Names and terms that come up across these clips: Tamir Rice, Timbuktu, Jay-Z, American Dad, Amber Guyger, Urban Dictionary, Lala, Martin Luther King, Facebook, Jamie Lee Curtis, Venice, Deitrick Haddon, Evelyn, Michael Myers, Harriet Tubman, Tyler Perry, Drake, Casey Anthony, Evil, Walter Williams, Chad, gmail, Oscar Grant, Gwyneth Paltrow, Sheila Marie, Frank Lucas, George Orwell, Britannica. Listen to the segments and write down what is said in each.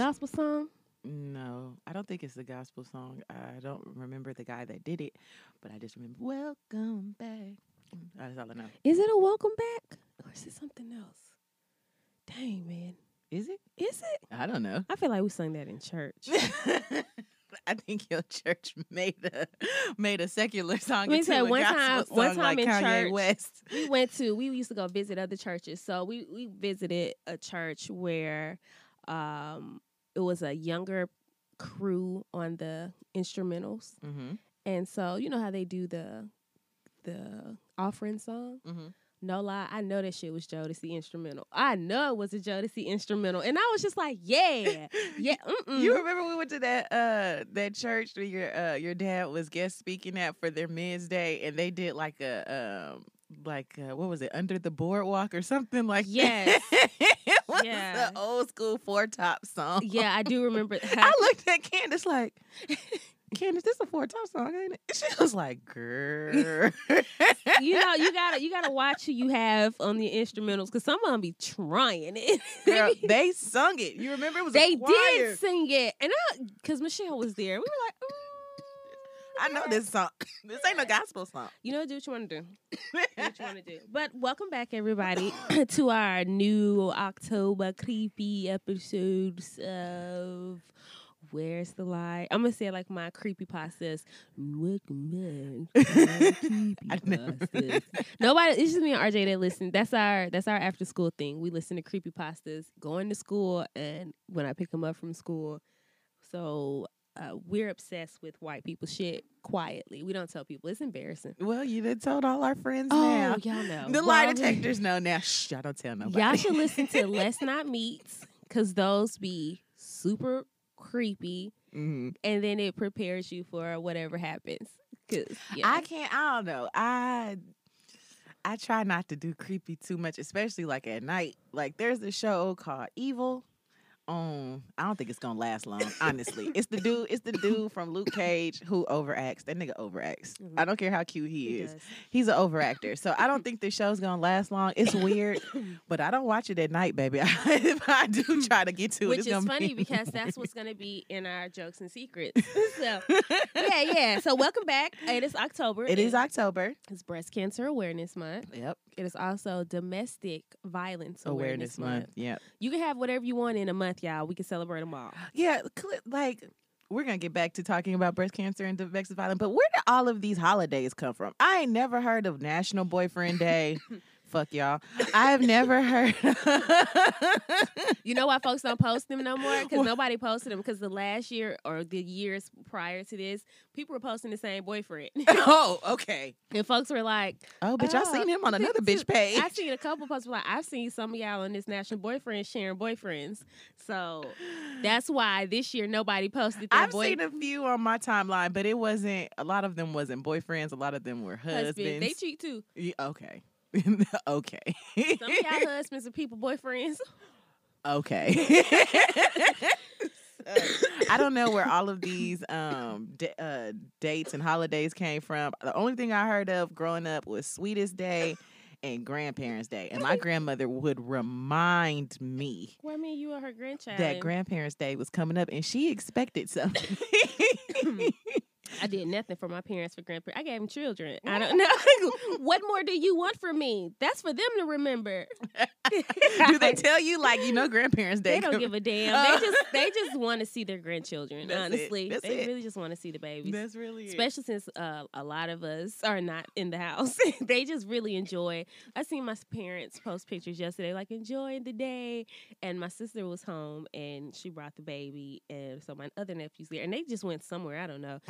gospel song? No, I don't think it's the gospel song. I don't remember the guy that did it, but I just remember "Welcome Back." That's all I know. Is it a "Welcome Back" or is it something else? Dang, man. Is it? Is it? I don't know. I feel like we sung that in church. I think your church made a secular song. We said one time in church, we used to go visit other churches. So we visited a church where it was a younger crew on the instrumentals, mm-hmm. and so you know how they do the offering song. Mm-hmm. No lie, I know that shit was Jodeci instrumental. I know it was a Jodeci instrumental, and I was just like, "Yeah, yeah." Mm-mm. You remember we went to that church where your dad was guest speaking at for their men's day, and they did like a what was it, Under the Boardwalk or something like? Yes. That. It was the old school Four Top song. Yeah, I do remember. I looked at Candace like. Candace, this is a Four Top song, ain't it? She was like, girl. You know, you gotta watch who you have on the instrumentals, because some of them be trying it. Girl, they sung it. You remember it was a choir. They did sing it. And because Michelle was there. We were like, I know this song. This ain't no gospel song. You know, do what you want to do. But welcome back, everybody, to our new October creepy episodes of... Where's the Lie? I'm gonna say it like my creepypastas. Welcome back. Creepypastas. Nobody. It's just me and RJ that listen. That's our after school thing. We listen to creepypastas going to school, and when I pick them up from school. So we're obsessed with white people shit quietly. We don't tell people. It's embarrassing. Well, you done told all our friends now. Oh, y'all know. The lie detectors know now. Shh, y'all don't tell nobody. Y'all should listen to Let's Not Meet, because those be super creepy, mm-hmm. and then it prepares you for whatever happens. Cause, yeah. I don't know. I try not to do creepy too much, especially like at night. Like there's a show called Evil. I don't think it's gonna last long. Honestly, it's the dude from Luke Cage who overacts. That nigga overacts. Mm-hmm. I don't care how cute he is. Does. He's an overactor. So I don't think this show's gonna last long. It's weird, but I don't watch it at night, baby. If I do try to get to which it, which is funny because that's what's gonna be in our jokes and secrets. So yeah. So welcome back. It is October. It is October. It's Breast Cancer Awareness Month. Yep. It is also Domestic Violence Awareness Month. Yeah. You can have whatever you want in a month. Y'all, we can celebrate them all. Yeah, like we're gonna get back to talking about breast cancer and domestic violence, but where do all of these holidays come from? I ain't never heard of National Boyfriend Day. Fuck y'all. I've never heard. You know why folks don't post them no more? Because nobody posted them. Because the last year or the years prior to this, people were posting the same boyfriend. Oh, okay. And folks were like, "Oh, bitch, I seen him on another bitch page." I seen a couple posts like, "I've seen some of y'all on this National Boyfriend sharing boyfriends." So that's why this year nobody posted. I've seen a few on my timeline, but it wasn't. A lot of them wasn't boyfriends. A lot of them were husbands. They cheat too. Yeah, okay. Okay. Some of y'all husbands are people boyfriends. Okay. I don't know where all of these dates and holidays came from. The only thing I heard of growing up was Sweetest Day and Grandparents Day. And my grandmother would remind me. Well, I mean, you are her grandchild. That Grandparents Day was coming up, and she expected something. I did nothing for my parents for grandparents. I gave them children. I don't know. What more do you want from me? That's for them to remember. Do they tell you like, you know, Grandparents Day? They don't give a damn. They just want to see their grandchildren. That's honestly, they really just want to see the babies. That's really especially since a lot of us are not in the house. They just really enjoy. I seen my parents post pictures yesterday, like enjoying the day. And my sister was home and she brought the baby, and so my other nephew's there, and they just went somewhere. I don't know.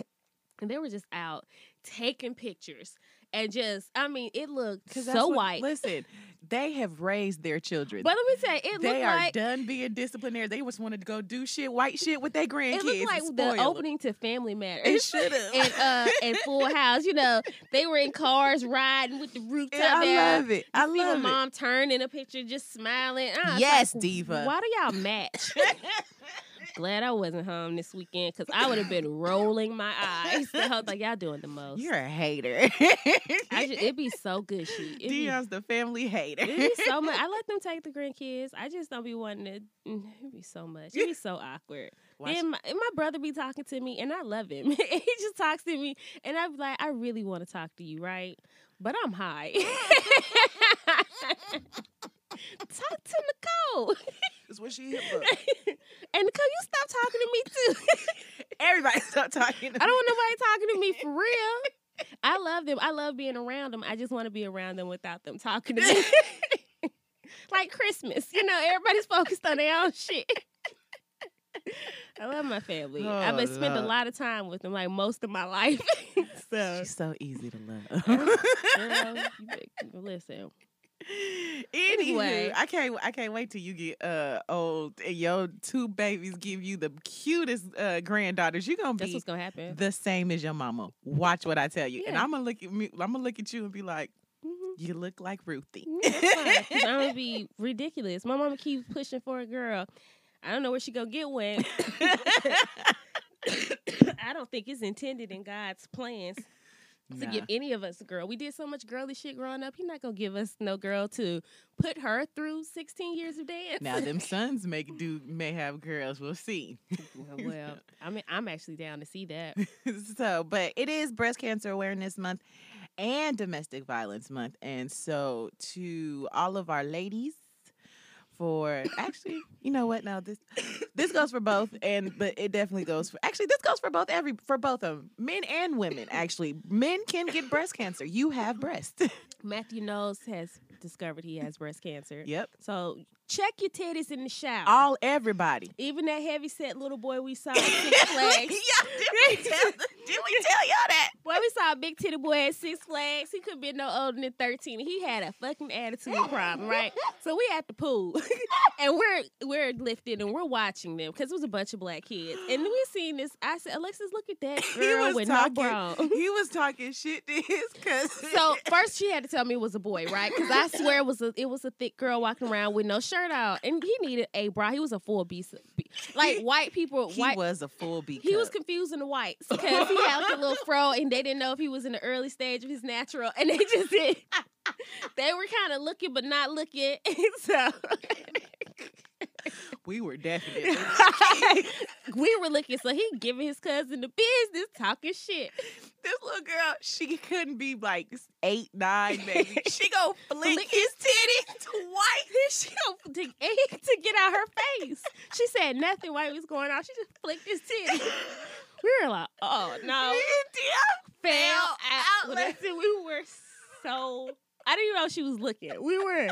And they were just out taking pictures and just, I mean, it looked so white. Listen, they have raised their children. But let me tell you, they are done being disciplinary. They just wanted to go do shit, white shit with their grandkids. It looked like the opening to Family Matters. It should have. And Full House, you know, they were in cars riding with the rooftop there. I love it. I love it. Mom turned in a picture just smiling. Yes, like, diva. Why do y'all match? glad I wasn't home this weekend because I would have been rolling my eyes. I was like, y'all doing the most. You're a hater. It'd be so good. Dion's the family hater. It'd be so much. I let them take the grandkids. I just don't be wanting to. It'd be so much. It'd be so awkward. And my brother be talking to me, and I love him. He just talks to me, and I'm like, I really want to talk to you, right? But I'm high. Talk to Nicole. That's what she hit up. And Nicole, you stop talking to me too. Everybody stop talking to me. I don't want nobody talking to me for real. I love them. I love being around them. I just want to be around them without them talking to me. Like Christmas. You know, everybody's focused on their own shit. I love my family. Oh, I've been spent a lot of time with them, like most of my life. So she's so easy to love. Listen. Anyway, I can't wait till you get old and your two babies give you the cutest granddaughters. You're gonna be that's what's gonna happen. The same as your mama. Watch what I tell you, yeah. And I'm gonna look at you and be like, you look like Ruthie. Yeah, I'm gonna be ridiculous. My mama keeps pushing for a girl. I don't know where she gonna get one. I don't think it's intended in God's plans to give any of us a girl. We did so much girly shit growing up. He's not gonna give us no girl to put her through 16 years of dance. Now them sons may have girls. We'll see. Well, I mean, I'm actually down to see that. So, but it is Breast Cancer Awareness Month and Domestic Violence Month, and so to all of our ladies. For actually, you know what? Now this goes for both, but it definitely goes for for both of them, men and women. Actually, men can get breast cancer. You have breasts. Matthew Knowles has discovered he has breast cancer. Yep. So check your titties in the shower. Everybody, even that heavyset little boy we saw at Six Flags. Did we tell y'all that? Boy, we saw a big titty boy at Six Flags. He couldn't be no older than 13. He had a fucking attitude problem, right? So we at the pool, and we're lifted, and we're watching them because it was a bunch of black kids, and we seen this. I said, Alexis, look at that girl with no bra. He was talking shit to his cousin. So first she had to tell me it was a boy, right? Because I swear it was a thick girl walking around with no shirt out, and he needed a bra. He was a full B, like white people. He was a full B. He was confusing the whites because he had like a little fro, and they didn't know if he was in the early stage of his natural, and they just did. They were kind of looking, but not looking. So we were definitely we were looking. So he giving his cousin the business, talking shit. This little girl, she couldn't be like 8, 9, maybe. She gonna flick his titty twice. She gonna to get out her face. She said nothing while he was going on. She just flicked his titty. We were like, oh no, fell out. We were so. I didn't even know she was looking. We were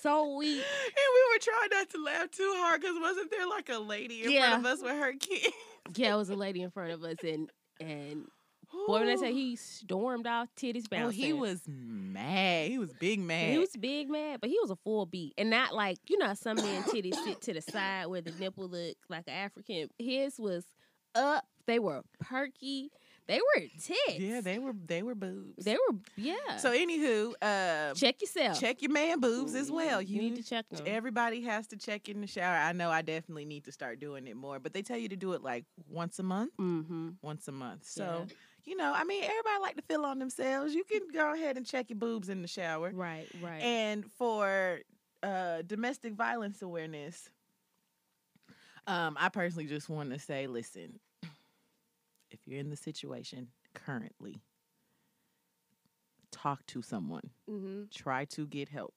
so weak, and we were trying not to laugh too hard because wasn't there like a lady in front of us with her kids? Yeah, it was a lady in front of us, and. Boy, when I say he stormed off, titties bouncing. Oh, he was mad. He was big mad. He was big mad, but he was a full beat. And not like, you know, some men titties sit to the side where the nipple looked like an African. His was up. They were perky. They were tits. Yeah, they were boobs. They were, yeah. So, anywho. Check yourself. Check your man boobs as well. You need to check them. Everybody has to check in the shower. I know I definitely need to start doing it more. But they tell you to do it like once a month. Mm-hmm. Once a month. So. Yeah. You know, I mean, everybody like to feel on themselves. You can go ahead and check your boobs in the shower. Right, right. And for domestic violence awareness, I personally just want to say, listen, if you're in the situation currently, talk to someone. Mm-hmm. Try to get help.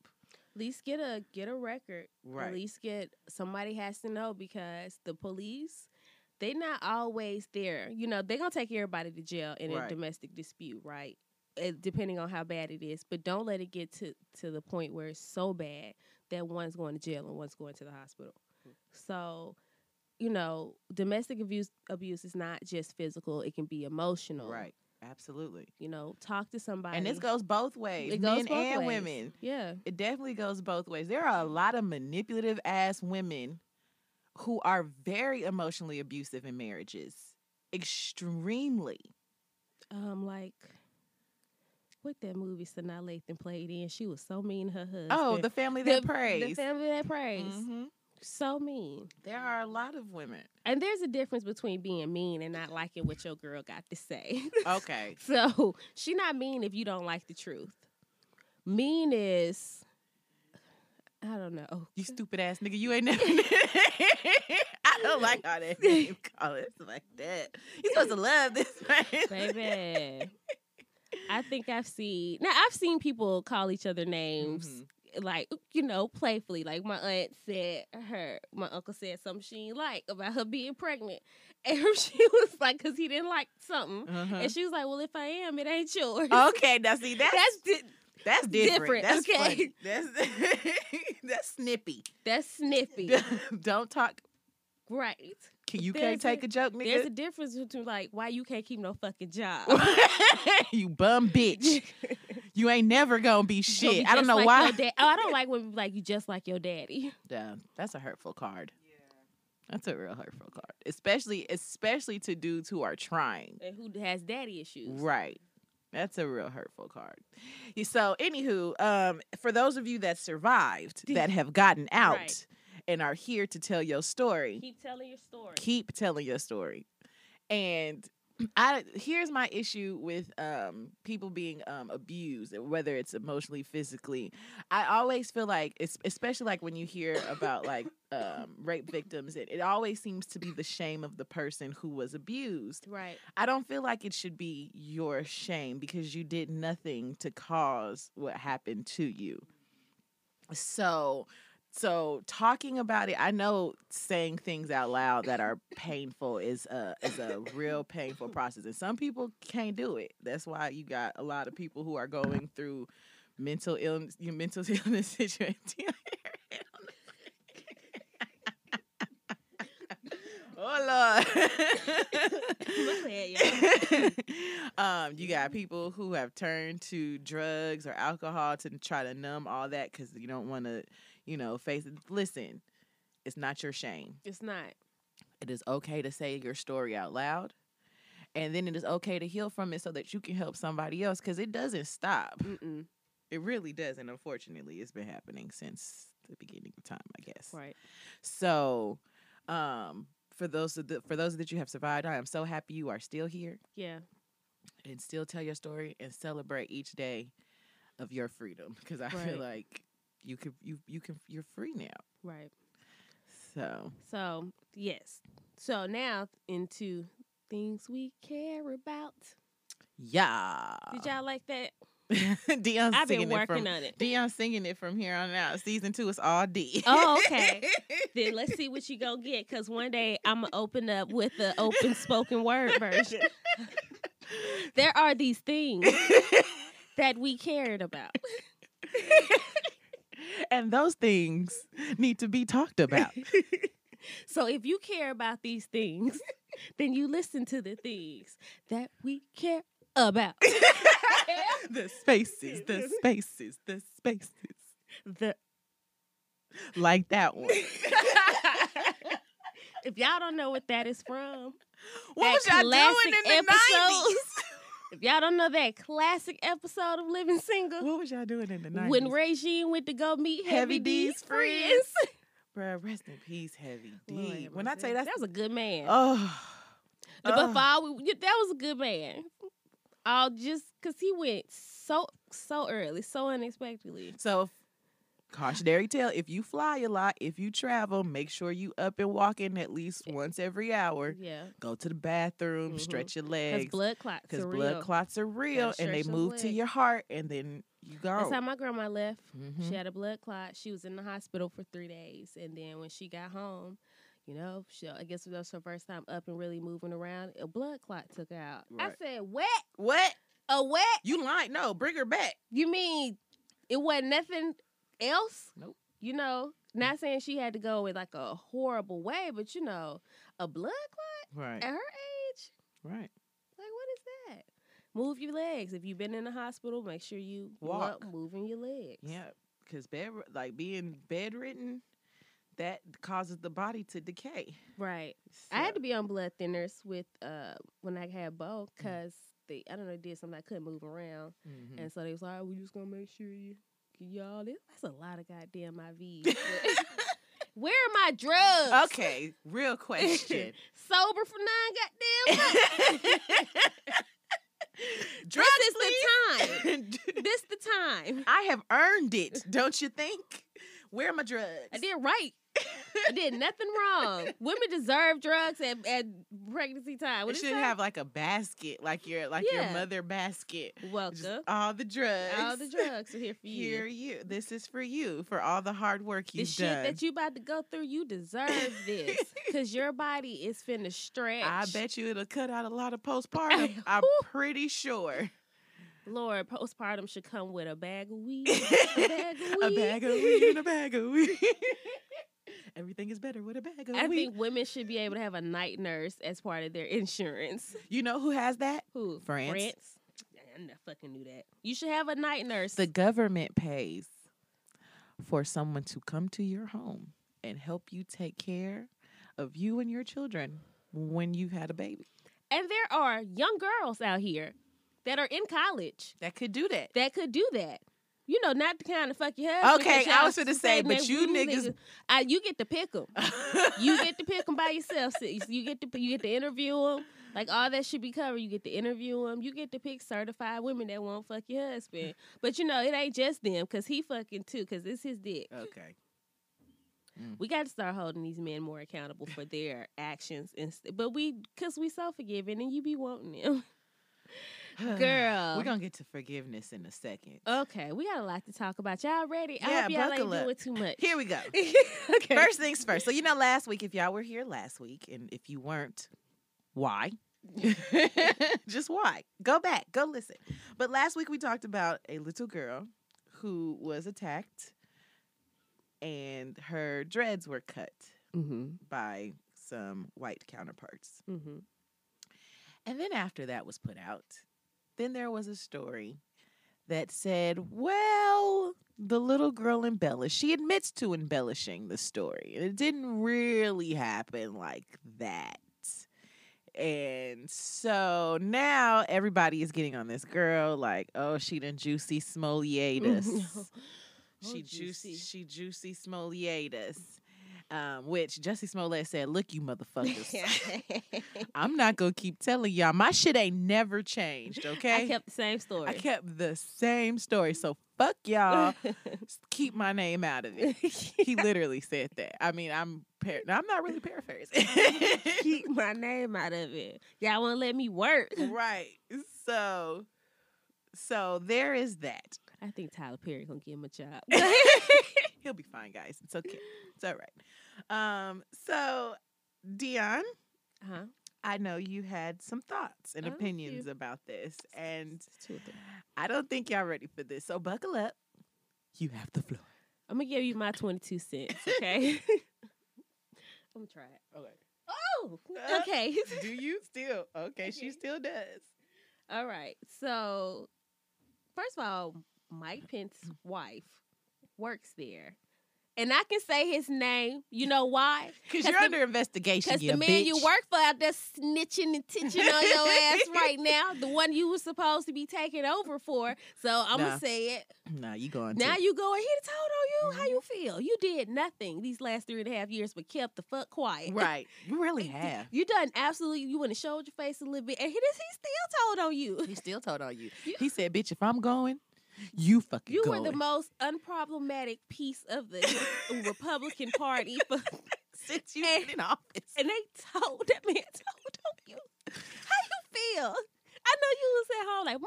At least get a record. Right. At least somebody has to know because the police... They're not always there. You know, they're going to take everybody to jail in a domestic dispute, right? Depending on how bad it is. But don't let it get to the point where it's so bad that one's going to jail and one's going to the hospital. So, you know, domestic abuse is not just physical. It can be emotional. Right. Absolutely. You know, talk to somebody. And this goes both ways. It goes both ways. Men and women. Yeah. It definitely goes both ways. There are a lot of manipulative ass women who are very emotionally abusive in marriages. Extremely. Like, what that movie Sanaa Lathan played in? She was so mean to her husband. Oh, The Family That Prays. The Family That Prays. Mm-hmm. so mean. There are a lot of women. And there's a difference between being mean and not liking what your girl got to say. Okay. So she not mean if you don't like the truth. Mean is, I don't know. You stupid ass nigga, you ain't never. I don't like how they call it like that. You supposed to love this person. Baby. I think I've seen people call each other names. Mm-hmm. Like, you know, playfully. Like, my aunt said my uncle said something she didn't like about her being pregnant. And she was like, because he didn't like something. Uh-huh. And she was like, well, if I am, it ain't yours. Okay, now see, that's different. That's okay. Funny. That's snippy. That's snippy. Don't talk. Right. You can't take a joke, nigga. There's a difference between, like, why you can't keep no fucking job. You bum bitch. You ain't never gonna be shit. I don't know why. I don't like when like you just like your daddy. Yeah, that's a hurtful card. Yeah. That's a real hurtful card, especially to dudes who are trying and who has daddy issues. Right. That's a real hurtful card. So, anywho, for those of you that survived, that have gotten out, right, and are here to tell your story, keep telling your story, and. Here's my issue with people being abused, whether it's emotionally, physically. I always feel like, especially like when you hear about like rape victims, it always seems to be the shame of the person who was abused. Right. I don't feel like it should be your shame because you did nothing to cause what happened to you. So talking about it, I know saying things out loud that are painful is a real painful process. And some people can't do it. That's why you got a lot of people who are going through mental illness situation. Oh, Lord. You got people who have turned to drugs or alcohol to try to numb all that because you don't want to, you know, face it. Listen, it's not your shame. It's not. It is okay to say your story out loud. And then it is okay to heal from it so that you can help somebody else because it doesn't stop. Mm-mm. It really doesn't, unfortunately. It's been happening since the beginning of time, I guess. Right. So, for those that you have survived, I am so happy you are still here. Yeah. And still tell your story and celebrate each day of your freedom because I feel like you're free now. Right. So yes. So now into things we care about. Yeah. Did y'all like that? Dion's I've been working on it. Dion's singing it from here on out. Season 2 is all D. Oh, okay. Then let's see what you gonna get, because one day I'm gonna open up with the open spoken word version. There are these things that we cared about. And those things need to be talked about. So if you care about these things, then you listen to the things that we care about. The spaces. Like that one. If y'all don't know what that is from, what was y'all doing in the 90s? If y'all don't know that classic episode of Living Single, what was y'all doing in the 90s? When Regine went to go meet Heavy D's friends. Bruh, rest in peace, Heavy D. Lord, when I tell you that was a good man. That was a good man. All just because he went so early, so unexpectedly. So, cautionary tale: if you fly a lot, if you travel, make sure you up and walking at least once every hour. Yeah. Go to the bathroom, stretch your legs. Because blood clots are real, and they move to your heart, and then you go. That's how my grandma left. Mm-hmm. She had a blood clot. She was in the hospital for 3 days, and then when she got home, you know, I guess it was her first time up and really moving around. A blood clot took her out. Right. I said, What? A what? You lying. No, bring her back. You mean it wasn't nothing else? Nope. You know, not saying she had to go in like a horrible way, but, you know, a blood clot at her age? Right. Like, what is that? Move your legs. If you've been in the hospital, make sure you walk moving your legs. Yeah, because being bedridden, that causes the body to decay. Right. So. I had to be on blood thinners with when I had Bo, because I don't know, did something I couldn't move around. Mm-hmm. And so they was like, "We're just going to make sure you get y'all this." That's a lot of goddamn IVs. Where are my drugs? Okay, real question. Sober for 9 goddamn months. Drugs, this the time. I have earned it, don't you think? Where are my drugs? I did right. I did nothing wrong. Women deserve drugs at pregnancy time. You should have like a basket, like your mother basket. Welcome. Just all the drugs. All the drugs are here for you. Here you. This is for you, for all the hard work you've done. The shit that you about to go through, you deserve this. Because your body is finna stretch. I bet you it'll cut out a lot of postpartum. I'm pretty sure. Lord, postpartum should come with a bag of weed. A bag of weed. A bag of weed and a bag of weed. Everything is better with a bag of weed. I think women should be able to have a night nurse as part of their insurance. You know who has that? Who? France. I fucking knew that. You should have a night nurse. The government pays for someone to come to your home and help you take care of you and your children when you've had a baby. And there are young girls out here that are in college that could do that. You know, not the kind of fuck you have. Okay, I was gonna say, but you niggas, you get to pick them. You get to pick them by yourself. Sis. You get to interview them. Like all that should be covered. You get to interview them. You get to pick certified women that won't fuck your husband. But you know, it ain't just them because he fucking too because it's his dick. Okay. Mm. We got to start holding these men more accountable for their actions, because we so forgiving and you be wanting them. Girl, we're gonna get to forgiveness in a second. Okay, we got a lot to talk about. Y'all ready? I hope y'all ain't doing too much. Here we go. Okay. First things first. So you know, last week, if y'all were here last week, and if you weren't, why? Just why? Go back, go listen. But last week we talked about a little girl who was attacked, and her dreads were cut by some white counterparts. Mm-hmm. And then after that was put out, then there was a story that said, well, the little girl embellished. She admits to embellishing the story. And it didn't really happen like that. And so now everybody is getting on this girl like, oh, she done Jussie Smollett us. She Jussie Smollett us. Which Jussie Smollett said, look, you motherfuckers, I'm not going to keep telling y'all. My shit ain't never changed, okay? I kept the same story. So fuck y'all. Keep my name out of it. Yeah. He literally said that. I mean, I'm not really paraphrasing. Keep my name out of it. Y'all won't let me work. Right. So there is that. I think Tyler Perry going to give him a job. He'll be fine, guys. It's okay. It's all right. So, Dion, I know you had some thoughts and opinions about this. And I don't think y'all ready for this. So, buckle up. You have the floor. I'm going to give you my 22 cents, okay? I'm going to try it. Okay. Oh! Okay. Do you still? Okay, she still does. All right. So, first of all, Mike Pence's wife works there, and I can say his name. You know why? Because you're under investigation. Because the man you work for out there snitching and titching on your ass right now, the one you were supposed to be taking over for. So I'm gonna say it. Nah, you going? Now you going? He told on you. How you feel? You did nothing these last 3.5 years, but kept the fuck quiet. Right? You really have. You done absolutely. You wouldn't have showed your face a little bit, and he still told on you. He said, "Bitch, if I'm going." You were the most unproblematic piece of the Republican Party since you've been in office. And that man told on you. How you feel? I know you was at home like,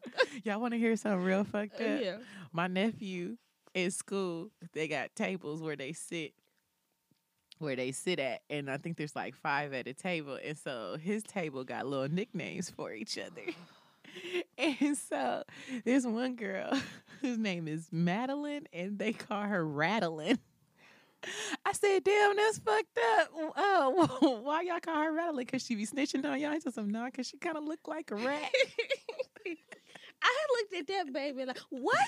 motherfucker. Y'all want to hear something real fucked up? Yeah. My nephew in school, they got tables where they sit at, and I think there's like 5 at a table, and so his table got little nicknames for each other. And so there's one girl whose name is Madeline, and they call her Rattling. I said, damn, that's fucked up. Oh, why y'all call her Rattling? Because she be snitching on y'all. I said, no, because she kind of looked like a rat. I looked at that baby like, what?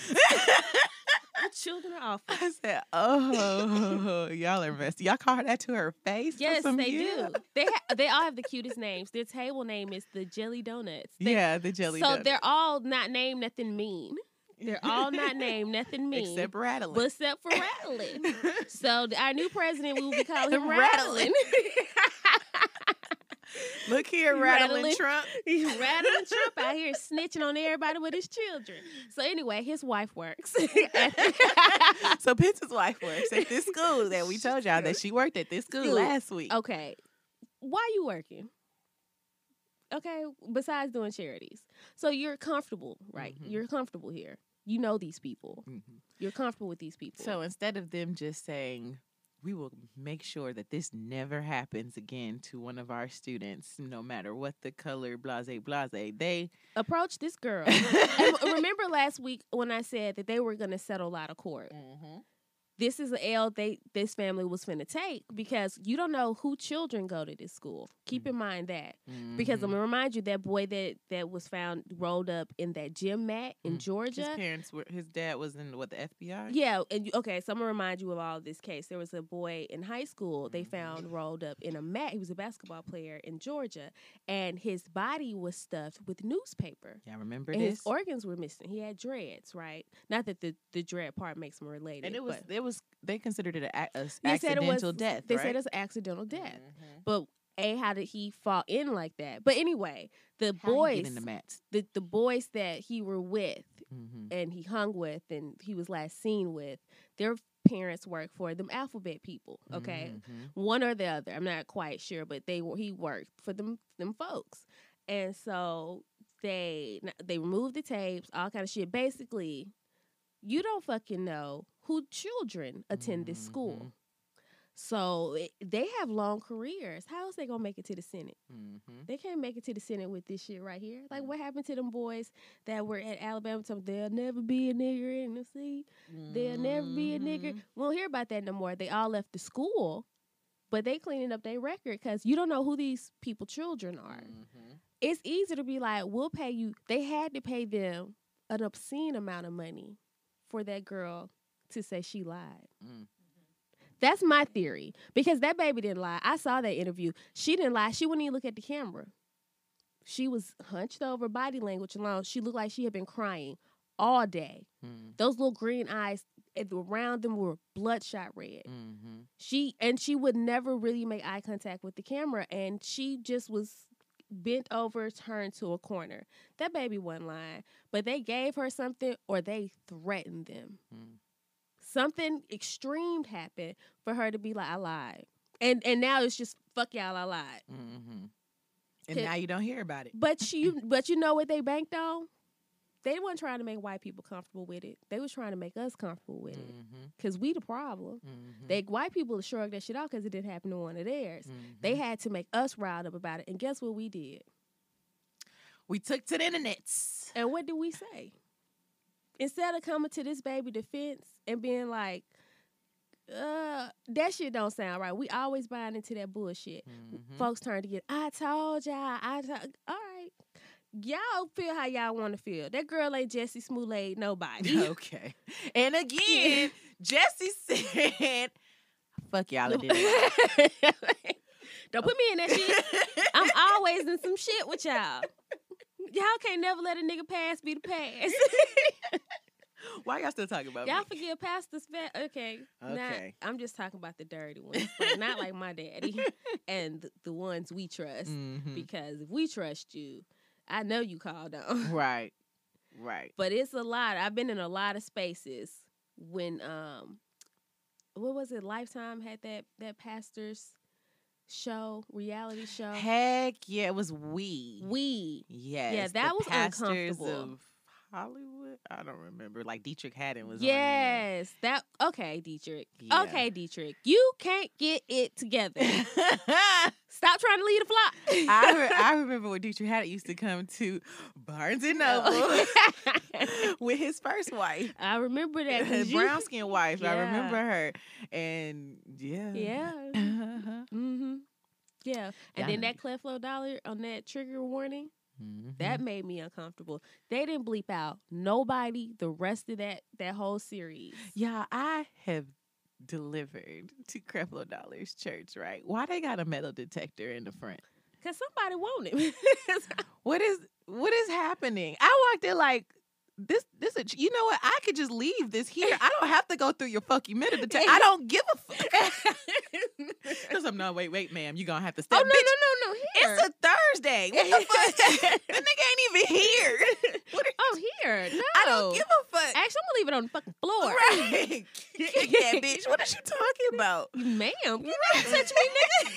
The children are awful. I said, oh, y'all are messy. Y'all call her that to her face? Yes, they do. They all have the cutest names. Their table name is the Jelly Donuts. The Jelly Donuts. So they're all not named nothing mean. They're all not named nothing mean. Except Rattling. But except for Rattling. So our new president, we will be calling him Rattling. Look here, rattling Trump. He's rattling Trump out here snitching on everybody with his children. So anyway, his wife works. So Pence's wife works at this school that we told y'all that she worked at this school last week. Okay. Why are you working? Okay, besides doing charities. So you're comfortable, right? Mm-hmm. You're comfortable here. You know these people. Mm-hmm. You're comfortable with these people. So instead of them just saying, we will make sure that this never happens again to one of our students, no matter what the color, blase, blase. They approach this girl. And remember last week when I said that they were going to settle out of court. Mm-hmm. This is an L this family was finna take because you don't know who children go to this school. Keep in mind that. Mm-hmm. Because I'm going to remind you, that boy that was found rolled up in that gym mat in Georgia. His dad was in, what, the FBI? Yeah. So I'm going to remind you of all this case. There was a boy in high school they found rolled up in a mat. He was a basketball player in Georgia. And his body was stuffed with newspaper. Yeah, I remember and this. His organs were missing. He had dreads, right? Not that the dread part makes them related. And they considered it an accidental death. They said it was an accidental death. Mm-hmm. But how did he fall in like that? But anyway, the boys that he were with and he hung with and he was last seen with, their parents work for them alphabet people. Okay, one or the other. I'm not quite sure, but he worked for them folks, and so they removed the tapes, all kind of shit. Basically, you don't fucking know who children attend this school. So they have long careers. How is they going to make it to the Senate? Mm-hmm. They can't make it to the Senate with this shit right here. Like, what happened to them boys that were at Alabama? They'll never be a nigger in the sea. They'll never be a nigger. We don't hear about that no more. They all left the school, but they cleaning up their record because you don't know who these people children are. Mm-hmm. It's easy to be like, we'll pay you. They had to pay them an obscene amount of money for that girl to say she lied. Mm. That's my theory, because that baby didn't lie. I saw that interview. She didn't lie. She wouldn't even look at the camera. She was hunched over, body language alone. She looked like she had been crying all day. Mm. Those little green eyes around them were bloodshot red. Mm-hmm. She would never really make eye contact with the camera, and she just was bent over, turned to a corner. That baby wasn't lying, but they gave her something or they threatened them. Mm. Something extreme happened for her to be like, I lied. And now it's just, fuck y'all, I lied. Mm-hmm. And now you don't hear about it. But you know what they banked on? They weren't trying to make white people comfortable with it. They was trying to make us comfortable with it. Because we the problem. Mm-hmm. White people shrugged that shit off because it didn't happen to one of theirs. Mm-hmm. They had to make us riled up about it. And guess what we did? We took to the internets. And what did we say? Instead of coming to this baby defense and being like, that shit don't sound right. We always buying into that bullshit. Mm-hmm. Folks turn to get, I told y'all. All right. Y'all feel how y'all want to feel. That girl ain't Jussie Smollett, nobody. Okay. And again, Jussie said, fuck y'all. Don't put me in that shit. I'm always in some shit with y'all. Y'all can't never let a nigga past be the past. Why y'all still talking about me? Y'all forget Pastor's fat. Okay. Not, I'm just talking about the dirty ones. Like, not like my daddy and the ones we trust. Mm-hmm. Because if we trust you, I know you called on. Right. But it's a lot. I've been in a lot of spaces when, what was it? Lifetime had that pastor's reality show. Heck yeah, it was we. Yes. Yeah, that was uncomfortable. Pastors of Hollywood? I don't remember. Like Deitrick Haddon was on there. Okay, Deitrick. Yeah. Okay, Deitrick. You can't get it together. Stop trying to lead a flock. I remember when Deitrick Haddon used to come to Barnes & Noble with his first wife. I remember that. His brown-skinned wife. Yeah. I remember her. And yeah. Yeah. Uh-huh. Mm-hmm. Yeah. And then that Cleflo dollar on that trigger warning. Mm-hmm. That made me uncomfortable. They didn't bleep out nobody the rest of that whole series. Yeah, I have delivered to Creflo Dollar's church, right? Why they got a metal detector in the front? Because somebody wanted it. What is happening? I walked in like, this, you know what? I could just leave this here. I don't have to go through your fucking minute. I don't give a fuck. Because I'm not, wait, ma'am, you're going to have to stay. Oh, no, bitch, no. Here. It's a Thursday. What the fuck? The nigga ain't even here. Here. No. I don't give a fuck. Actually, I'm going to leave it on the fucking floor. Right. Kick that bitch. What are you talking about? Ma'am, you don't touch me, nigga. Get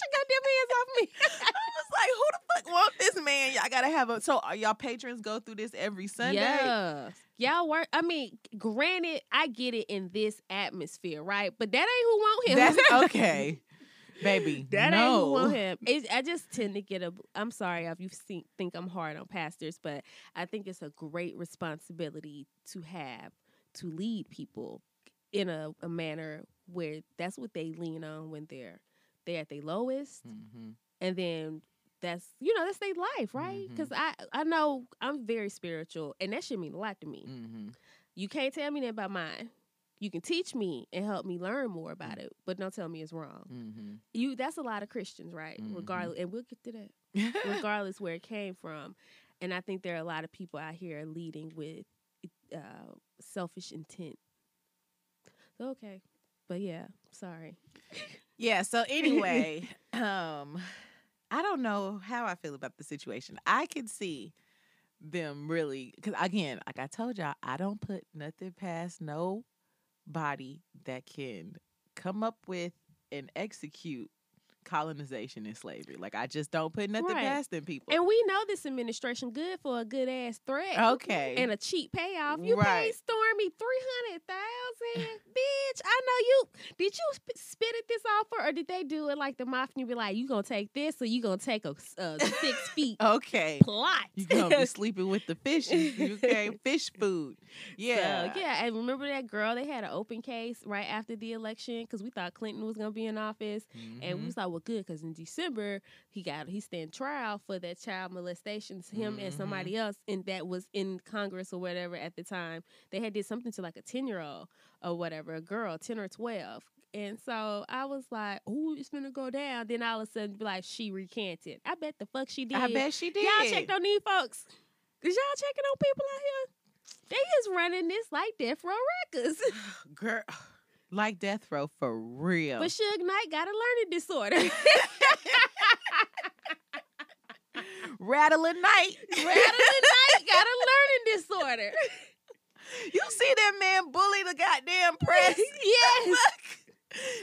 your goddamn hands off me. I was like, who the fuck want this man? Y'all got to have a... So are y'all patrons go through this every Sunday? Yeah. Y'all work. I mean, granted, I get it in this atmosphere, right? But that ain't who want him. That's okay. Baby, that ain't who want him. I just tend to get a... I'm sorry if you think I'm hard on pastors, but I think it's a great responsibility to have, to lead people in a manner where that's what they lean on when they're at their lowest. Mm-hmm. And then... That's their life, right? Because mm-hmm. I know I'm very spiritual, and that should mean a lot to me. Mm-hmm. You can't tell me that about mine. You can teach me and help me learn more about it, but don't tell me it's wrong. Mm-hmm. That's a lot of Christians, right? Mm-hmm. Regardless, and we'll get to that. Regardless where it came from. And I think there are a lot of people out here leading with selfish intent. So, okay. But, yeah, sorry. Yeah, so anyway... I don't know how I feel about the situation. I can see them really, because again, like I told y'all, I don't put nothing past nobody that can come up with and execute colonization and slavery. Like, I just don't put nothing past them people. And we know this administration good for a good ass threat. Okay. And a cheap payoff. You paid Stormy $300,000, bitch. I know you. Did you spit at this offer, or did they do it like the mafia? You be like, you gonna take this, or you gonna take a 6 feet? Okay. Plot. You gonna be sleeping with the fishes? Okay, fish food. Yeah, so, yeah. And remember that girl? They had an open case right after the election because we thought Clinton was gonna be in office, mm-hmm. and we was like, well, good, because in December he's standing trial for that child molestation, him mm-hmm. and somebody else, and that was in Congress or whatever at the time. They had did something to like a 10-year-old or whatever, a girl, 10 or 12. And so I was like, "Ooh, it's gonna go down." Then all of a sudden, be like, she recanted. I bet the fuck she did. I bet she did. Y'all checked on these folks. Is y'all checking on people out here? They is running this like Death Row Records, girl. Like death row, for real. But Suge Knight got a learning disorder. Rattling Knight got a learning disorder. You see that man bully the goddamn press? Yes.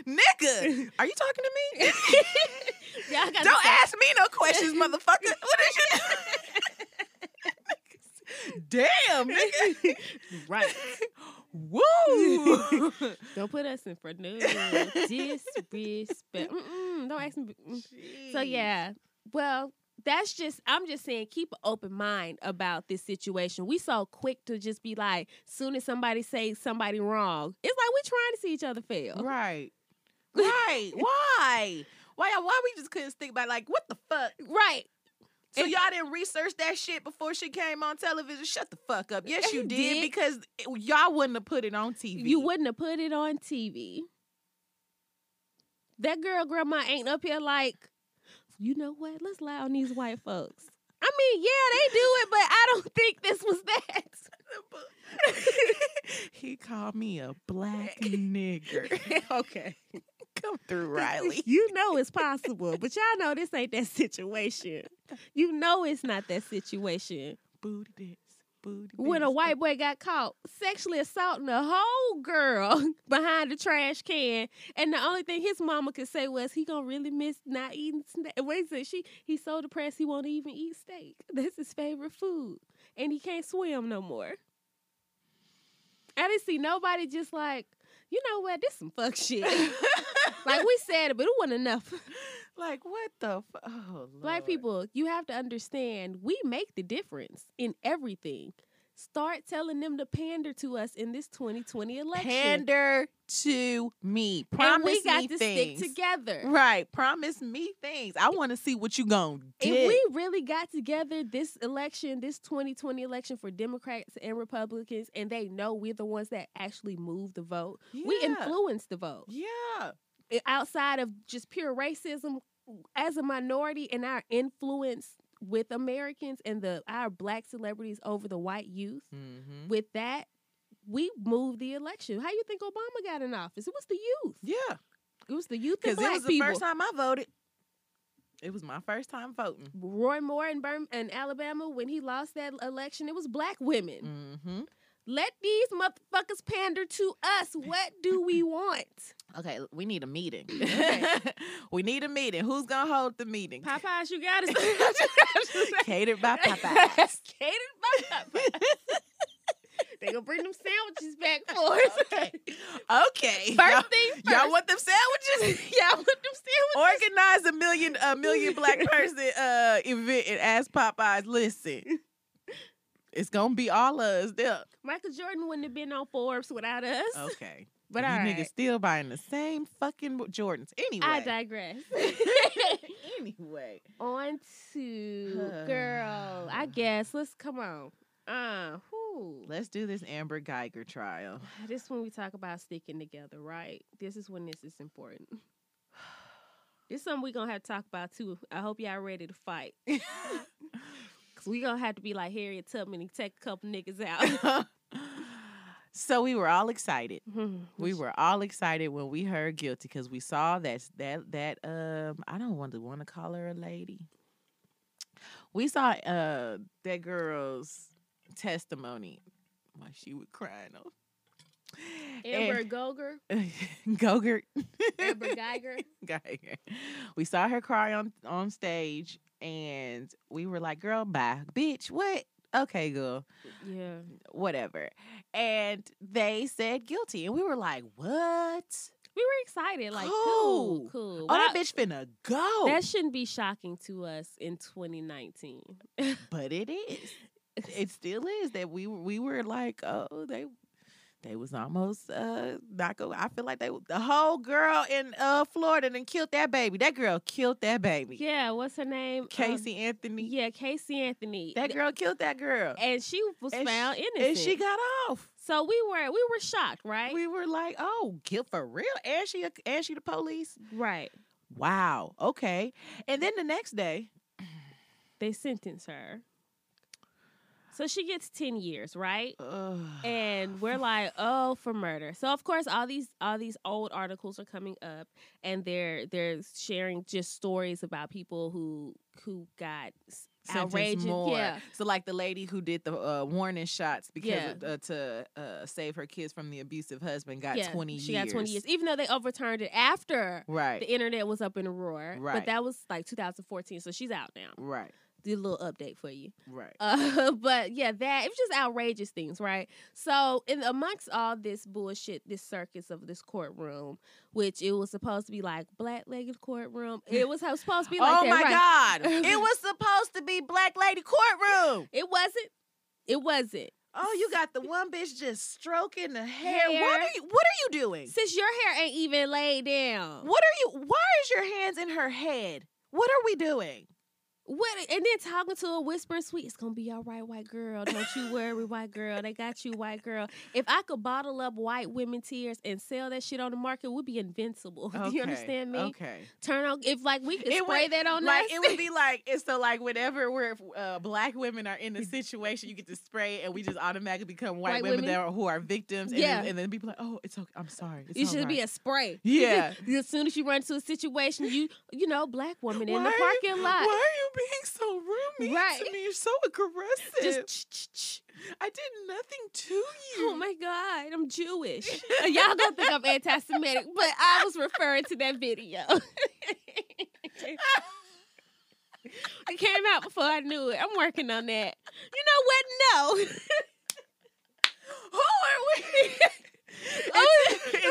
Nigga, are you talking to me? Y'all got Don't ask me no questions, motherfucker. What is you doing? Damn, nigga. Right. Woo! Don't put us in for no disrespect. Don't ask me. Jeez. So yeah, well, that's just. I'm just saying, keep an open mind about this situation. We so quick to just be like, soon as somebody says somebody wrong, it's like we're trying to see each other fail. Right. Why we just couldn't think about like what the fuck? Right. So y'all didn't research that shit before she came on television? Shut the fuck up. Yes, you did, because y'all wouldn't have put it on TV. You wouldn't have put it on TV. That girl, grandma, ain't up here like, you know what? Let's lie on these white folks. I mean, yeah, they do it, but I don't think this was that. He called me a black nigger. Okay. Come through, Riley. You know it's possible, but y'all know this ain't that situation. You know it's not that situation. Booty dance, booty dance. When a white boy got caught sexually assaulting a whole girl behind the trash can, and the only thing his mama could say was, he gonna really miss not eating steak. He's so depressed he won't even eat steak. That's his favorite food. And he can't swim no more. I didn't see nobody just like, you know what, this some fuck shit. Like, we said it, but it wasn't enough. Like, what the fuck? Oh, Black people, you have to understand, we make the difference in everything. Start telling them to pander to us in this 2020 election. Pander to me. Promise me things. And we got to stick together. Right. Promise me things. I want to see what you gonna do. If we really got together this election, this 2020 election for Democrats and Republicans, and they know we're the ones that actually move the vote. Yeah. We influence the vote. Yeah. Outside of just pure racism, as a minority and our influence with Americans and our black celebrities over the white youth. Mm-hmm. With that, we moved the election. How you think Obama got in office? It was the youth. Yeah. It was the youth and black people. Because it was the first time I voted. It was my first time voting. Roy Moore in Alabama, when he lost that election, it was black women. Mm-hmm. Let these motherfuckers pander to us. What do we want? Okay, we need a meeting. Okay. We need a meeting. Who's going to hold the meeting? Popeyes, you got it. Catered by Popeyes. They gonna bring them sandwiches back for us. Okay. First thing first. Y'all want them sandwiches? Organize a million black person event and ask Popeyes. Listen, it's gonna be all of us there. Michael Jordan wouldn't have been on Forbes without us. Okay. But all right. You niggas still buying the same fucking Jordans. Anyway. I digress. Anyway. On to girl. I guess. Let's come on. Let's do this Amber Guyger trial. This is when we talk about sticking together, right? This is when this is important. This is something we're going to have to talk about, too. I hope y'all ready to fight. Because we're going to have to be like Harriet Tubman and take a couple niggas out. So we were all excited. Mm-hmm. We were all excited when we heard guilty because we saw that I don't want to call her a lady. We saw that girl's testimony while she was crying. Amber Amber Guyger. We saw her cry on stage, and we were like, "Girl, bye, bitch. What? Okay, girl. Yeah, whatever." And they said guilty, and we were like, "What?" We were excited, like, cool. Oh, that bitch finna go. That shouldn't be shocking to us in 2019, but it is. It still is that we were like, oh, they was almost not go. I feel like the whole girl in Florida done killed that baby. That girl killed that baby. Yeah, what's her name? Casey Anthony. Yeah, Casey Anthony. That girl killed that girl, and she was found innocent, and she got off. So we were shocked, right? We were like, oh, guilt for real, and she the police, right? Wow, okay. And then the next day, they sentenced her. So she gets 10 years, right? Ugh. And we're like, oh, for murder. So of course, all these old articles are coming up, and they're sharing just stories about people who got outrageous. More. Yeah. So like the lady who did the warning shots to save her kids from the abusive husband got 20 years. She got 20 years, even though they overturned it after the internet was up in a roar. Right. But that was like 2014, so she's out now. Right. Did a little update for you. Right. But yeah, it was just outrageous things, right? So amongst all this bullshit, this circus of this courtroom, which it was supposed to be like black-legged courtroom. It was supposed to be like God. It was supposed to be black lady courtroom. It wasn't. Oh, you got the one bitch just stroking the hair. What are you doing? Since your hair ain't even laid down. Why is your hands in her head? What are we doing? And then talking to a whisper, sweet, it's gonna be all right, white girl. Don't you worry, white girl. They got you, white girl. If I could bottle up white women tears and sell that shit on the market, we'd be invincible. Okay. Do you understand me? Okay. Turn on if like we could spray that on like us. It would be like it's so like whenever we're black women are in a situation, you get to spray it and we just automatically become white women that who are victims. Yeah. And then people like, oh, it's okay. I'm sorry. It's it should be a spray. Yeah. As soon as you run into a situation, you know, black woman in the parking lot. Why are you being so rude to me? You're so aggressive. Just, I did nothing to you. Oh my God, I'm Jewish. Y'all gonna think I'm anti-Semitic, but I was referring to that video. It came out before I knew it. I'm working on that. You know what? No. Who are we? I'm gonna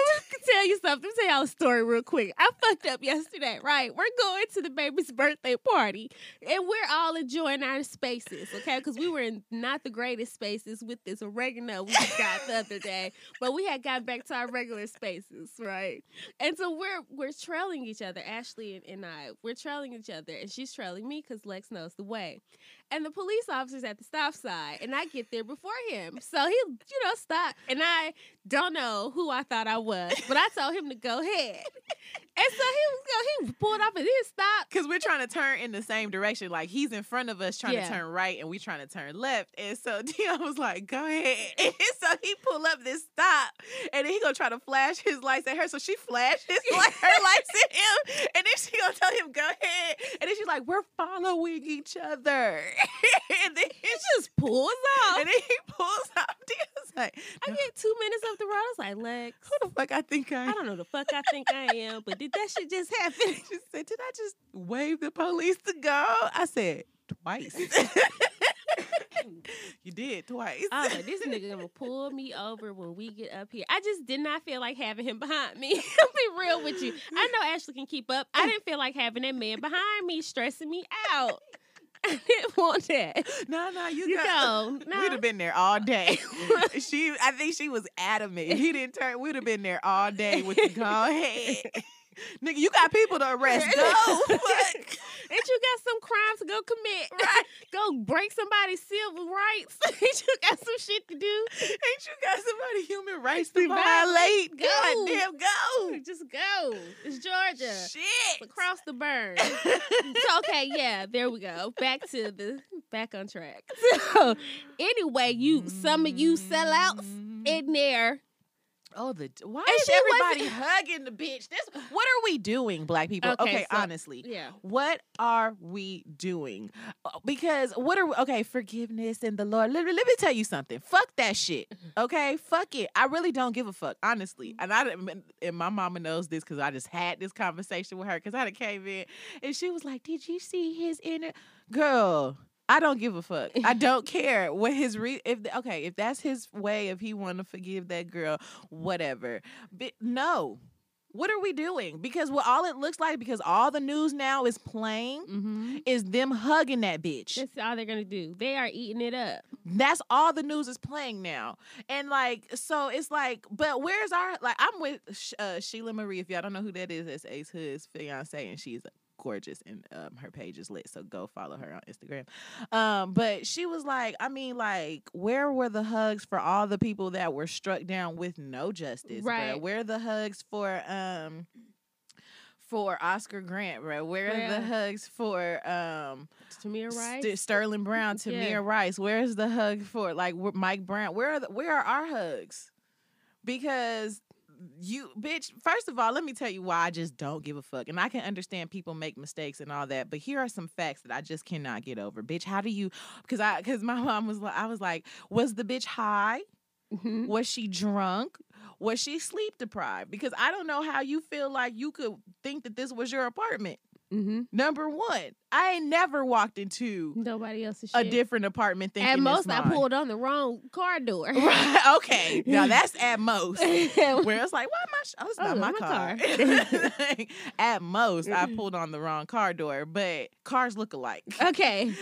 tell you something. Let me tell y'all a story real quick. I fucked up yesterday, right? We're going to the baby's birthday party, and we're all enjoying our spaces, okay? Because we were in not the greatest spaces with this oregano we got the other day, but we had gotten back to our regular spaces, right? And so we're trailing each other. Ashley and I, we're trailing each other, and she's trailing me because Lex knows the way. And the police officer's at the stop sign, and I get there before him. So he, stopped, and I don't know who I thought I was, but I told him to go ahead. And so he pulled off of this stop. Because we're trying to turn in the same direction. Like, he's in front of us trying to turn right, and we're trying to turn left. And so Dion was like, go ahead. And so he pulled up this stop, and then he going to try to flash his lights at her. So she flashed his her lights at him, and then she going to tell him, go ahead. And then she's like, we're following each other. And then he just pulls off. And then he pulls off. Dion's like, no. I get 2 minutes up the road. I was like, Lex. Who the fuck I think I am? I don't know the fuck I think I am, but did that shit just happen? She said, did I just wave the police to go? I said, twice. You did twice. Oh, this nigga gonna pull me over when we get up here. I just did not feel like having him behind me. I'll be real with you. I know Ashley can keep up. I didn't feel like having that man behind me stressing me out. I didn't want that. No, you got. We'd have been there all day. I think she was adamant. If he didn't turn, we'd have been there all day with the go ahead. Nigga, you got people to arrest. No, fuck. And you got some crimes to go commit. Right. Go break somebody's civil rights. Ain't you got some shit to do? Ain't you got somebody human rights to violate? God damn, go. Just go. It's Georgia. Shit. It's across the burn. So, okay, yeah, there we go. Back on track. So, anyway, some of you sellouts in there. Oh, why is everybody hugging the bitch? What are we doing, Black people? Okay, so, honestly. Yeah. What are we doing? Because forgiveness and the Lord. Let me tell you something. Fuck that shit. Okay? Fuck it. I really don't give a fuck, honestly. And my mama knows this because I just had this conversation with her because I came in and she was like, did you see his inner girl? I don't give a fuck. I don't care what his if that's his way, if he want to forgive that girl, whatever. But no. What are we doing? Because all it looks like, because all the news now is playing, is them hugging that bitch. That's all they're going to do. They are eating it up. That's all the news is playing now. And, so it's like, but where's our, I'm with Sheila Marie. If y'all don't know who that is, that's Ace Hood's fiance, and she's gorgeous, and her page is lit, so go follow her on Instagram. But she was like, where were the hugs for all the people that were struck down with no justice? Right. Bro? Where are the hugs for Oscar Grant, bro? Where are the hugs for Tamir Rice, Sterling Brown, Tamir Rice? Where's the hug for Mike Brown? Where are our hugs? Because you bitch, first of all, let me tell you why I just don't give a fuck. And I can understand people make mistakes and all that, but here are some facts that I just cannot get over. Bitch, how do you, because my mom was like, I was like, was the bitch high? Mm-hmm. Was she drunk? Was she sleep deprived? Because I don't know how you feel like you could think that this was your apartment. Mm-hmm. Number one, I ain't never walked into nobody else's shit. A different apartment thinking at most I pulled on the wrong car door. Right, okay, now that's at most. Where it's like, why am I? Oh, it's not my car. At most, I pulled on the wrong car door, but cars look alike. Okay,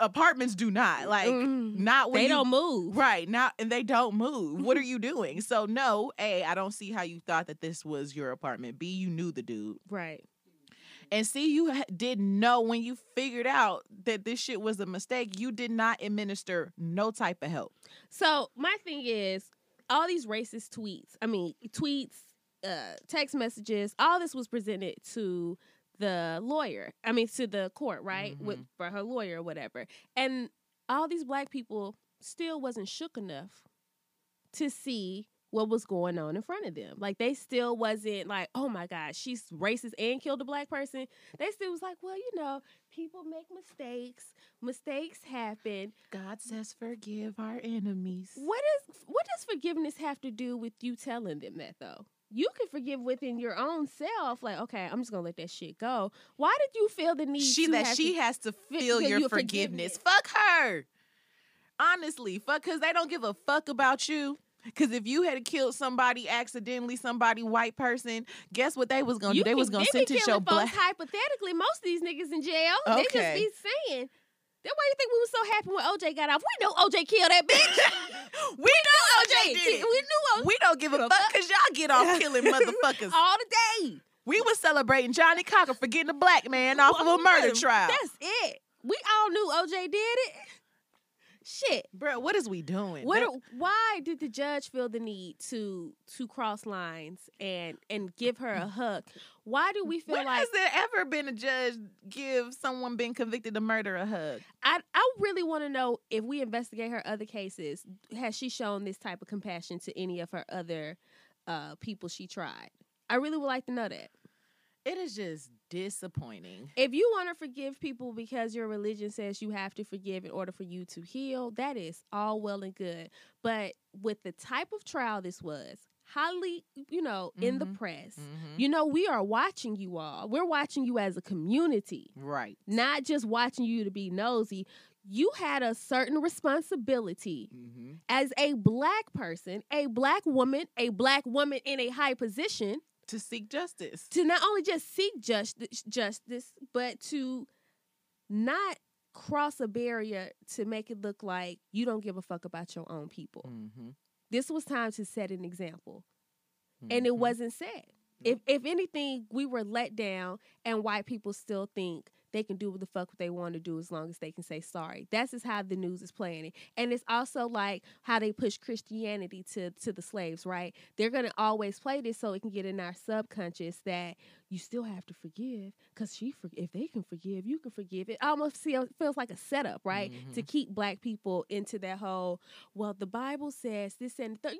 apartments do not not when they don't move. Right, and they don't move. What are you doing? So no, A, I don't see how you thought that this was your apartment. B, you knew the dude. Right. And see, you didn't know when you figured out that this shit was a mistake. You did not administer no type of help. So my thing is, all these racist tweets, text messages, all this was presented to to the court, right? Mm-hmm. For her lawyer or whatever. And all these Black people still wasn't shook enough to see what was going on in front of them. They still wasn't oh, my God, she's racist and killed a Black person. They still was like, well, people make mistakes. Mistakes happen. God says forgive our enemies. What does forgiveness have to do with you telling them that, though? You can forgive within your own self. Okay, I'm just going to let that shit go. Why did you feel the need has to feel your forgiveness? Fuck her. Honestly, because they don't give a fuck about you. Because if you had killed somebody accidentally, somebody white person, guess what they was going to do? They was going to sentence your Black. Hypothetically, most of these niggas in jail, okay. They just be saying. Then why you think we were so happy when OJ got off? We know OJ killed that bitch. We know OJ did it. We knew OJ. We don't give a fuck because y'all get off killing motherfuckers. All the day. We was celebrating Johnny Cocker for getting a Black man off of a murder trial. That's it. We all knew OJ did it. shit. Bro, what is we doing? Why did the judge feel the need to cross lines and give her a hook? Why do we feel when like... has there ever been a judge give someone been convicted of murder a hug? I really want to know, if we investigate her other cases, has she shown this type of compassion to any of her other people she tried? I really would like to know that. It is just disappointing. If you want to forgive people because your religion says you have to forgive in order for you to heal, that is all well and good. But with the type of trial this was, highly, in the press, we are watching you all. We're watching you as a community. Right. Not just watching you to be nosy. You had a certain responsibility as a black person, a black woman in a high position, to seek justice. To not only just seek justice, but to not cross a barrier to make it look like you don't give a fuck about your own people. This was time to set an example. And it wasn't set. If anything, we were let down, and white people still think they can do what the fuck they want to do as long as they can say sorry. That's just how the news is playing it. And it's also like how they push Christianity to the slaves, right? They're going to always play this so it can get in our subconscious that you still have to forgive, because if they can forgive, you can forgive. It almost feels like a setup, right? To keep black people into that whole, well, the Bible says this and that.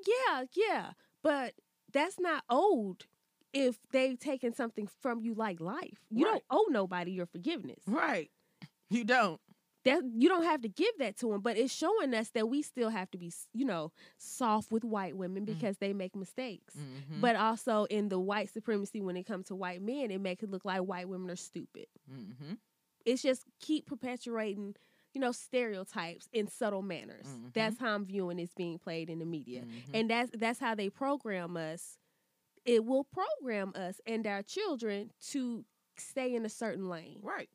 Yeah, but that's not old. If they've taken something from you, like life, you don't owe nobody your forgiveness. Right. You don't. That you don't have to give that to them, but it's showing us that we still have to be, soft with white women because they make mistakes. But also in the white supremacy, when it comes to white men, it makes it look like white women are stupid. It's just keep perpetuating, stereotypes in subtle manners. That's how I'm viewing it's being played in the media. And that's how they program us. It will program us and our children to stay in a certain lane. Right.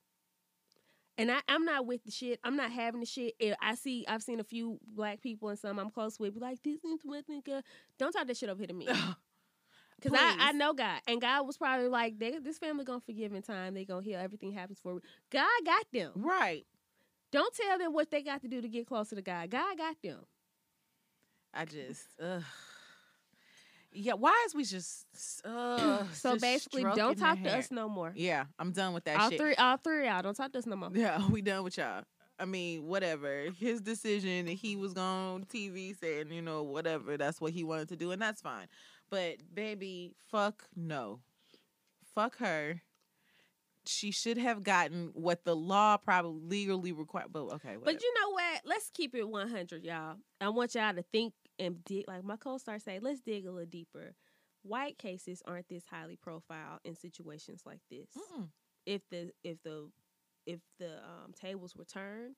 And I'm not with the shit. I'm not having the shit. I've seen a few black people and some I'm close with be like, this is what nigga. Don't talk that shit over here to me. Because I know God. And God was probably like, this family going to forgive in time. They going to heal. Everything happens for God got them. Right. Don't tell them what they got to do to get closer to God. God got them. Yeah, why is we just so basically don't talk to us no more. Yeah, I'm done with that shit. All three of y'all, don't talk to us no more. Yeah, we done with y'all. I mean, whatever. His decision that he was going on TV saying, whatever, that's what he wanted to do, and that's fine. But baby, fuck no. Fuck her. She should have gotten what the law probably legally required. But okay, whatever. But you know what? Let's keep it 100, y'all. I want y'all to think and dig, like my co-star say, let's dig a little deeper. White cases aren't this highly profiled in situations like this. If the tables were turned,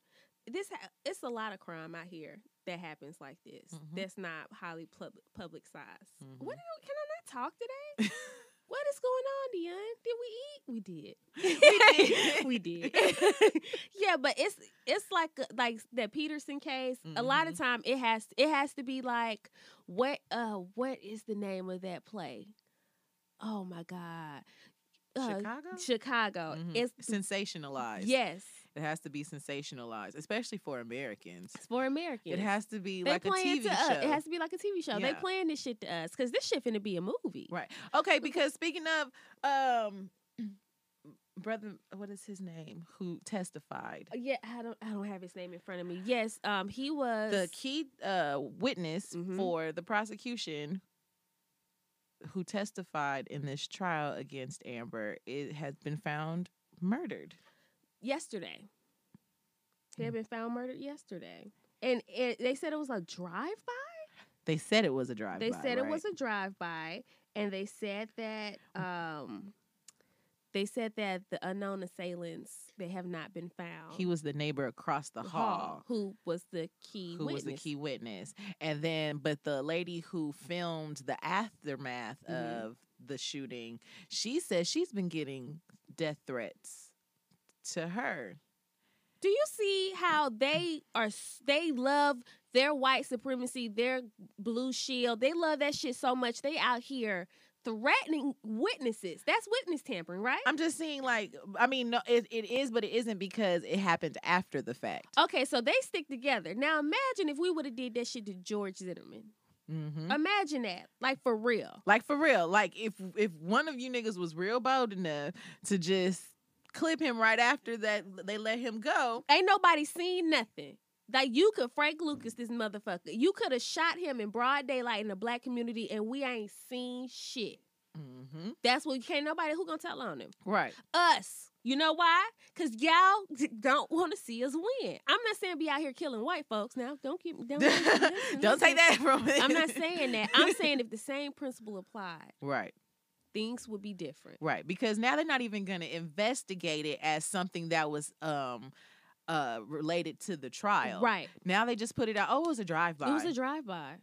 it's a lot of crime out here that happens like this. That's not highly publicized. Can I not talk today? What is going on, Dion? Did we eat? We did. Yeah, but it's like that Peterson case. A lot of time it has to be like what is the name of that play? Oh my God, Chicago. It's sensationalized. Yes. It has to be sensationalized, especially for Americans. It's for Americans. It has to be like a TV show. It has to be like a TV show. Yeah. They playing this shit to us because this shit finna be a movie. Right. Okay, because speaking of brother, what is his name, who testified? Yeah, I don't have his name in front of me. Yes, he was the key witness for the prosecution who testified in this trial against Amber. It has been found murdered. Yesterday. They had been found murdered yesterday. And they said it was a drive-by? They said it was a drive-by. They said it was a drive-by, and they said that the unknown assailants, they have not been found. He was the neighbor across the hall who was the key witness. And then but the lady who filmed the aftermath of the shooting, she says she's been getting death threats to her. Do you see how they love their white supremacy, their blue shield? They love that shit so much. They out here threatening witnesses. That's witness tampering, right? I'm just seeing, like, I mean, no, it is, but it isn't, because it happened after the fact. Okay, so they stick together. Now, imagine if we would have did that shit to George Zimmerman. Mm-hmm. Imagine that, like, for real. Like, for real. Like, if one of you niggas was real bold enough to just clip him right after that, they let him go. Ain't nobody seen nothing. Like, you could Frank Lucas this motherfucker. You could have shot him in broad daylight in the black community, and we ain't seen shit. Mm-hmm. That's what, can't nobody, who gonna tell on him? Right. Us. You know why? Because y'all don't want to see us win. I'm not saying be out here killing white folks now. Don't get me. Don't take that from me. I'm not saying that. I'm saying if the same principle applied. Right. Things would be different. Right. Because now they're not even going to investigate it as something that was related to the trial. Right. Now they just put it out. Oh, it was a drive-by. It was a drive-by.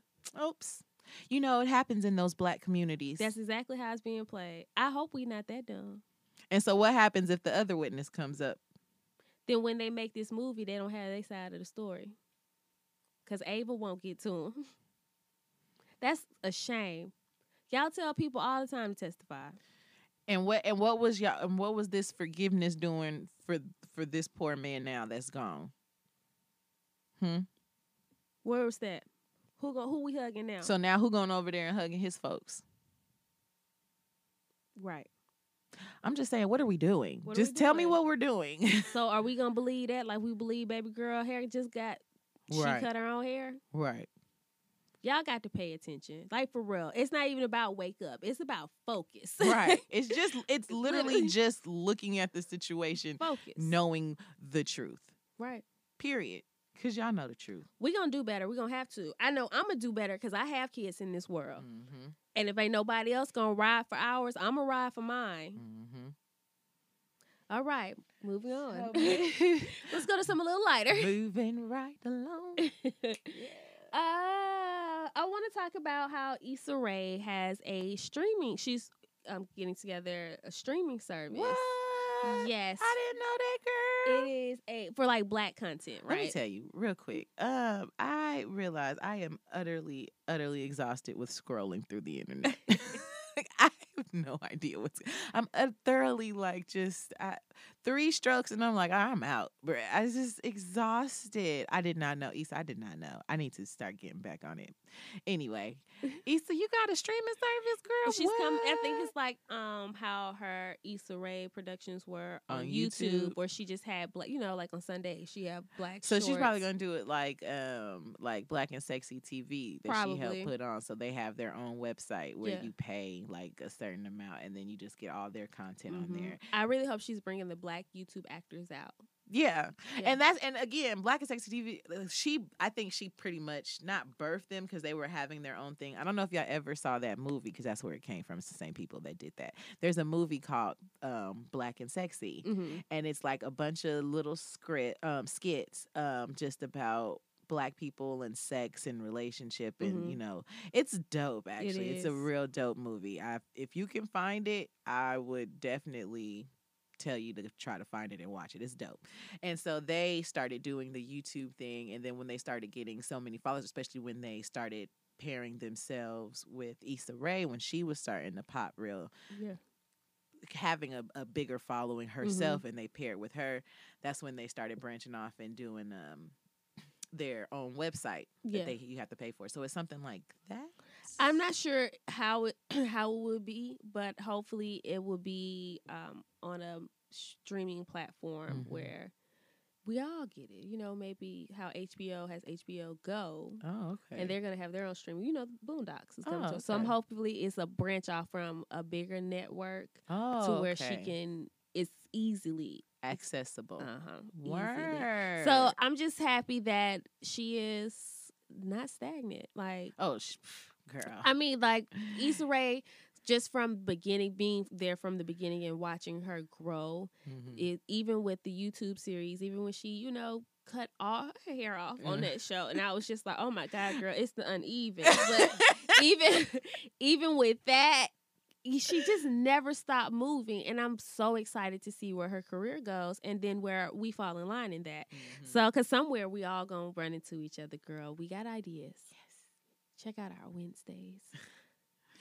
Oops. You know, it happens in those black communities. That's exactly how it's being played. I hope we not that dumb. And so what happens if the other witness comes up? Then when they make this movie, they don't have their side of the story. Because Abel won't get to him. That's a shame. Y'all tell people all the time to testify. And what was this forgiveness doing for this poor man now that's gone? Where was that? Who we hugging now? So now who going over there and hugging his folks? Right. I'm just saying, what are we doing? Tell me what we're doing. So are we going to believe that? Like, we believe baby girl Harry just got, she cut her own hair? Right. Y'all got to pay attention. Like, for real. It's not even about wake up. It's about focus. Right. It's literally just looking at the situation. Focus. Knowing the truth. Right. Period. Because y'all know the truth. We're going to do better. We're going to have to. I know I'm going to do better because I have kids in this world. Mm-hmm. And if ain't nobody else going to ride for ours, I'm going to ride for mine. Mm-hmm. All right. Moving on. So let's go to something a little lighter. Moving right along. Yeah. I want to talk about how Issa Rae has a streaming. She's getting together a streaming service. What? Yes. I didn't know that, girl. It is for like black content, right? Let me tell you real quick. I realize I am utterly exhausted with scrolling through the internet. Like, I have no idea what's. I'm thoroughly like just three strokes and I'm like, I'm out. I was just exhausted. I did not know. Issa, I did not know. I need to start getting back on it. Anyway, Issa, you got a streaming service, girl? She's coming. I think it's like how her Issa Rae productions were on YouTube, where she just had black, you know, like on Sunday she had black. So shorts. She's probably gonna do it like Black and Sexy TV that probably. She helped put on. So they have their own website where you pay like a certain amount and then you just get all their content on there. I really hope she's bringing the black YouTube actors out. Yeah. And again, Black and Sexy TV, I think she pretty much not birthed them because they were having their own thing. I don't know if y'all ever saw that movie because that's where it came from. It's the same people that did that. There's a movie called Black and Sexy, and it's like a bunch of little skits just about black people and sex and relationship and you know, it's dope. Actually, it's a real dope movie. If you can find it, I would definitely tell you to try to find it and watch it. It's dope. And so they started doing the YouTube thing, and then when they started getting so many followers, especially when they started pairing themselves with Issa Rae when she was starting to pop real, having a bigger following herself, and they paired with her, that's when they started branching off and doing their own website that you have to pay for. So it's something like that. I'm not sure how it would be, but hopefully it will be on a streaming platform where we all get it. You know, maybe how HBO has HBO Go. Oh, okay. And they're going to have their own streaming. You know, Boondocks is coming to. So I'm hopefully it's a branch off from a bigger network to where she can, it's easily accessible. Word. So I'm just happy that she is not stagnant. Like, girl. I mean, like, Issa Rae, just from beginning, being there from the beginning and watching her grow, even with the YouTube series, even when she, you know, cut all her hair off on that show, and I was just like, oh my God, girl, it's the uneven. But even with that, she just never stopped moving, and I'm so excited to see where her career goes and then where we fall in line in that. So, because somewhere we all gonna run into each other, girl. We got ideas. Check out our Wednesdays.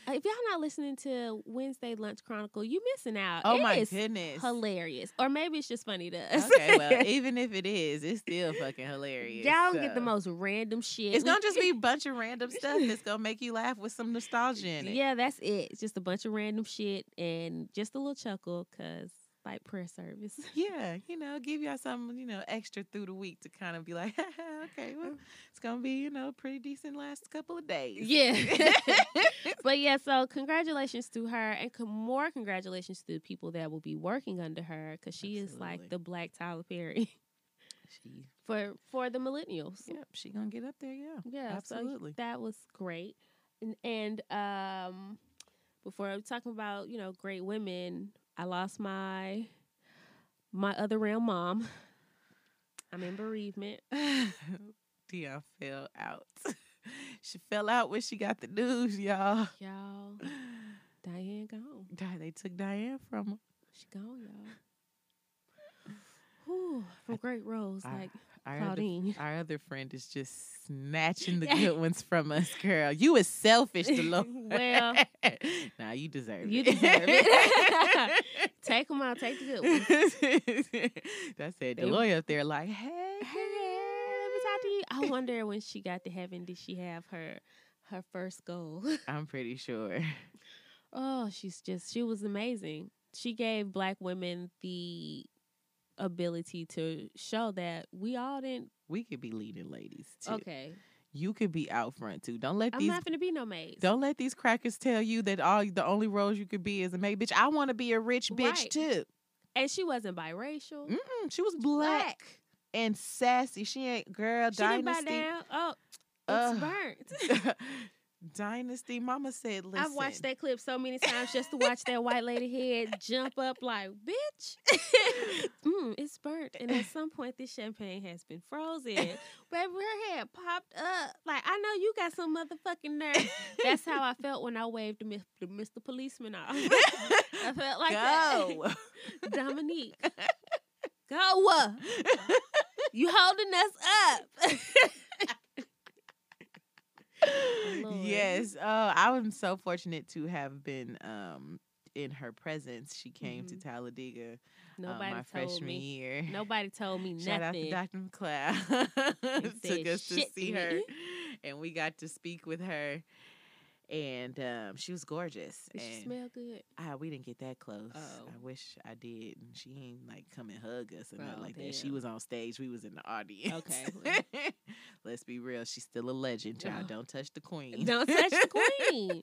If y'all not listening to Wednesday Lunch Chronicle, you missing out. Oh, my goodness. Hilarious. Or maybe it's just funny to us. Okay, well, even if it is, it's still fucking hilarious. Y'all get the most random shit. It's going to just be a bunch of random stuff that's going to make you laugh with some nostalgia in it. Yeah, that's it. It's just a bunch of random shit and just a little chuckle because, like, prayer service. Yeah, you know, give y'all something, you know, extra through the week to kind of be like, okay, well, it's going to be, you know, pretty decent last couple of days. Yeah. But yeah, so congratulations to her, and more congratulations to the people that will be working under her, because she is like the Black Tyler Perry. She for the millennials. Yep, she going to get up there, yeah. Yeah, absolutely. So that was great. And before I'm talking about, you know, great women, I lost my other round mom. I'm in bereavement. Dion fell out. She fell out when she got the news, y'all. Y'all, Diane gone. They took Diane from her. She gone, y'all. Whew, from great roles like Claudine. Our other friend is just snatching the good ones from us, girl. You is selfish, the Lord. Well, nah, you deserve it. You deserve it. Take them out. Take the good ones. That's it. The lawyer up there like, hey. I wonder when she got to heaven, did she have her first goal? I'm pretty sure. Oh, she was amazing. She gave Black women the ability to show that we could be leading ladies too. Okay. You could be out front too. I'm not gonna be no maid. Don't let these crackers tell you that the only roles you could be is a maid. Bitch, I want to be a rich bitch too. And she wasn't biracial. Mm-mm, she was Black. And sassy. She ain't, girl, she Dynasty. Down. Oh, it's burnt. Dynasty. Mama said, listen. I've watched that clip so many times just to watch that white lady head jump up like, bitch. It's burnt. And at some point, this champagne has been frozen. Baby, her head popped up. Like, I know you got some motherfucking nerve. That's how I felt when I waved the Mr. Policeman off. I felt like that. Dominique. Go. You holding us up. Yes. I am so fortunate to have been in her presence. She came to Talladega my freshman year. Nobody told me nothing. Shout out to Dr. McLeod. Took us to see her. And we got to speak with her. And she was gorgeous. Did she smell good? We didn't get that close. Uh-oh. I wish I did. And she ain't like come and hug us or nothing like that. She was on stage. We was in the audience. Okay. Well. Let's be real. She's still a legend, y'all. Don't touch the queen. Don't touch the queen.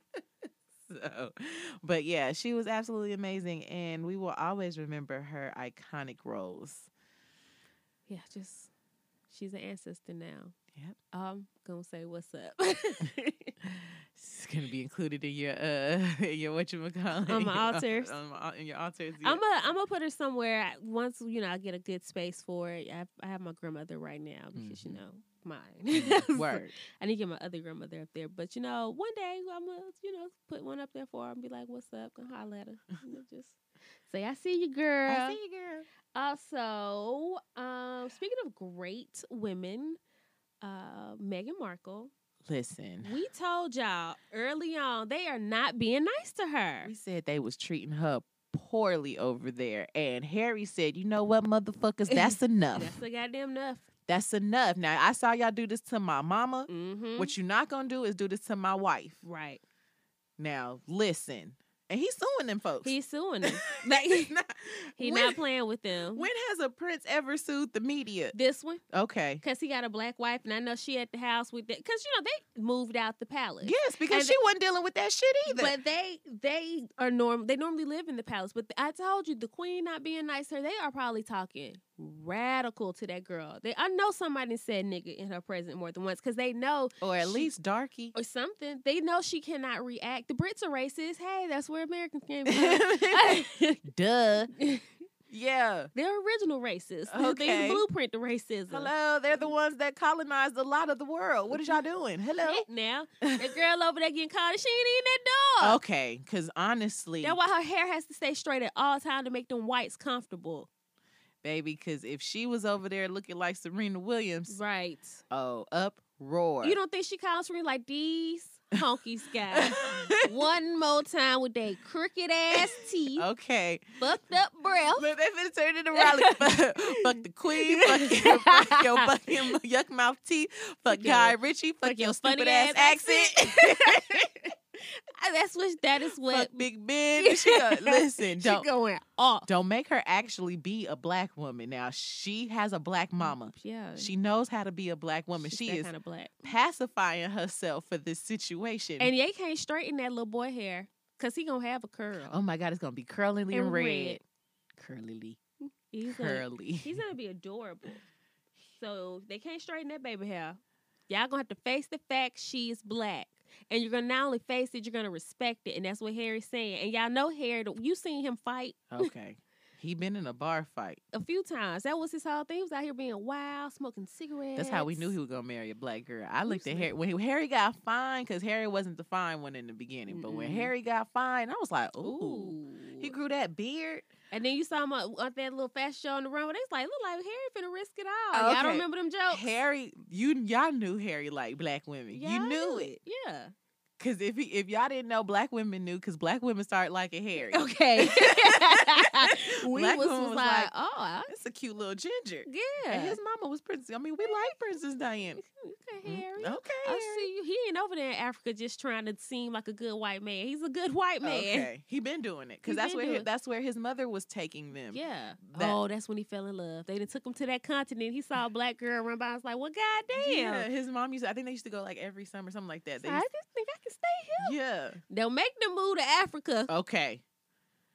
But yeah, she was absolutely amazing. And we will always remember her iconic roles. Yeah, she's an ancestor now. Yep. I'm gonna say what's up. It's gonna be included in your whatchamacallit. On my altars. In your altars. Yeah. I'm gonna put her somewhere once I get a good space for it. I have my grandmother right now because mine. Word. I need to get my other grandmother up there, but one day I'm gonna put one up there for her and be like, "What's up?" Gonna holler at her. Just say, "I see you, girl. I see you, girl." Also, speaking of great women. Meghan Markle. Listen. We told y'all early on they are not being nice to her. We said they was treating her poorly over there. And Harry said, you know what, motherfuckers, that's enough. That's a goddamn enough. That's enough. Now, I saw y'all do this to my mama. Mm-hmm. What you not going to do is do this to my wife. Right. Now, listen. And he's suing them folks. He's suing them. Like, he's not playing with them. When has a prince ever sued the media? This one. Okay. Because he got a Black wife, and I know she at the house with that. Because, they moved out the palace. Yes, because she wasn't dealing with that shit either. But they are They normally live in the palace. But I told you, the queen not being nice to her, they are probably talking radical to that girl. I know somebody said nigga in her presence more than once because they know, or at least darky or something. They know she cannot react. The Brits are racist. Hey, that's where Americans came from. Duh. Yeah, they're original racists. Okay. They blueprint the racism. Hello, they're the ones that colonized a lot of the world. What is y'all doing? Hello, shit now that girl over there getting caught, she ain't eating that dog. Okay, because honestly, that's why her hair has to stay straight at all time to make them whites comfortable. Baby, because if she was over there looking like Serena Williams. Right. Oh, uproar. You don't think she calls Serena like these honky sky one more time with their crooked ass teeth. Okay. Fucked up breath. But they finna turn into Raleigh. Fuck the queen. Fuck your yuck mouth teeth. Fuck Guy Ritchie. Fuck your stupid ass accent. That is what fuck Big Ben. She go, listen, she going off. Don't make her actually be a black woman. Now she has a black mama. Yeah, she knows how to be a black woman. She is kind of black. Pacifying herself for this situation. And they can't straighten that little boy hair because he gonna have a curl. Oh my God, it's gonna be curly and red. Curly. He's gonna be adorable. So they can't straighten that baby hair. Y'all gonna have to face the fact she is black. And you're going to not only face it, you're going to respect it. And that's what Harry's saying. And y'all know Harry, you seen him fight. Okay. He been in a bar fight. A few times. That was his whole thing. He was out here being wild, smoking cigarettes. That's how we knew he was going to marry a black girl. I looked at Harry. When Harry got fine, because Harry wasn't the fine one in the beginning. Mm-hmm. But when Harry got fine, I was like, ooh. He grew that beard. And then you saw him on that little fast show on the run where they was like, look like Harry finna risk it all. Okay. Y'all don't remember them jokes? Harry, y'all knew Harry liked black women. Yeah, you knew it. Yeah. Because if y'all didn't know, black women knew because black women started liking Harry. Okay. black women was like, oh, it's a cute little ginger. Yeah. And his mama was Princess. I mean, we like Princess Diana. Okay, Harry. Okay. I see you. He ain't over there in Africa just trying to seem like a good white man. He's a good white man. Okay. He been doing it because that's where his mother was taking them. Yeah. That's when he fell in love. They done took him to that continent. He saw a black girl run by. I was like, well, goddamn. Yeah. His mom used to. I think they used to go like every summer, something like that. I just think I can stay here. Yeah. They'll make the move to Africa. Okay.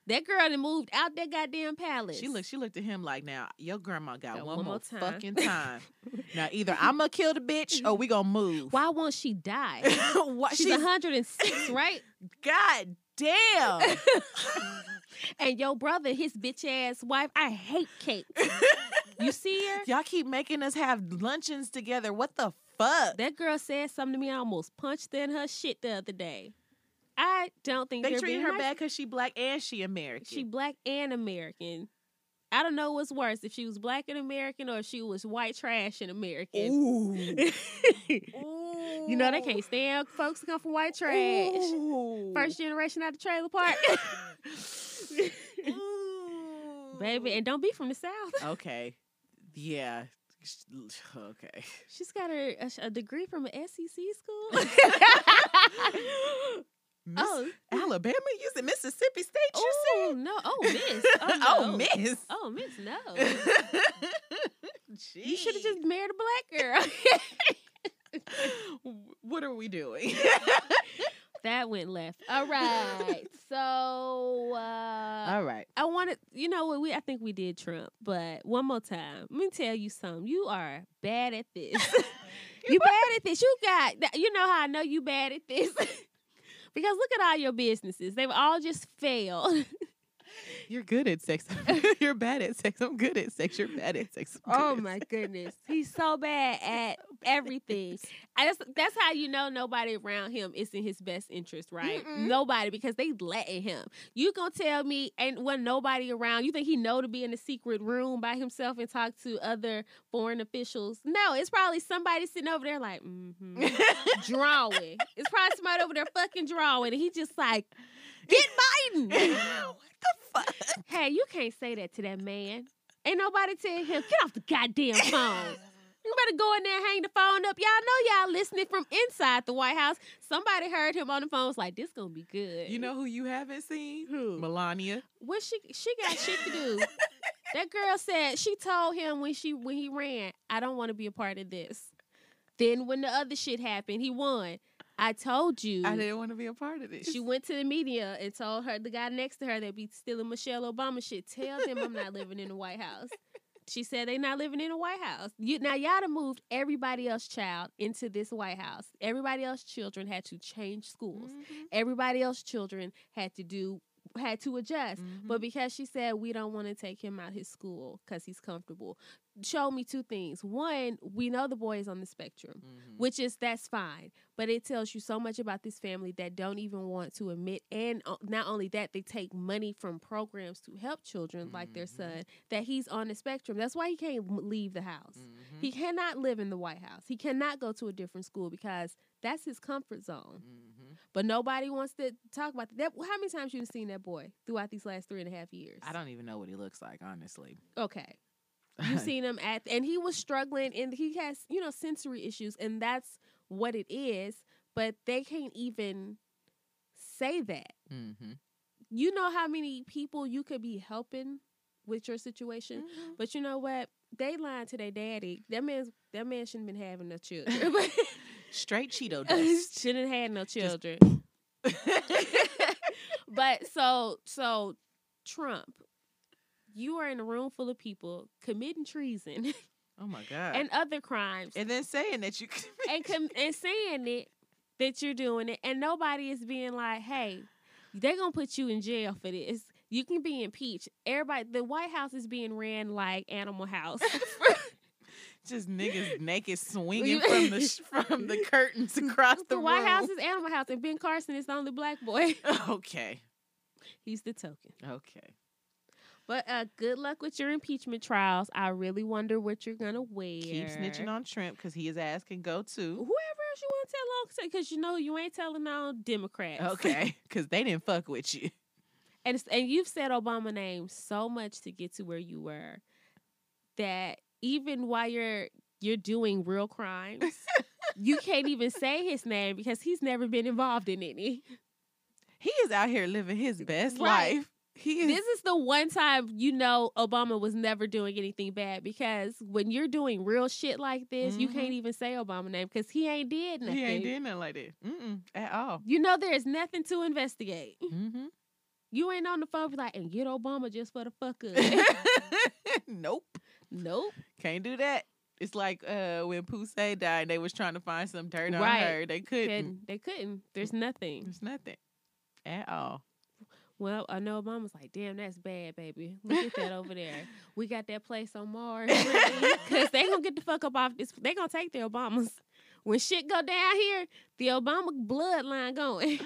That girl that moved out that goddamn palace. She looked at him like, now, your grandma got one more time. Fucking time. Now, either I'm going to kill the bitch or we going to move. Why won't she die? She's 106, right? God damn. And your brother, his bitch ass wife, I hate Kate. You see her? Y'all keep making us have luncheons together. What the fuck? That girl said something to me. I almost punched in her shit the other day. I don't think they treat her bad because she black and she American. She black and American. I don't know what's worse, if she was black and American or if she was white trash and American. Ooh. Ooh. You know, they can't stand folks who come from white trash. Ooh. First generation out of trailer park. Ooh. Baby, and don't be from the South. Okay. Yeah. Okay. She's got a degree from an SEC school. Miss Alabama? You said Mississippi State? Oh, no. Oh, Miss. Oh, no. Oh, Miss, no. You should have just married a black girl. What are we doing? That went left. All right. So, all right. I wanted, you know what? I think we did Trump, but one more time. Let me tell you something. You are bad at this. You bad at this. You know how I know you bad at this? Because look at all your businesses. They've all just failed. You're good at sex. You're bad at sex. I'm good at sex. You're bad at sex. Oh, my goodness. He's so bad at everything. That's how you know nobody around him is in his best interest, right? Mm-mm. Nobody, because they letting him. You gonna tell me ain't when nobody around, you think he know to be in a secret room by himself and talk to other foreign officials? No, it's probably somebody sitting over there like, drawing. It's probably somebody over there fucking drawing, and he just like, get Biden. What the fuck? Hey, you can't say that to that man. Ain't nobody tell him, get off the goddamn phone. You better go in there and hang the phone up. Y'all know y'all listening from inside the White House. Somebody heard him on the phone. Was like, this gonna be good. You know who you haven't seen? Who? Melania. Well, she got shit to do. That girl said she told him when he ran, I don't want to be a part of this. Then when the other shit happened, he won. I told you. I didn't want to be a part of this. She went to the media and told her, the guy next to her that be stealing Michelle Obama shit, tell them I'm not living in the White House. She said they not living in the White House. Now, y'all done moved everybody else's child into this White House. Everybody else's children had to change schools. Mm-hmm. Everybody else's children had to adjust. Mm-hmm. But because she said, we don't want to take him out his school because he's comfortable. Show me two things. One, we know the boy is on the spectrum, mm-hmm. which is, that's fine. But it tells you so much about this family that don't even want to admit. And not only that, they take money from programs to help children mm-hmm. like their son, that he's on the spectrum. That's why he can't leave the house. Mm-hmm. He cannot live in the White House. He cannot go to a different school because that's his comfort zone. Mm-hmm. But nobody wants to talk about that. How many times you've seen that boy throughout these last 3.5 years? I don't even know what he looks like, honestly. Okay. You've seen him and he was struggling, and he has, you know, sensory issues, and that's what it is. But they can't even say that. Mm-hmm. You know how many people you could be helping with your situation, mm-hmm. but you know what? They lying to their daddy. That man shouldn't have been having no children. Straight Cheeto dust. Shouldn't have had no children. But so Trump, you are in a room full of people committing treason. Oh my God. And other crimes. And then saying that you and saying it that you're doing it, and nobody is being like, hey, they're gonna put you in jail for this. You can be impeached. Everybody, the White House is being ran like Animal House. Just niggas naked swinging from the curtains across the room. The White House is Animal House, and Ben Carson is the only black boy. Okay. He's the token. Okay. But good luck with your impeachment trials. I really wonder what you're going to wear. Keep snitching on Trump, because his ass can go too. Whoever else you want to tell on, because you know you ain't telling all Democrats. Okay, because they didn't fuck with you. And you've said Obama's name so much to get to where you were that even while you're doing real crimes, you can't even say his name because he's never been involved in any. He is out here living his best life. He is. This is the one time you know Obama was never doing anything bad, because when you're doing real shit like this, mm-hmm. you can't even say Obama's name because he ain't did nothing. He ain't did nothing like that at all. You know there is nothing to investigate. Mm-hmm. You ain't on the phone be like, and get Obama just for the fuck up. Nope. Can't do that. It's like when Pusey died, they was trying to find some dirt on her. They couldn't. There's nothing. There's nothing at all. Well, I know Obama's like, damn, that's bad, baby. Look at that over there. We got that place on Mars. Because they going to get the fuck up off this. They going to take the Obamas. When shit go down here, the Obama bloodline going.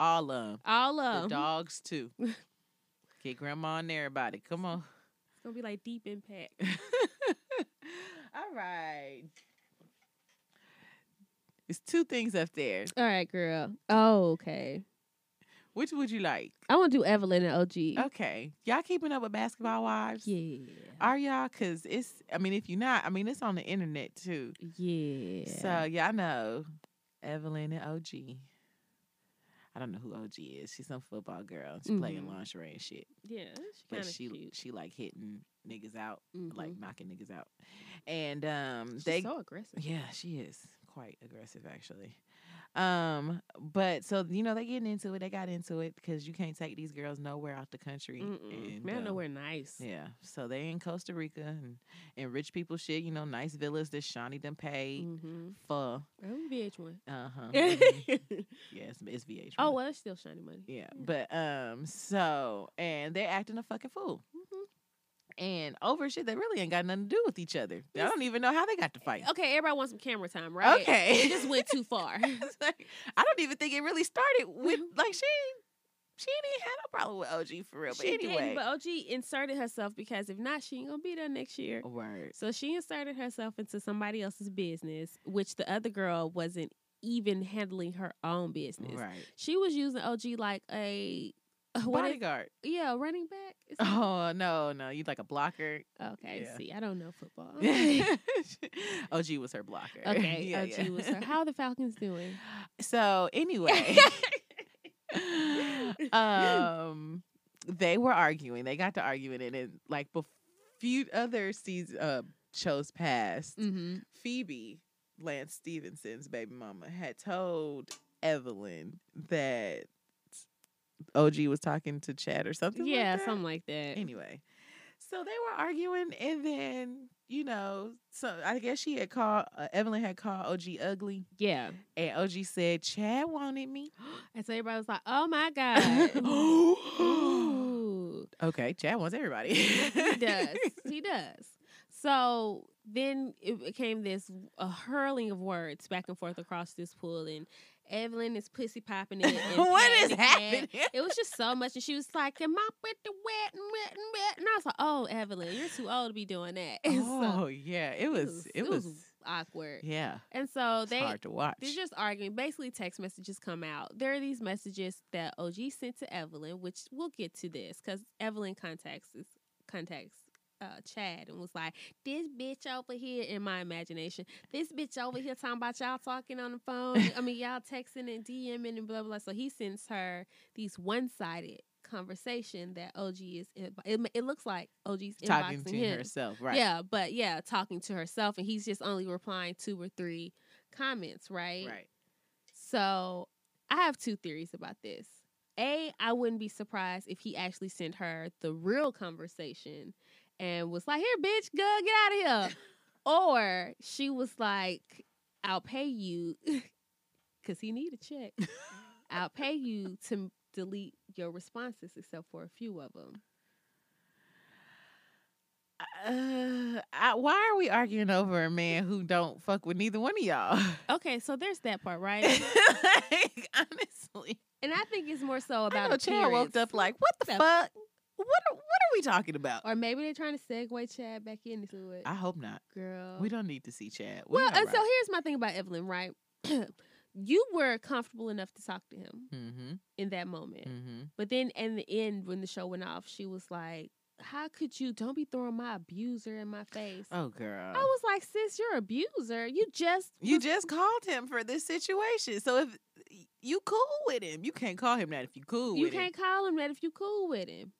All of them. All of them. The dogs, too. Get grandma and everybody. Come on. It's going to be like Deep Impact. All right. There's two things up there. All right, girl. Oh, okay. Which would you like? I want to do Evelyn and OG. Okay. Y'all keeping up with Basketball Wives? Yeah. Are y'all? Because it's, I mean, if you're not, I mean, it's on the internet, too. Yeah. So, y'all know Evelyn and OG. I don't know who OG is. She's some football girl. She playing lingerie and shit. Yeah, she like hitting niggas out, like knocking niggas out. And she's so aggressive. Yeah, she is quite aggressive actually. But so you know they getting into it. They got into it because you can't take these girls nowhere out the country. Man, nowhere nice. Yeah, so they in Costa Rica and rich people shit. You know, nice villas that Shawnee done paid for. VH1. Yeah, it's VH1. Oh well, it's still Shawnee money. Yeah, but so and they're acting a fucking fool. And over shit that really ain't got nothing to do with each other. I don't even know how they got to fight. Okay, everybody wants some camera time, right? Okay. It just went too far. Like, I don't even think it really started with, like, she ain't even had no problem with OG for real. But anyway. But OG inserted herself because if not, she ain't going to be there next year. Right. So she inserted herself into somebody else's business, which the other girl wasn't even handling her own business. Right. She was using OG like a... bodyguard. Yeah, running back. Oh, no. You like a blocker. Okay, yeah. See, I don't know football. OG was her blocker. Okay, yeah, OG was her. How are the Falcons doing? So, anyway. They were arguing. They got to arguing. And then, like, a few other shows passed. Phoebe, Lance Stevenson's baby mama, had told Evelyn that OG was talking to Chad or something like that. Yeah, something like that. Anyway, so they were arguing, and then, you know, so I guess she had called, Evelyn had called OG ugly. Yeah. And OG said, Chad wanted me. And so everybody was like, oh my God. Okay, Chad wants everybody. He does. So then it became this hurling of words back and forth across this pool, and Evelyn is pussy popping it. What is happening? It was just so much. And she was like, am I with the wet and I was like, oh, Evelyn, you're too old to be doing that. And it was awkward. Yeah. And so it's hard to watch. They're just arguing. Basically, text messages come out. There are these messages that OG sent to Evelyn, which we'll get to this, because Evelyn contacts Chad and was like, this bitch over here, in my imagination, this bitch over here talking about y'all talking on the phone. I mean, y'all texting and DMing and blah, blah, blah. So he sends her these one-sided conversation that OG is it looks like OG's talking inboxing to him. Herself, right? Yeah, but yeah, talking to herself, and he's just only replying 2 or 3 comments, right? Right. So I have 2 theories about this. A, I wouldn't be surprised if he actually sent her the real conversation and was like, here, bitch, go get out of here. Or she was like, I'll pay you, because he need a check. I'll pay you to delete your responses, except for a few of them. Why are we arguing over a man who don't fuck with neither one of y'all? Okay, so there's that part, right? Like, honestly. And I think it's more so about appearance. Chad woke up like, what the fuck? What are we talking about? Or maybe they're trying to segue Chad back into it. I hope not. Girl. We don't need to see Chad. So here's my thing about Evelyn, right? You were comfortable enough to talk to him in that moment. Mm-hmm. But then in the end, when the show went off, she was like, how could you? Don't be throwing my abuser in my face. Oh, girl. I was like, sis, you're an abuser. You just called him for this situation. So if you cool with him, you can't call him that if you cool with him. You can't call him that if you cool with him.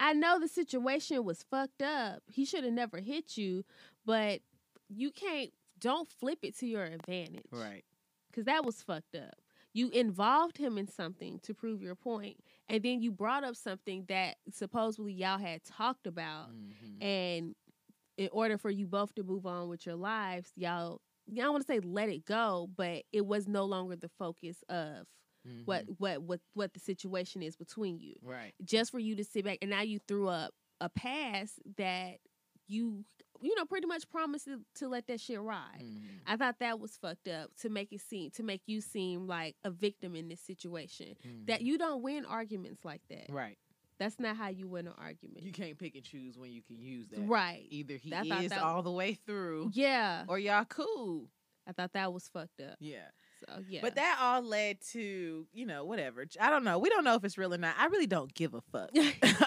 I know the situation was fucked up. He should have never hit you, but you can't. Don't flip it to your advantage. Right. Because that was fucked up. You involved him in something to prove your point, and then you brought up something that supposedly y'all had talked about, and in order for you both to move on with your lives, y'all want to say let it go, but it was no longer the focus of what the situation is between you. Right. Just for you to sit back, and now you threw up a pass that you pretty much promised to let that shit ride. Mm-hmm. I thought that was fucked up to make it seem, to make you seem like a victim in this situation. Mm-hmm. That you don't win arguments like that. Right. That's not how you win an argument. You can't pick and choose when you can use that. Right. Either he is all the way through. Yeah. Or y'all cool. I thought that was fucked up. Yeah. So, yeah. But that all led to, whatever. I don't know. We don't know if it's real or not. I really don't give a fuck,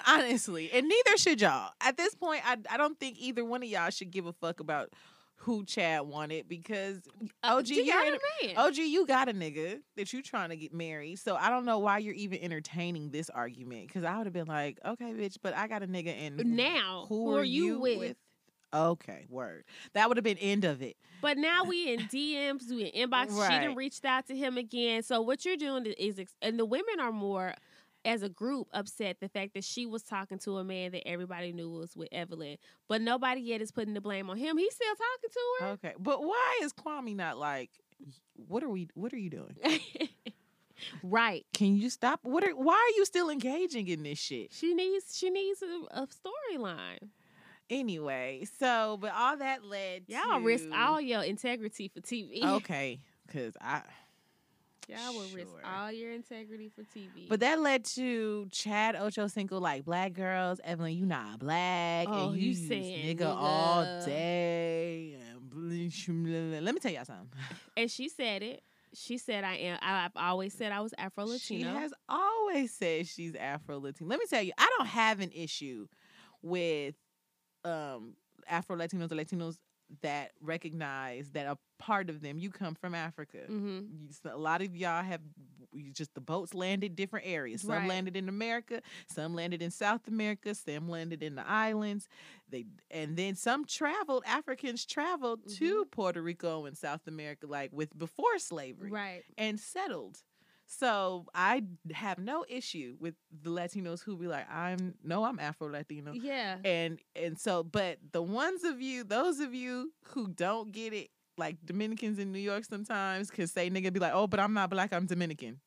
honestly. And neither should y'all. At this point, I don't think either one of y'all should give a fuck about who Chad wanted, because OG, you got a nigga that you trying to get married. So I don't know why you're even entertaining this argument, because I would have been like, okay, bitch, but I got a nigga, and now who are you with? Okay, word. That would have been end of it. But now we in DMs, we in inbox. Right. She done reached out to him again. So what you're doing is, and the women are more, as a group, upset the fact that she was talking to a man that everybody knew was with Evelyn, but nobody yet is putting the blame on him. He's still talking to her. Okay, but why is Kwame not like, what are you doing? Right. Can you stop? Why are you still engaging in this shit? She needs a storyline. Anyway, but all that led to... Y'all risk all your integrity for TV. Okay, because Y'all will risk all your integrity for TV. But that led to Chad Ochocinco, like, black girls, Evelyn, you not black. Oh, and you saying nigga all day. Let me tell y'all something. And she said it. She said I've always said I was Afro-Latina. She has always said she's Afro-Latina. Let me tell you, I don't have an issue with... Afro-Latinos or Latinos that recognize that a part of them, you come from Africa. Mm-hmm. A lot of y'all have, just the boats landed different areas. Some landed in America, some landed in South America, some landed in the islands. And then some traveled, Africans traveled to Puerto Rico and South America, like before slavery. Right. And settled. So I have no issue with the Latinos who be like, I'm Afro-Latino. Yeah. And so, but the ones of you, those of you who don't get it, like Dominicans in New York sometimes can say nigga, be like, oh, but I'm not black, I'm Dominican.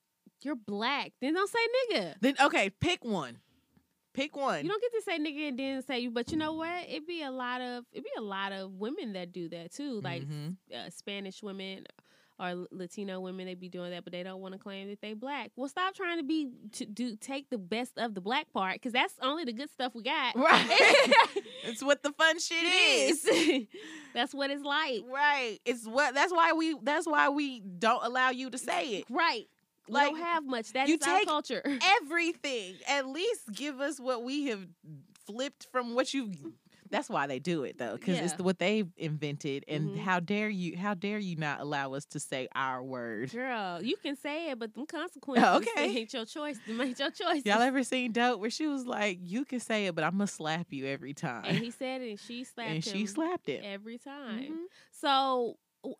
You're black. Then don't say nigga. Then, okay, pick one. Pick one. You don't get to say nigga and then say you, but you know what? It'd be a lot of women that do that too. Like Spanish women. or Latino women, they be doing that, but they don't want to claim that they black. Well, stop trying to be take the best of the black part, because that's only the good stuff we got. Right. It's what the fun shit is. That's what it's like. Right. It's what. That's why we don't allow you to say it. Right. Like, we don't have much. That is our culture. Everything. At least give us what we have flipped from what you. That's why they do it, though, because it's what they've invented. And how dare you not allow us to say our word? Girl, you can say it, but them consequences ain't your choice. Them ain't your choice. Y'all ever seen Dope, where she was like, you can say it, but I'm going to slap you every time. And he said it, and she slapped him. And she slapped him. Every time. Mm-hmm. So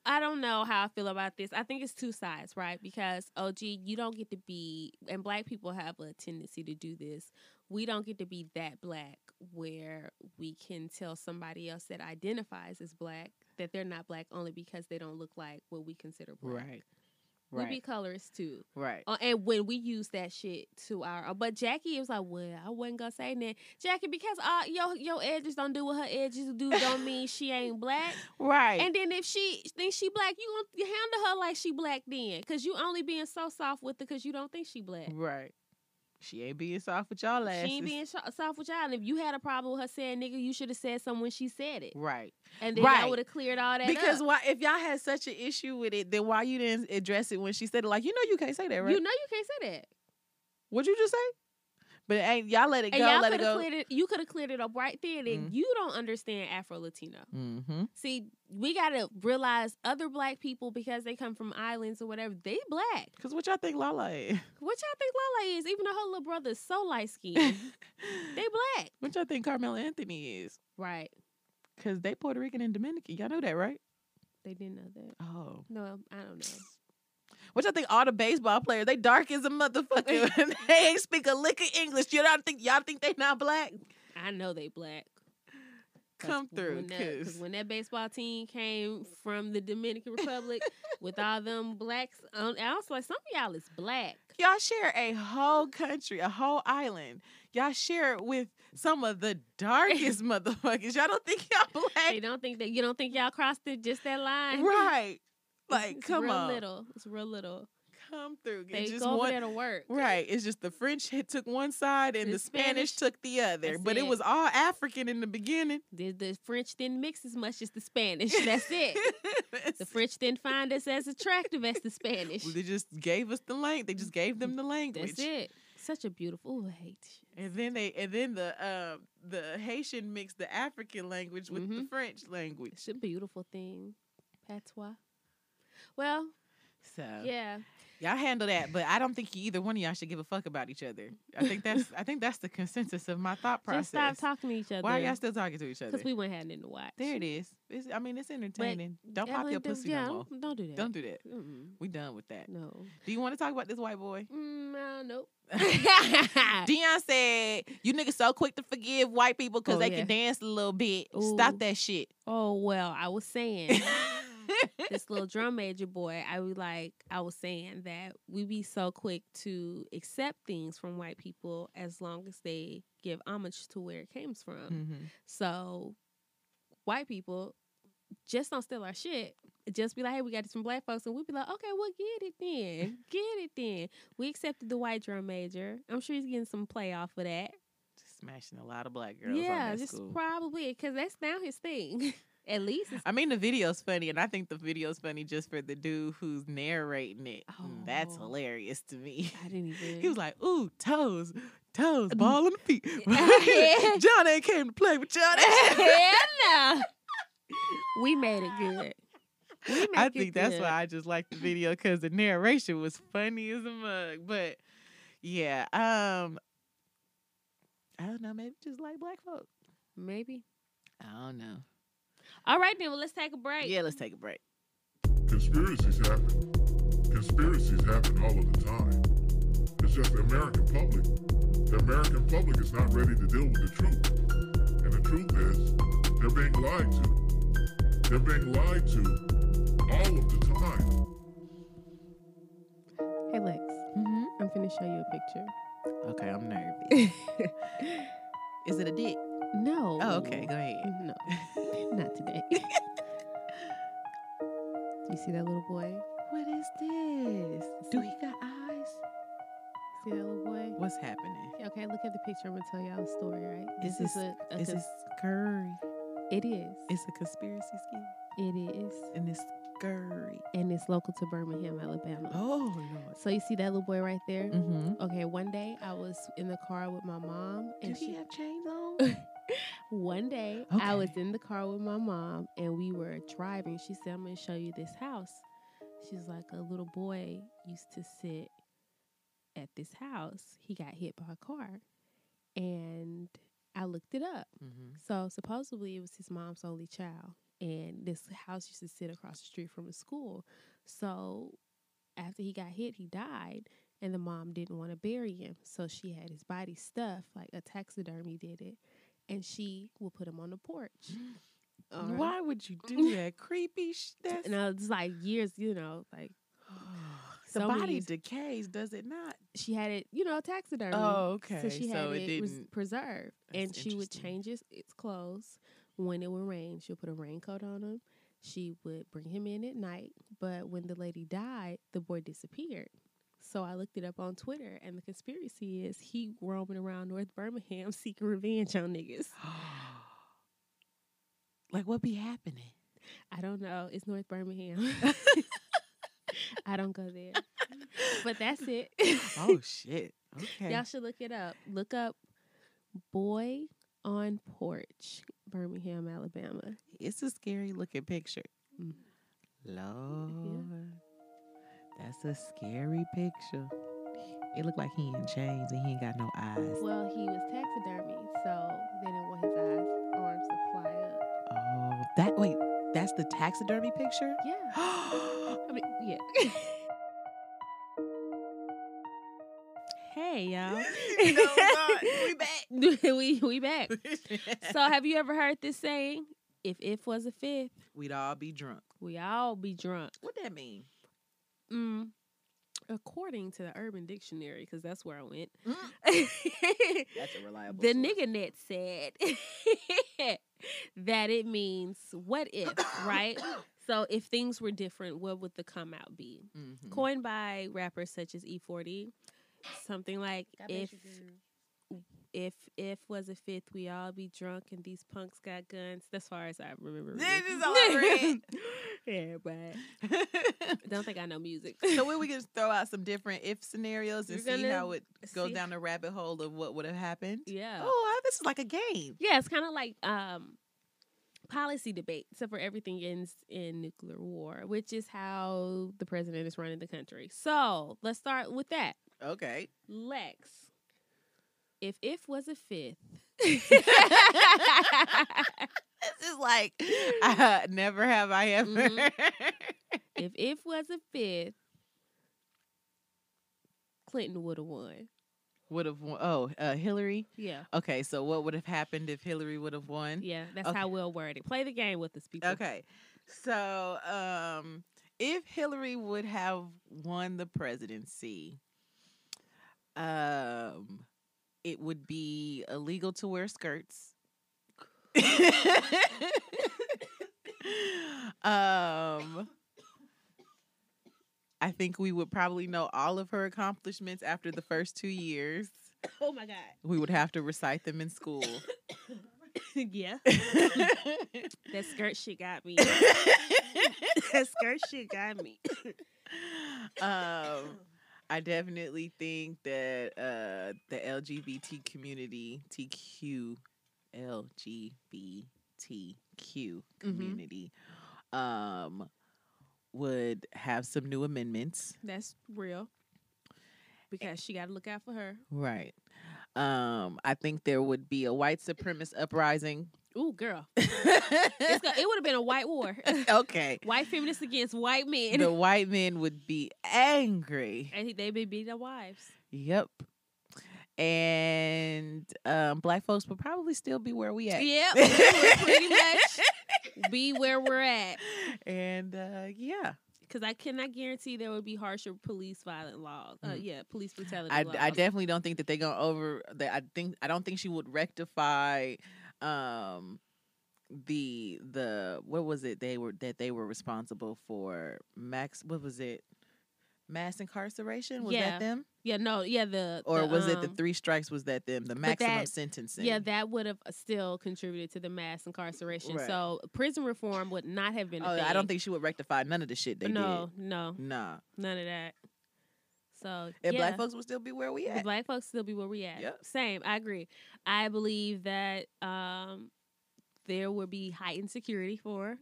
I don't know how I feel about this. I think it's two sides, right? Because, OG, you don't get to be, and black people have a tendency to do this, we don't get to be that black where we can tell somebody else that identifies as black that they're not black only because they don't look like what we consider black. Right. Right. We be colorist too. Right. And when we use that shit to our... But Jackie was like, well, I wasn't going to say that. Jackie, because your edges don't do what her edges do don't mean she ain't black. Right. And then if she thinks she black, you going to handle her like she black then. Because you only being so soft with her because you don't think she black. Right. She ain't being soft with y'all asses. She ain't being soft with y'all. And if you had a problem with her saying nigga, you should have said something when she said it. Right. And then I would have cleared all that up. Because if y'all had such an issue with it, then why you didn't address it when she said it? Like, you know you can't say that, right? You know you can't say that. What'd you just say? But y'all let it go, let it go. You could have cleared it up right then. And you don't understand Afro-Latino. Mm-hmm. See, we got to realize other black people, because they come from islands or whatever, they black. Because what y'all think Lala is? What y'all think Lala is? Even though her little brother is so light-skinned. They black. What y'all think Carmelo Anthony is? Right. Because they Puerto Rican and Dominican. Y'all know that, right? They didn't know that. Oh. No, I don't know. Which I think all the baseball players, they dark as a motherfucker. They ain't speak a lick of English. Y'all think they not black? I know they black. Come through. When that baseball team came from the Dominican Republic with all them blacks, I was like, some of y'all is black. Y'all share a whole country, a whole island. Y'all share it with some of the darkest motherfuckers. Y'all don't think y'all black? You don't think y'all crossed it just that line? Right. Like, it's come on. It's real little. Come through. They just go over there to work. Right. It's just the French took one side and the Spanish took the other. But it was all African in the beginning. The French didn't mix as much as the Spanish. That's it. The French didn't find us as attractive as the Spanish. Well, they just gave us the language. They just gave them the language. That's it. Such a beautiful Haitian. And then the Haitian mixed the African language with the French language. It's a beautiful thing. Patois. Well, so yeah, y'all handle that, but I don't think either one of y'all should give a fuck about each other. I think that's the consensus of my thought process. Just stop talking to each other. Why are y'all still talking to each other? Because we went having to watch. There it is. It's entertaining. But don't pop your pussy no more. Don't do that. Don't do that. Mm-mm. We done with that. No. Do you want to talk about this white boy? Nope. Dion said, "You niggas so quick to forgive white people because they can dance a little bit. Ooh. Stop that shit." Oh well, I was saying. This little drum major boy, I was saying that we be so quick to accept things from white people as long as they give homage to where it came from. Mm-hmm. So white people just don't steal our shit. Just be like, hey, we got this from black folks, and we'd be like, okay, well, get it then. Get it then. We accepted the white drum major. I'm sure he's getting some play off of that. Just smashing a lot of black girls. Yeah, just probably because that's now his thing. At least. I mean, the video's funny, and I think the video's funny just for the dude who's narrating it. Oh. That's hilarious to me. I didn't even. He was like, ooh, toes, ball on the feet. Johnny ain't came to play with y'all. Hell no. We made it good. I think that's why I just liked the video, because the narration was funny as a mug. But, yeah, I don't know, maybe just like black folk. Maybe. I don't know. All right, then. Well, let's take a break. Yeah, let's take a break. Conspiracies happen. Conspiracies happen all of the time. It's just the American public. The American public is not ready to deal with the truth. And the truth is, they're being lied to. They're being lied to all of the time. Hey, Lex. Mm-hmm. I'm finna show you a picture. Okay, I'm nervous. Is it a dick? No. Oh, okay. Go ahead. No, not today. Do you see that little boy? What? What is this? Do he got eyes? See that little boy? What's happening? Okay, look at the picture. I'm going to tell y'all a story, right? This is scurry. It is. It's a conspiracy scheme. It is. And it's scurry. And it's local to Birmingham, Alabama. Oh, Lord. So you see that little boy right there? Mm-hmm. Okay, one day I was in the car with my mom. And Did he have chains on? One day, okay. I was in the car with my mom, and we were driving. She said, I'm going to show you this house. She's like, a little boy used to sit at this house. He got hit by a car, and I looked it up. Mm-hmm. So supposedly, it was his mom's only child, and this house used to sit across the street from the school. So after he got hit, he died, and the mom didn't want to bury him. So she had his body stuffed, like a taxidermy did it. And she will put him on the porch. Right. Why would you do that? Creepy shit. No, it's like years, you know, like. The body decays, does it not? She had it, you know, taxidermy. Oh, okay. So she had it was preserved. And she would change its clothes when it would rain. She'll put a raincoat on him. She would bring him in at night. But when the lady died, the boy disappeared. So I looked it up on Twitter, and the conspiracy is he roaming around North Birmingham seeking revenge on niggas. Like, what be happening? I don't know. It's North Birmingham. I don't go there. But that's it. Oh, shit. Okay. Y'all should look it up. Look up Boy on Porch, Birmingham, Alabama. It's a scary-looking picture. Mm. Lord. Yeah. That's a scary picture. It looked like he in chains and he ain't got no eyes. Well, he was taxidermy, so they didn't want his arms to fly up. Oh, that's the taxidermy picture? Yeah. I mean, yeah. Hey, y'all. No, we back. we back. So have you ever heard this saying? If it was a fifth, we'd all be drunk. We all be drunk. What that mean? According to the Urban Dictionary, because that's where I went. Mm. That's a reliable source. The nigga net said that it means what if, right? So if things were different, what would the come out be? Mm-hmm. Coined by rappers such as E40. Something like, if was a fifth, we all be drunk and these punks got guns. That's far as I remember. This is all I read. Yeah, but don't think I know music. So when we just throw out some different if scenarios and see how it goes down the rabbit hole of what would have happened. Yeah. Oh, this is like a game. Yeah, it's kind of like policy debate, except for everything ends in nuclear war, which is how the president is running the country. So let's start with that. Okay. Lex, if was a fifth. This is like, never have I ever. Mm-hmm. If was a fifth, Clinton would have won. Would have won. Oh, Hillary? Yeah. Okay, so what would have happened if Hillary would have won? Yeah, that's okay. How we'll word it. Play the game with us, people. Okay, so if Hillary would have won the presidency, it would be illegal to wear skirts. I think we would probably know all of her accomplishments after the first 2 years. Oh my God. We would have to recite them in school. Yeah. That skirt shit got me. That skirt shit got me. I definitely think that the LGBT community, LGBTQ community, mm-hmm. Would have some new amendments. That's real. Because she got to look out for her. Right. I think there would be a white supremacist uprising. Ooh, girl. It would have been a white war. Okay. White feminists against white men. The white men would be angry. And they'd be beating their wives. Yep. And black folks would probably still be where we at. Yep. We would pretty much be where we're at. And, yeah. Because I cannot guarantee there would be harsher police violent laws. Yeah, police brutality laws. I definitely don't think that they're going to I don't think she would rectify the what was it they were responsible for max what was it mass incarceration was yeah. that them yeah no yeah the or the, was it the three strikes was that them the maximum that, sentencing yeah that would have still contributed to the mass incarceration right. So prison reform would not have been a thing. I don't think she would rectify none of the shit they did. No none of that. So and black folks will still be where we at. Black folks still be where we at. Yep. Same. I agree. I believe that there will be heightened security for her.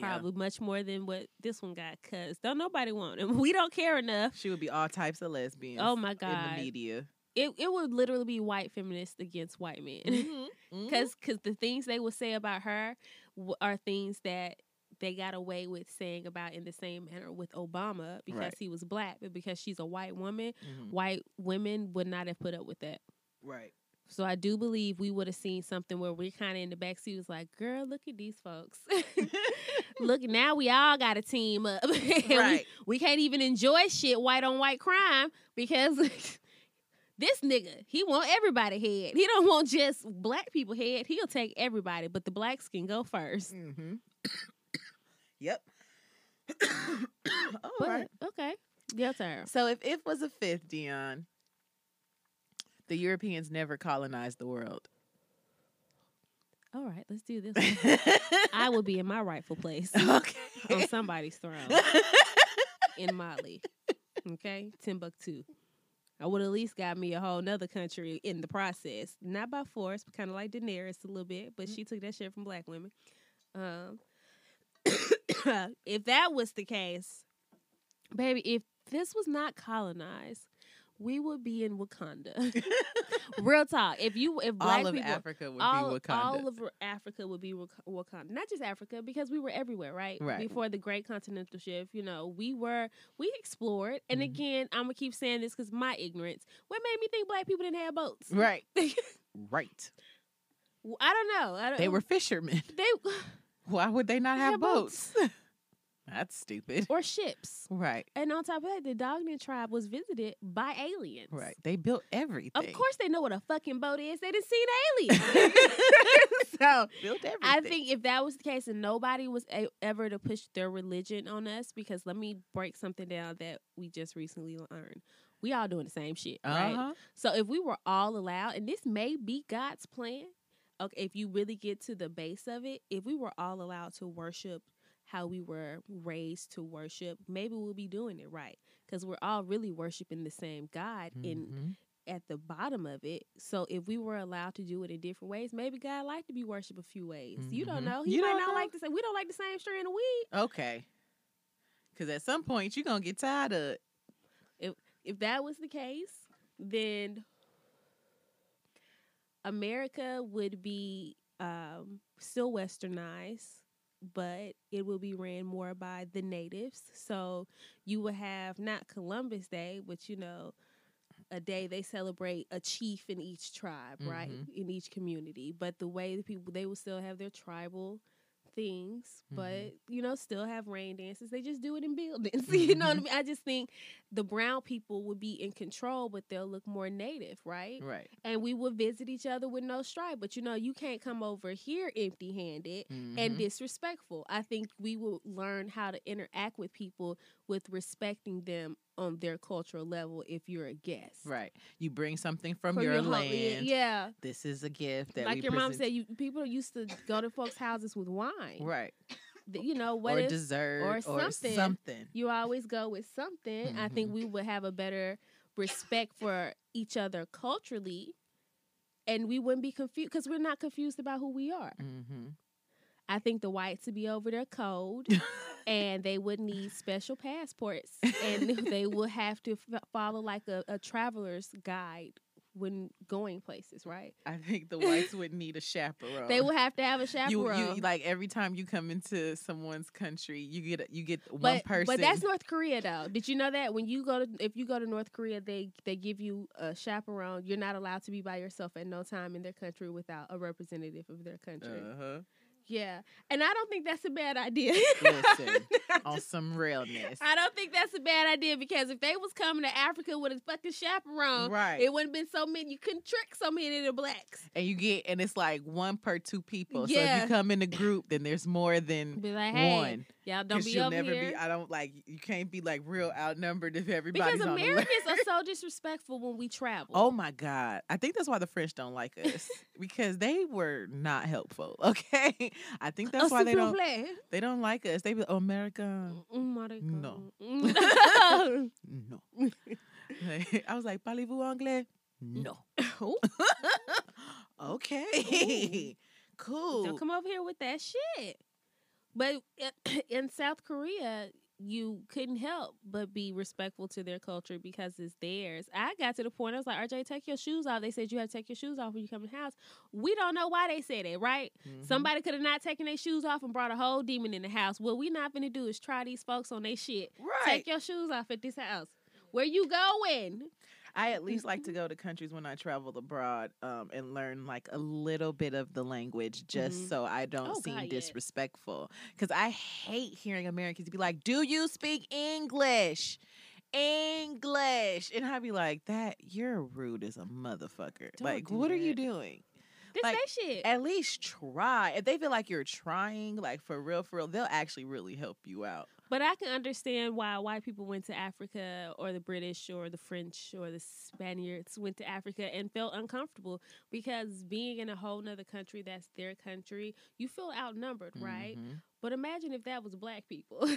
Probably much more than what this one got, because don't nobody want him. We don't care enough. She would be all types of lesbians. Oh my God. In the media. It would literally be white feminists against white men. Mm-hmm. Because the things they would say about her are things that they got away with saying about in the same manner with Obama because he was black, but because she's a white woman, white women would not have put up with that. Right. So I do believe we would have seen something where we're kind of in the backseat was like, girl, look at these folks. Look, now we all got to team up. Right. We can't even enjoy shit white on white crime because this nigga, he want everybody head. He don't want just black people head. He'll take everybody, but the blacks can go first. Mm-hmm. Yep. All but, right. Okay. Your turn. So if it was a fifth, Dion, the Europeans never colonized the world. All right, let's do this one. I will be in my rightful place. Okay. On somebody's throne. In Mali. Okay? Timbuktu. I would at least got me a whole nother country in the process. Not by force, but kind of like Daenerys a little bit, but she took that shit from black women. If that was the case, baby, if this was not colonized, we would be in Wakanda. Real talk. If black all of people, Africa would be Wakanda. All of Africa would be Wakanda. Not just Africa, because we were everywhere, right? Right. Before the Great Continental Shift, you know, we explored. And again, I'm gonna keep saying this because my ignorance. What made me think black people didn't have boats? Right. Right. I don't know. They were fishermen. They. Why would they not have boats? That's stupid. Or ships. Right. And on top of that, the Dognan tribe was visited by aliens. Right. They built everything. Of course they know what a fucking boat is. They didn't see an alien. So built everything. I think if that was the case and nobody was ever to push their religion on us, because let me break something down that we just recently learned. We all doing the same shit, right? So if we were all allowed, and this may be God's plan, okay, if you really get to the base of it, if we were all allowed to worship how we were raised to worship, maybe we'll be doing it right, because we're all really worshiping the same God in at the bottom of it. So if we were allowed to do it in different ways, maybe God liked to be worshipped a few ways. You don't know. He might not like to say we don't like the same string of weed. Okay, because at some point you're gonna get tired of it. If that was the case, then America would be still westernized, but it will be ran more by the natives. So you will have not Columbus Day, but, you know, a day they celebrate a chief in each tribe, right, in each community. But the way the people, they will still have their tribal things, but, you know, still have rain dances. They just do it in buildings. You know what I mean? I just think the brown people would be in control, but they'll look more native, right? Right. And we would visit each other with no strife, but, you know, you can't come over here empty-handed and disrespectful. I think we will learn how to interact with people with respecting them on their cultural level if you're a guest. Right. You bring something from your land. Yeah. This is a gift that like your mom said, people used to go to folks' houses with wine. Right. You know, what if, dessert or something. You always go with something. I think we would have a better respect for each other culturally, and we wouldn't be confused because we're not confused about who we are. I think the whites would be over their cold, and they would need special passports, and they would have to follow like a traveler's guide when going places, right? I think the whites would need a chaperone. They would have to have a chaperone. You like every time you come into someone's country, you get one person. But that's North Korea, though. Did you know that when you go to North Korea, they give you a chaperone. You're not allowed to be by yourself at no time in their country without a representative of their country. Yeah, and I don't think that's a bad idea. Listen, on some realness. I don't think that's a bad idea, because if they was coming to Africa with a fucking chaperone, right, it wouldn't been so many. You couldn't trick so many of the blacks. And you get, and it's like one per two people. Yeah. So if you come in a group, then there's more than be like, hey, one. Y'all don't be over here. I don't like. You can't be like real outnumbered if everybody's because on Americans the are so disrespectful when we travel. Oh my God, I think that's why the French don't like us because they were not helpful. Okay. I think that's why they don't. They don't like us. They be America. No, no. I was like, parlez-vous anglais? No. Okay, cool. Don't come over here with that shit. But in South Korea, you couldn't help but be respectful to their culture because it's theirs. I got to the point I was like, RJ, take your shoes off. They said you have to take your shoes off when you come to the house. We don't know why they said it, right? Mm-hmm. Somebody could have not taken their shoes off and brought a whole demon in the house. What we not gonna do is try these folks on their shit. Right. Take your shoes off at this house. Where you going? I at least like to go to countries when I travel abroad and learn like a little bit of the language just so I don't seem disrespectful. Because I hate hearing Americans be like, do you speak English? English. And I'd be like, that, you're rude as a motherfucker. Don't like, what that. Are you doing? Just like, say shit. At least try. If they feel like you're trying, like for real, they'll actually really help you out. But I can understand why white people went to Africa, or the British, or the French, or the Spaniards went to Africa and felt uncomfortable, because being in a whole nother country that's their country, you feel outnumbered, right? But imagine if that was black people.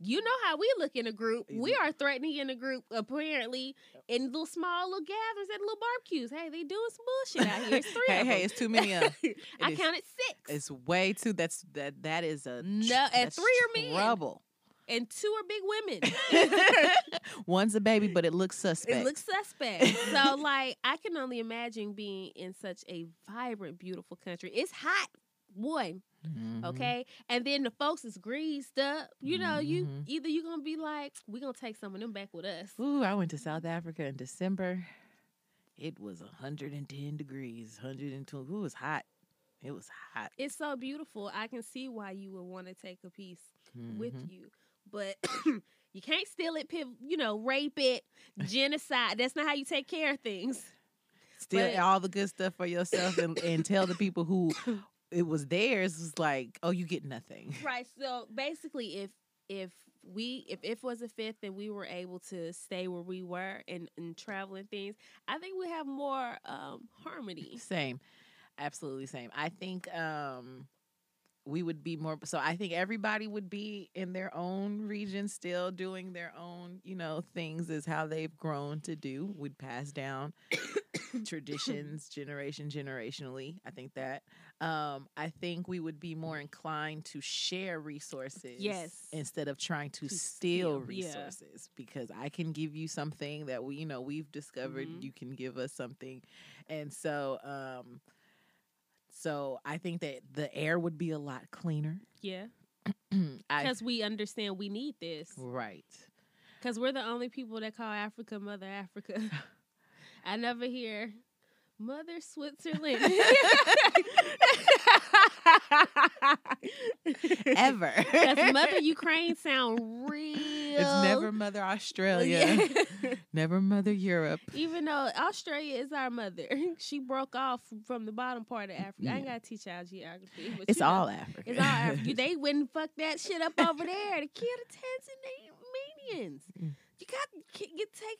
You know how we look in a group. We are threatening in a group, apparently, in little small little gatherings at little barbecues. Hey, they doing some bullshit out here. It's three of them. Hey, it's too many of them. I counted six. It's way too. That is a no. And three are men. Trouble. And two are big women. One's a baby, but it looks suspect. It looks suspect. So, like, I can only imagine being in such a vibrant, beautiful country. It's hot. One. Okay, and then the folks is greased up. You know, you either you're gonna be like, we're gonna take some of them back with us. Ooh, I went to South Africa in December. It was 110 degrees, 102. Ooh, it was hot. It was hot. It's so beautiful. I can see why you would want to take a piece with you, but you can't steal it, you know, rape it, genocide. That's not how you take care of things. Steal all the good stuff for yourself and tell the people who. It was theirs. It was like, oh, you get nothing. Right. So basically, if it was a fifth and we were able to stay where we were and travel and things, I think we have more harmony. Same. Absolutely same. I think we would be more. So I think everybody would be in their own region still doing their own, you know, things is how they've grown to do. We'd pass down traditions generationally. I think that. I think we would be more inclined to share resources instead of trying to steal resources because I can give you something that we, you know, we've discovered you can give us something. And so, so I think that the air would be a lot cleaner. Yeah. Because we understand we need this. Right. Because we're the only people that call Africa Mother Africa. I never hear Mother Switzerland. Ever. Because Mother Ukraine sound real. It's never Mother Australia. Never Mother Europe. Even though Australia is our mother. She broke off from the bottom part of Africa. Yeah. I ain't got to teach y'all geography. But it's all Africa. It's all Africa. They wouldn't fuck that shit up over there to kill the Tanzanians. You got to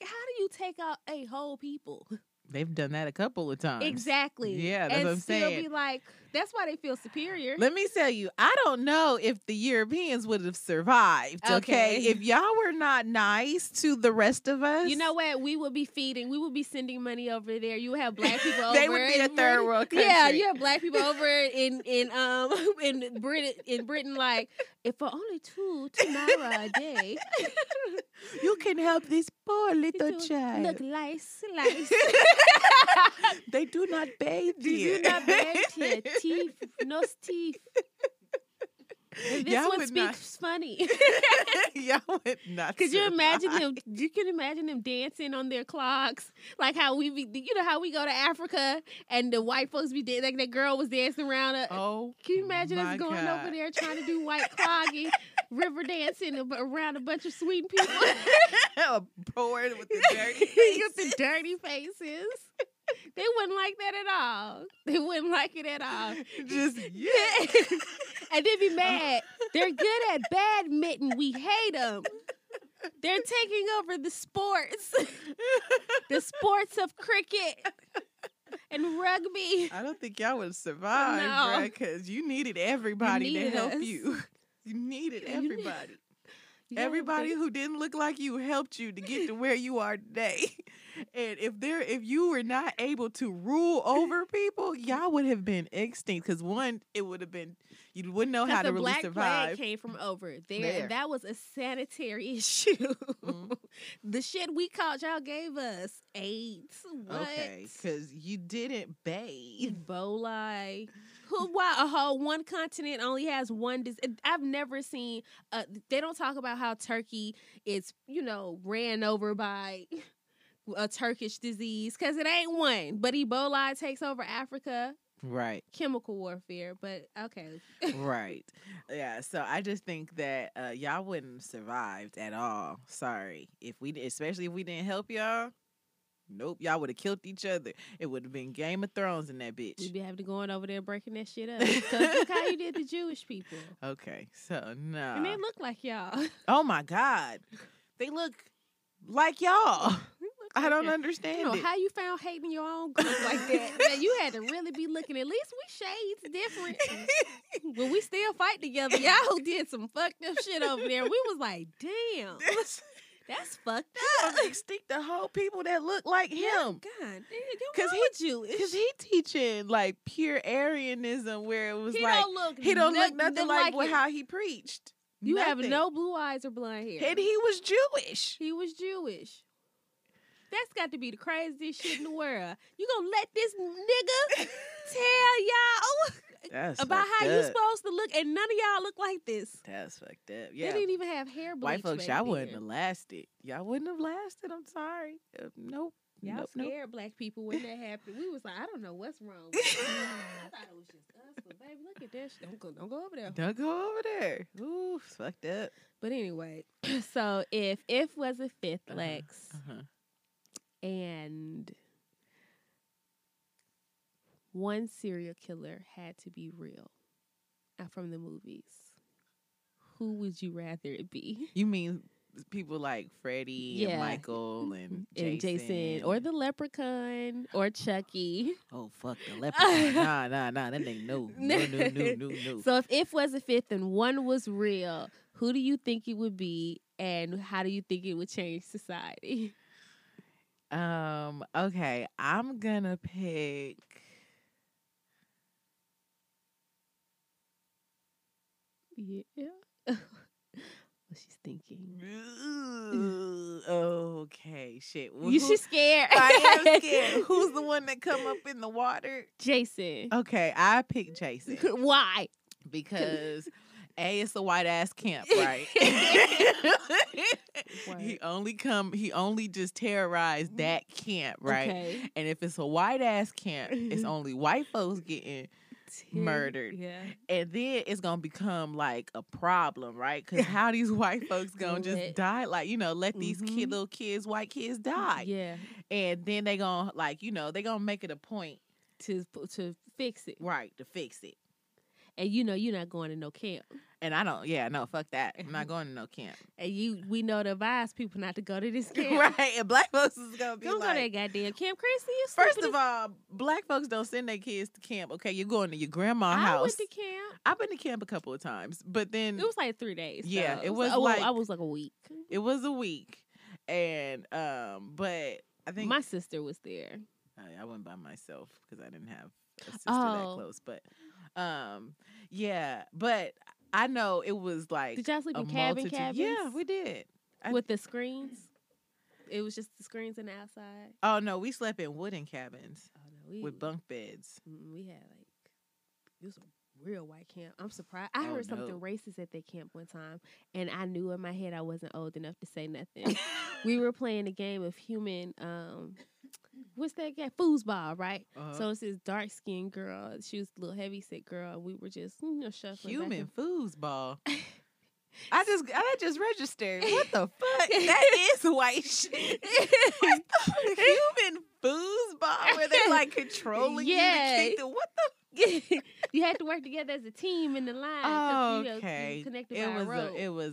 how do you take out a whole people? They've done that a couple of times. Exactly. Yeah, that's what I'm saying. And still be like, that's why they feel superior. Let me tell you, I don't know if the Europeans would have survived, okay? If y'all were not nice to the rest of us. You know what? We would be feeding. We would be sending money over there. You would have black people over. They would be a third world country. Yeah, you have black people over in Britain like, if for only two naira a day. You can help this poor little child. Look, lice. They do not bathe here. No teeth. This one speaks funny. Y'all would not. Could you imagine them? You can imagine them dancing on their clocks, like how we be. You know how we go to Africa and the white folks be dancing. Like that girl was dancing around. Can you imagine us going over there trying to do white clogging, river dancing around a bunch of sweet people? Bored with the dirty faces. With the dirty faces. They wouldn't like that at all. They wouldn't like it at all. Just, yeah. And they'd be mad. They're good at badminton. We hate them. They're taking over the sports. The sports of cricket and rugby. I don't think y'all would survive, no. Right? Because you needed everybody to help you. You needed everybody. Everybody who didn't look like you helped you to get to where you are today. And if you were not able to rule over people, y'all would have been extinct. Because one, it would have been, you wouldn't know how to really survive. The Black Plague came from over there. That was a sanitary issue. Mm-hmm. The shit we caught y'all gave us. AIDS. What? Okay, because you didn't bathe. Ebola. Why a whole one continent only has one disease? I've never seen, they don't talk about how Turkey is, you know, ran over by a Turkish disease, because it ain't one, but Ebola takes over Africa. Right. Chemical warfare, but okay. Right. Yeah, so I just think that y'all wouldn't have survived at all. Sorry. Especially if we didn't help y'all. Nope, y'all would have killed each other. It would have been Game of Thrones in that bitch. We'd be having to go on over there breaking that shit up. Look how you did the Jewish people. Okay, so no. And they look like y'all. Oh my God. They look like y'all. I don't understand how you found hate in your own group like that. Man, you had to really be looking. At least we shades different. But we still fight together. Y'all did some fucked up shit over there. We was like, damn. That's fucked up. Extinct the whole people that look like him. God, because he teaching like pure Arianism, where it was he don't look nothing like how he preached. You have no blue eyes or blonde hair, and he was Jewish. That's got to be the craziest shit in the world. You gonna let this nigga tell y'all about how you supposed to look, and none of y'all look like this. That's fucked up. Yeah. They didn't even have hair bleach. White folks, y'all wouldn't have lasted. I'm sorry. Nope. Y'all scared Black people when that happened. We was like, I don't know what's wrong. I thought it was just us, but baby, look at that shit. Don't go over there. Don't go over there. Ooh, fucked up. But anyway, so if was a fifth Lex. And one serial killer had to be real from the movies. Who would you rather it be? You mean people like Freddy and Michael and Jason. Or the Leprechaun or Chucky. Oh, fuck the Leprechaun. Nah. That ain't no. So if was a fifth and one was real, who do you think it would be and how do you think it would change society? Okay, I'm gonna pick what she's thinking. Okay, shit. Well, she's scared. I am scared. Who's the one that come up in the water? Jason. Okay, I picked Jason. Why? Because A, it's a white ass camp, right? He only just terrorized that camp, right? Okay. And if it's a white ass camp, it's only white folks getting murdered. Yeah. And then it's gonna become like a problem, right? Because how these white folks gonna just die? Like, you know, let these white kids die. Yeah. And then they gonna they gonna make it a point to fix it. Right, to fix it. And you know you're not going to no camp. And I don't, fuck that. I'm not going to no camp. And we know to advise people not to go to this camp. Right, and Black folks is going to be don't go to that goddamn camp, Chrissy. First of all, Black folks don't send their kids to camp. Okay, you're going to your grandma's house. I went to camp. I've been to camp a couple of times, but then. It was like 3 days. Yeah, so. I was like a week. It was a week. And, but I think. My sister was there. I went by myself because I didn't have a sister that close, but. But I know it was like. Did y'all sleep in cabins? Yeah, we did. With the screens? It was just the screens and the outside? Oh, no, we slept in wooden cabins with bunk beds. We had like, it was real white camp. I'm surprised. I heard something racist at that camp one time, and I knew in my head I wasn't old enough to say nothing. We were playing a game of human, what's that game? Foosball, right? Uh-huh. So it's this dark-skinned girl. She was a little heavy-set girl. And we were just, you know, shuffling. Human foosball. I just registered. What the fuck? That is white shit. What the human foosball where they're like controlling you to keep the what the? You had to work together as a team in the line. Oh, okay. Connected by a rope. It was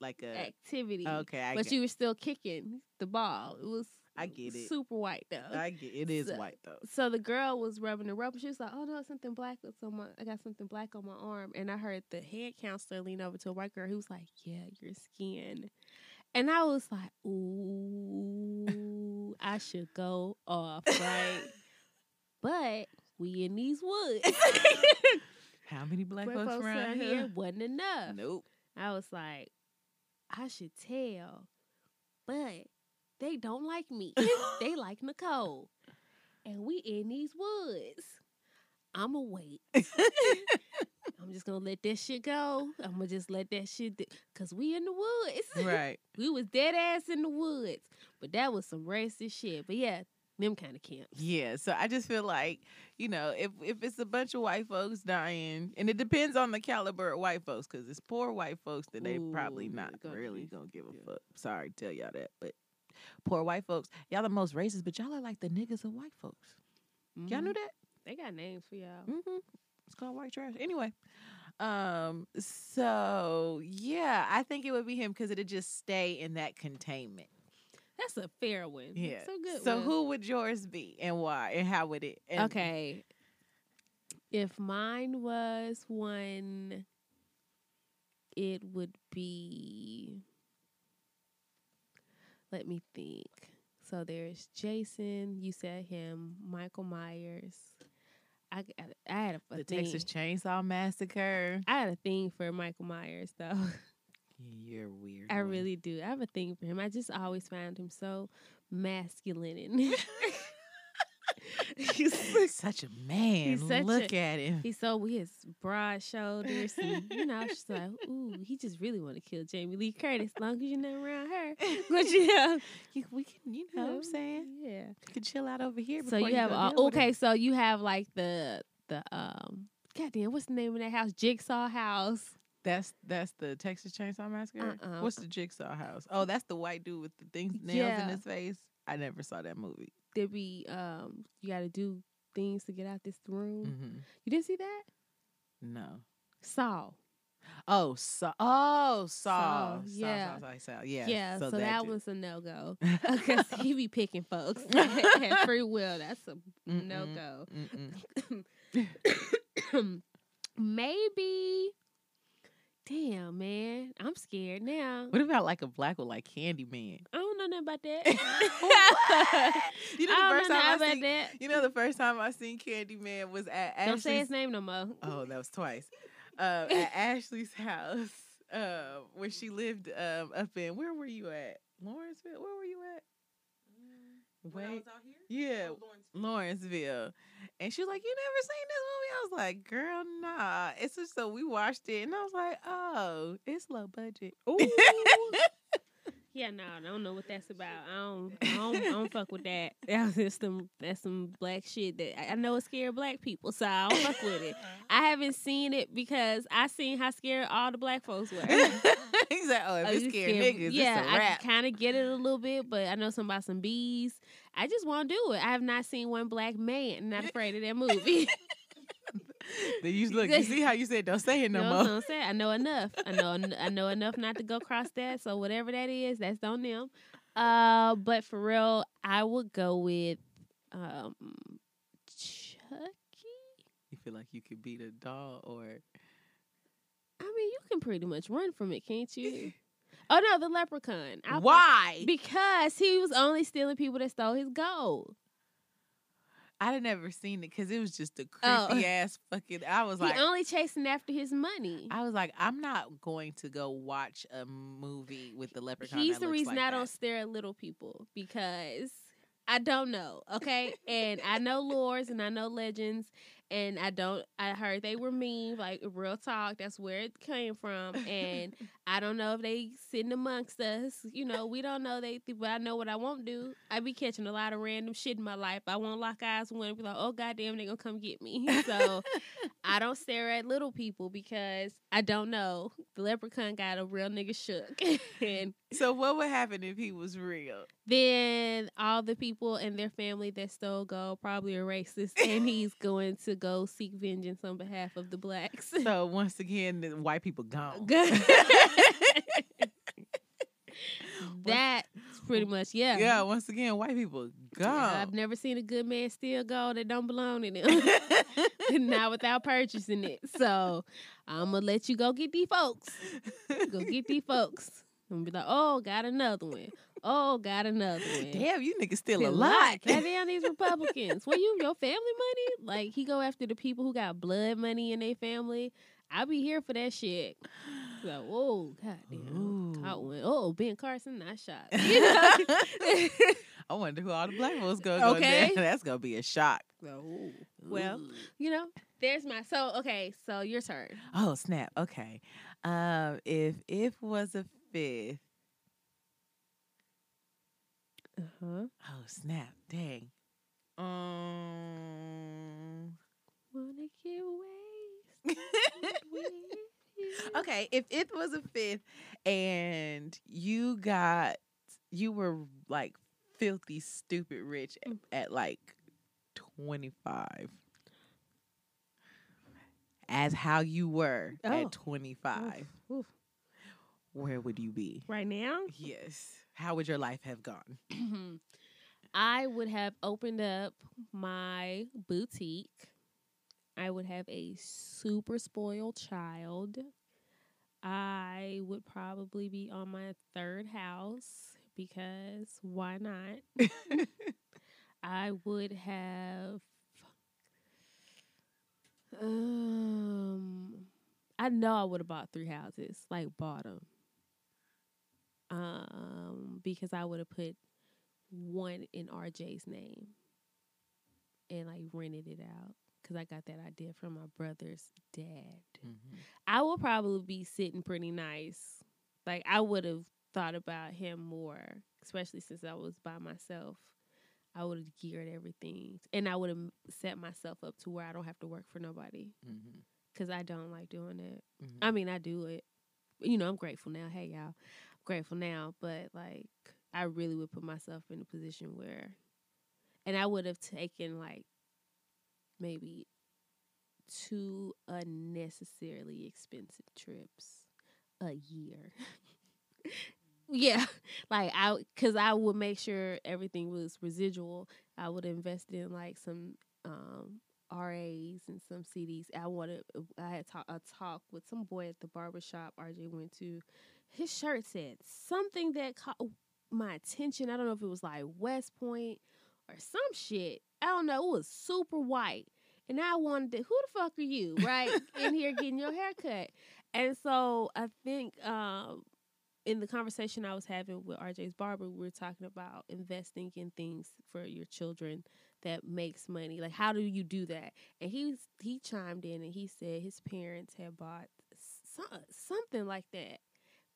like a activity. Okay, but you were still kicking the ball. It was. I get it. Super white though. I get it. It is white though. So the girl was rubbing the rubber. She was like, "Oh no, something black was on my. I got something black on my arm." And I heard the head counselor lean over to a white girl who was like, "Yeah, your skin." And I was like, "Ooh, I should go off, right?" But we in these woods. How many black folks around here? Wasn't enough. Nope. I was like, I should tell, but. They don't like me. They like Nicole. And we in these woods. I'ma wait. I'm just gonna let that shit go. I'ma just let that shit cause we in the woods. Right. We was dead ass in the woods. But that was some racist shit. But yeah, them kind of camps. Yeah, so I just feel like, you know, if it's a bunch of white folks dying, and it depends on the caliber of white folks, cause it's poor white folks that they probably not really gonna give a fuck. Sorry to tell y'all that, but poor white folks, y'all the most racist, but y'all are like the niggas of white folks. Mm-hmm. Y'all knew that? They got names for y'all. Mm-hmm. It's called white trash. Anyway, so yeah, I think it would be him because it'd just stay in that containment. That's a fair one. Yeah, it's a good one. So who would yours be, and why, and how would it? Okay, if mine was one, it would be. Let me think. So there's Jason. You said him. Michael Myers. I had a thing. Texas Chainsaw Massacre. I had a thing for Michael Myers, though. You're weird. I really do. I have a thing for him. I just always found him so masculine. And he's such a man. Look at him. He's so with his broad shoulders. And, you know, I was just like, ooh, he just really want to kill Jamie Lee Curtis. As long as you're not around her, but you know what I'm saying? Yeah, you can chill out over here. So you have so you have like the goddamn, what's the name of that house? Jigsaw House. That's the Texas Chainsaw Massacre. What's the Jigsaw House? Oh, that's the white dude with the nails in his face. I never saw that movie. There be you got to do things to get out this room. Mm-hmm. You didn't see that? No. Saw. Oh, Saw. Oh, Saw. Yeah. Saw. Yeah. Yeah. So that was a no go. Because he be picking folks. Had free will. That's a no go. Maybe. Damn, man. I'm scared now. What about like a black one, like Candyman? I don't know nothing about that. You know, the first time I seen Candyman was at Ashley's. Don't say his name no more. Oh, that was twice. At Ashley's house where she lived up in, where were you at? Lawrenceville? Where were you at? When I was out here? Yeah, Lawrenceville. And she was like, you never seen this movie? I was like, girl, nah. It's just so we watched it. And I was like, oh, it's low budget. Ooh. Yeah, no, I don't know what that's about. I don't fuck with that. That's some black shit that I know it scared black people, so I don't fuck with it. I haven't seen it because I seen how scared all the black folks were. He's like, oh, if it's scared niggas, it's a wrap. I kind of get it a little bit, but I know something about some bees. I just won't do it. I have not seen one black man not afraid of that movie. You see how you said don't say it no more. Don't say it. I know enough. I know enough not to go cross that. So whatever that is, that's on them. But for real, I would go with Chucky. You feel like you could beat a doll, or I mean, you can pretty much run from it, can't you? Oh no, the leprechaun. Why? Because he was only stealing people that stole his gold. I'd never seen it because it was just a creepy ass fucking. I was like, he only chasing after his money. I was like, I'm not going to go watch a movie with the leprechaun. He's the reason I don't stare at little people because I don't know, okay? And I know lores and I know legends, And I heard they were mean, like real talk. That's where it came from. And I don't know if they sitting amongst us. You know, we don't know but I know what I won't do. I be catching a lot of random shit in my life. I won't lock eyes with one and be like, oh, goddamn, they gonna come get me. So I don't stare at little people because I don't know. The leprechaun got a real nigga shook. And so what would happen if he was real? Then all the people and their family that stole gold probably are racist, and he's going to go seek vengeance on behalf of the blacks. So once again, the white people gone. That's pretty much, yeah. Yeah, once again, white people gone. I've never seen a good man steal gold that don't belong to them. Not without purchasing it. So I'm going to let you go get these folks. Go get these folks. I'm going to be like, oh, got another one. Oh, got another one. Damn, you niggas still alive. Goddamn these Republicans. Well, your family money? Like, he go after the people who got blood money in their family. I be here for that shit. Like, oh, goddamn. Caught one. Oh, Ben Carson, I shot. You know? I wonder who all the black folks going to go there. That's going to be a shock. Ooh. Well, you know, there's my... So your turn. Oh, snap. Okay. If it was a fifth... Oh, snap. Dang. Wanna get away. Okay, if it was a fifth and you were like filthy, stupid rich at like 25. As how you were at 25. Oof. Oof. Where would you be? Right now? Yes. How would your life have gone? I would have opened up my boutique. I would have a super spoiled child. I would probably be on my third house because why not? I would have... I know I would have bought 3 houses, like bought them. Because I would have put one in RJ's name and like rented it out because I got that idea from my brother's dad. Mm-hmm. I will probably be sitting pretty nice. Like I would have thought about him more, especially since I was by myself. I would have geared everything and I would have set myself up to where I don't have to work for nobody because I don't like doing that. Mm-hmm. I mean, I do it. You know, I'm grateful now. Hey, y'all. Grateful now, but like I really would put myself in a position where, and I would have taken like maybe 2 unnecessarily expensive trips a year. Yeah, like because I would make sure everything was residual. I would invest in like some RAs and some CDs. I had a talk with some boy at the barbershop RJ went to. His shirt said something that caught my attention. I don't know if it was like West Point or some shit. I don't know. It was super white. And I wondered, who the fuck are you, right, in here getting your hair cut? And so I think in the conversation I was having with RJ's barber, we were talking about investing in things for your children that makes money. Like, how do you do that? And he chimed in and he said his parents had bought something like that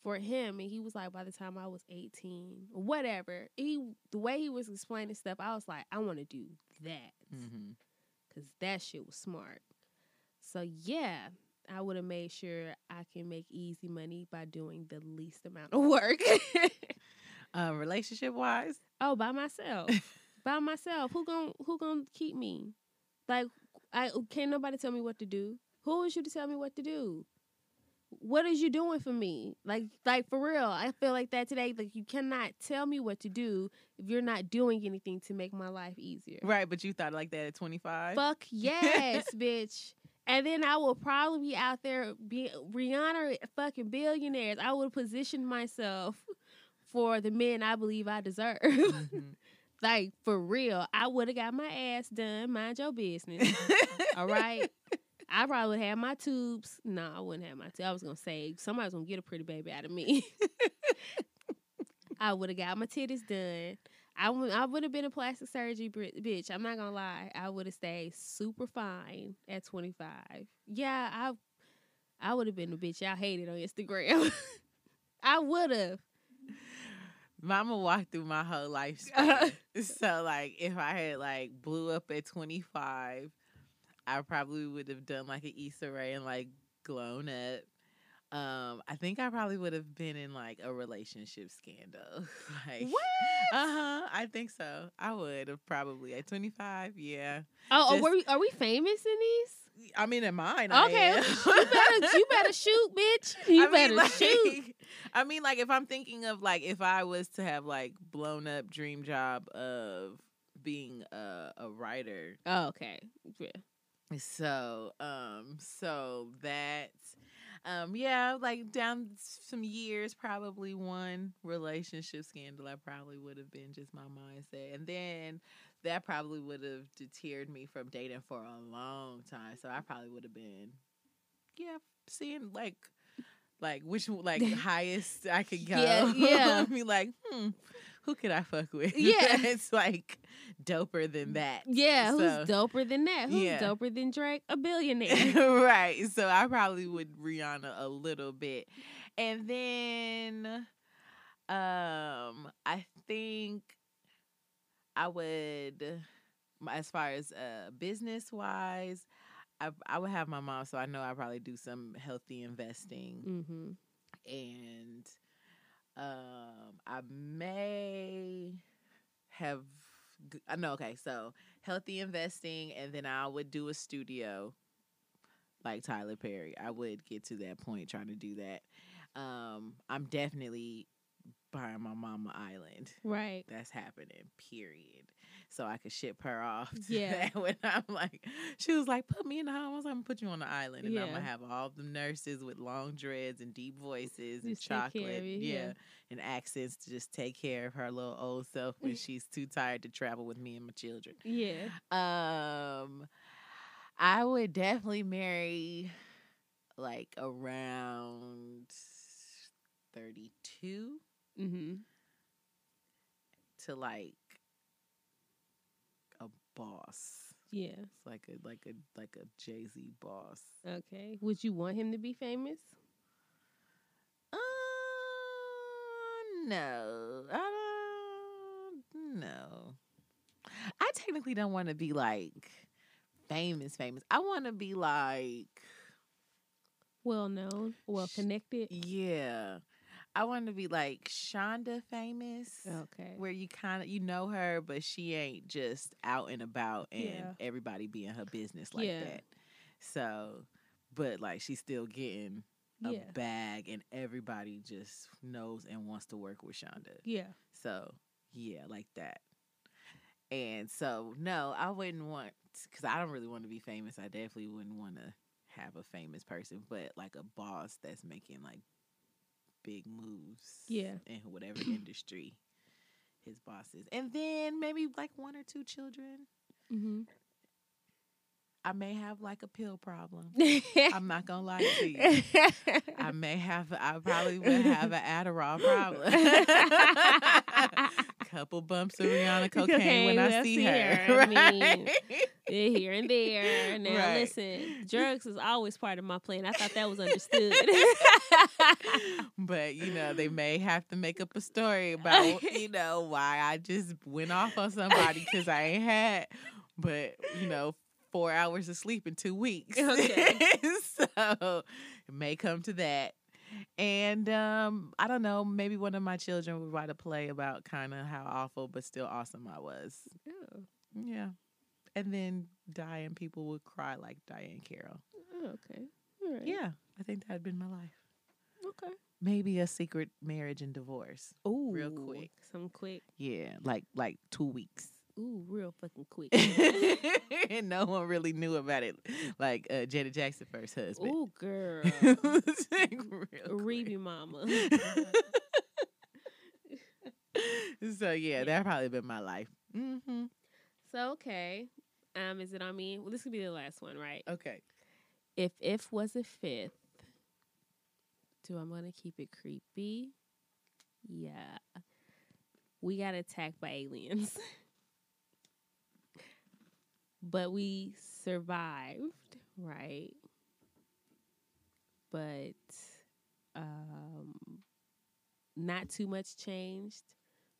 for him, and he was like, by the time I was 18, whatever, the way he was explaining stuff, I was like, I want to do that, because that shit was smart. So yeah, I would have made sure I can make easy money by doing the least amount of work. Relationship wise, by myself. Who gonna keep me? Like, I can't nobody tell me what to do. Who is you to tell me what to do? What is you doing for me? Like for real, I feel like that today. Like, you cannot tell me what to do if you're not doing anything to make my life easier. Right, but you thought like that at 25? Fuck yes, bitch. And then I will probably be out there, be Rihanna fucking billionaires. I would position myself for the men I believe I deserve. Like, for real, I would have got my ass done. Mind your business. All right? I probably would have my tubes. No, I wouldn't have my tubes. I was going to say, somebody's going to get a pretty baby out of me. I would have got my titties done. I would have been a plastic surgery bitch. I'm not going to lie. I would have stayed super fine at 25. Yeah, I would have been the bitch y'all hated on Instagram. I would have. Mama walked through my whole life. So, like, if I had, like, blew up at 25, I probably would have done, like, an Issa Rae and, like, glown up. I think I probably would have been in, like, a relationship scandal. Like, what? Uh-huh. I think so. I would have probably. At 25, yeah. Oh, are we famous in these? I mean, in mine, okay. I am. You better shoot, bitch. You better shoot. I mean, like, if I'm thinking of, like, if I was to have, like, blown up dream job of being a writer. Oh, okay. Yeah. So that... yeah, like down some years, probably one relationship scandal. I probably would have been just my mindset. And then that probably would have deterred me from dating for a long time. So I probably would have been, yeah, seeing like which, like highest I could go. Yeah. Be like, who could I fuck with? Yeah. It's like doper than that. Yeah, so, who's doper than that? Who's doper than Drake? A billionaire. Right. So I probably would Rihanna a little bit. And then I think I would, as far as business-wise, I would have my mom, so I know I probably do some healthy investing. Mm-hmm. And... I may have, no, okay, so healthy investing, and then I would do a studio like Tyler Perry. I would get to that point trying to do that. I'm definitely buying my mama island. Right. That's happening, period. So I could ship her off to that when I'm like, she was like, put me in the home. I was like, I'm going to put you on the island, and I'm going to have all the nurses with long dreads and deep voices and chocolate. And accents to just take care of her little old self when she's too tired to travel with me and my children. Yeah. I would definitely marry like around 32 to like boss. Yeah. It's like a Jay-Z boss. Okay. Would you want him to be famous? No. I don't know. I technically don't want to be like famous. I want to be like well known, well connected. Yeah. I want to be like Shonda famous. Okay. Where you kind of, you know her, but she ain't just out and about and everybody be in her business like that. So, but like she's still getting a bag and everybody just knows and wants to work with Shonda. Yeah. So, yeah, like that. And so, no, I wouldn't want, because I don't really want to be famous. I definitely wouldn't want to have a famous person, but like a boss that's making like big moves in whatever industry his boss is. And then maybe like one or two children. Mm-hmm. I may have like a pill problem. I'm not going to lie to you. I probably would have an Adderall problem. Couple bumps of Rihanna cocaine when I see her. Right? I mean, here and there. Now, listen, drugs is always part of my plan. I thought that was understood. But, you know, they may have to make up a story about, you know, why I just went off on somebody because I ain't had, but, you know, 4 hours of sleep in 2 weeks. Okay. So it may come to that. And I don't know, maybe one of my children would write a play about kind of how awful but still awesome I was. Oh. Yeah. And then die and people would cry like Diane Carroll. Oh, okay. All right. Yeah. I think that had been my life. Okay. Maybe a secret marriage and divorce. Ooh. Real quick. Some quick. Yeah. Like 2 weeks. Ooh, real fucking quick. And no one really knew about it. Like Janet Jackson's first husband. Ooh, girl. Like, Reeby mama. So, yeah, that probably been my life. Mm-hmm. So, okay. Is it on me? Well, this could be the last one, right? Okay. If was a fifth, do I want to keep it creepy? Yeah. we got attacked by aliens. But we survived, right? But not too much changed,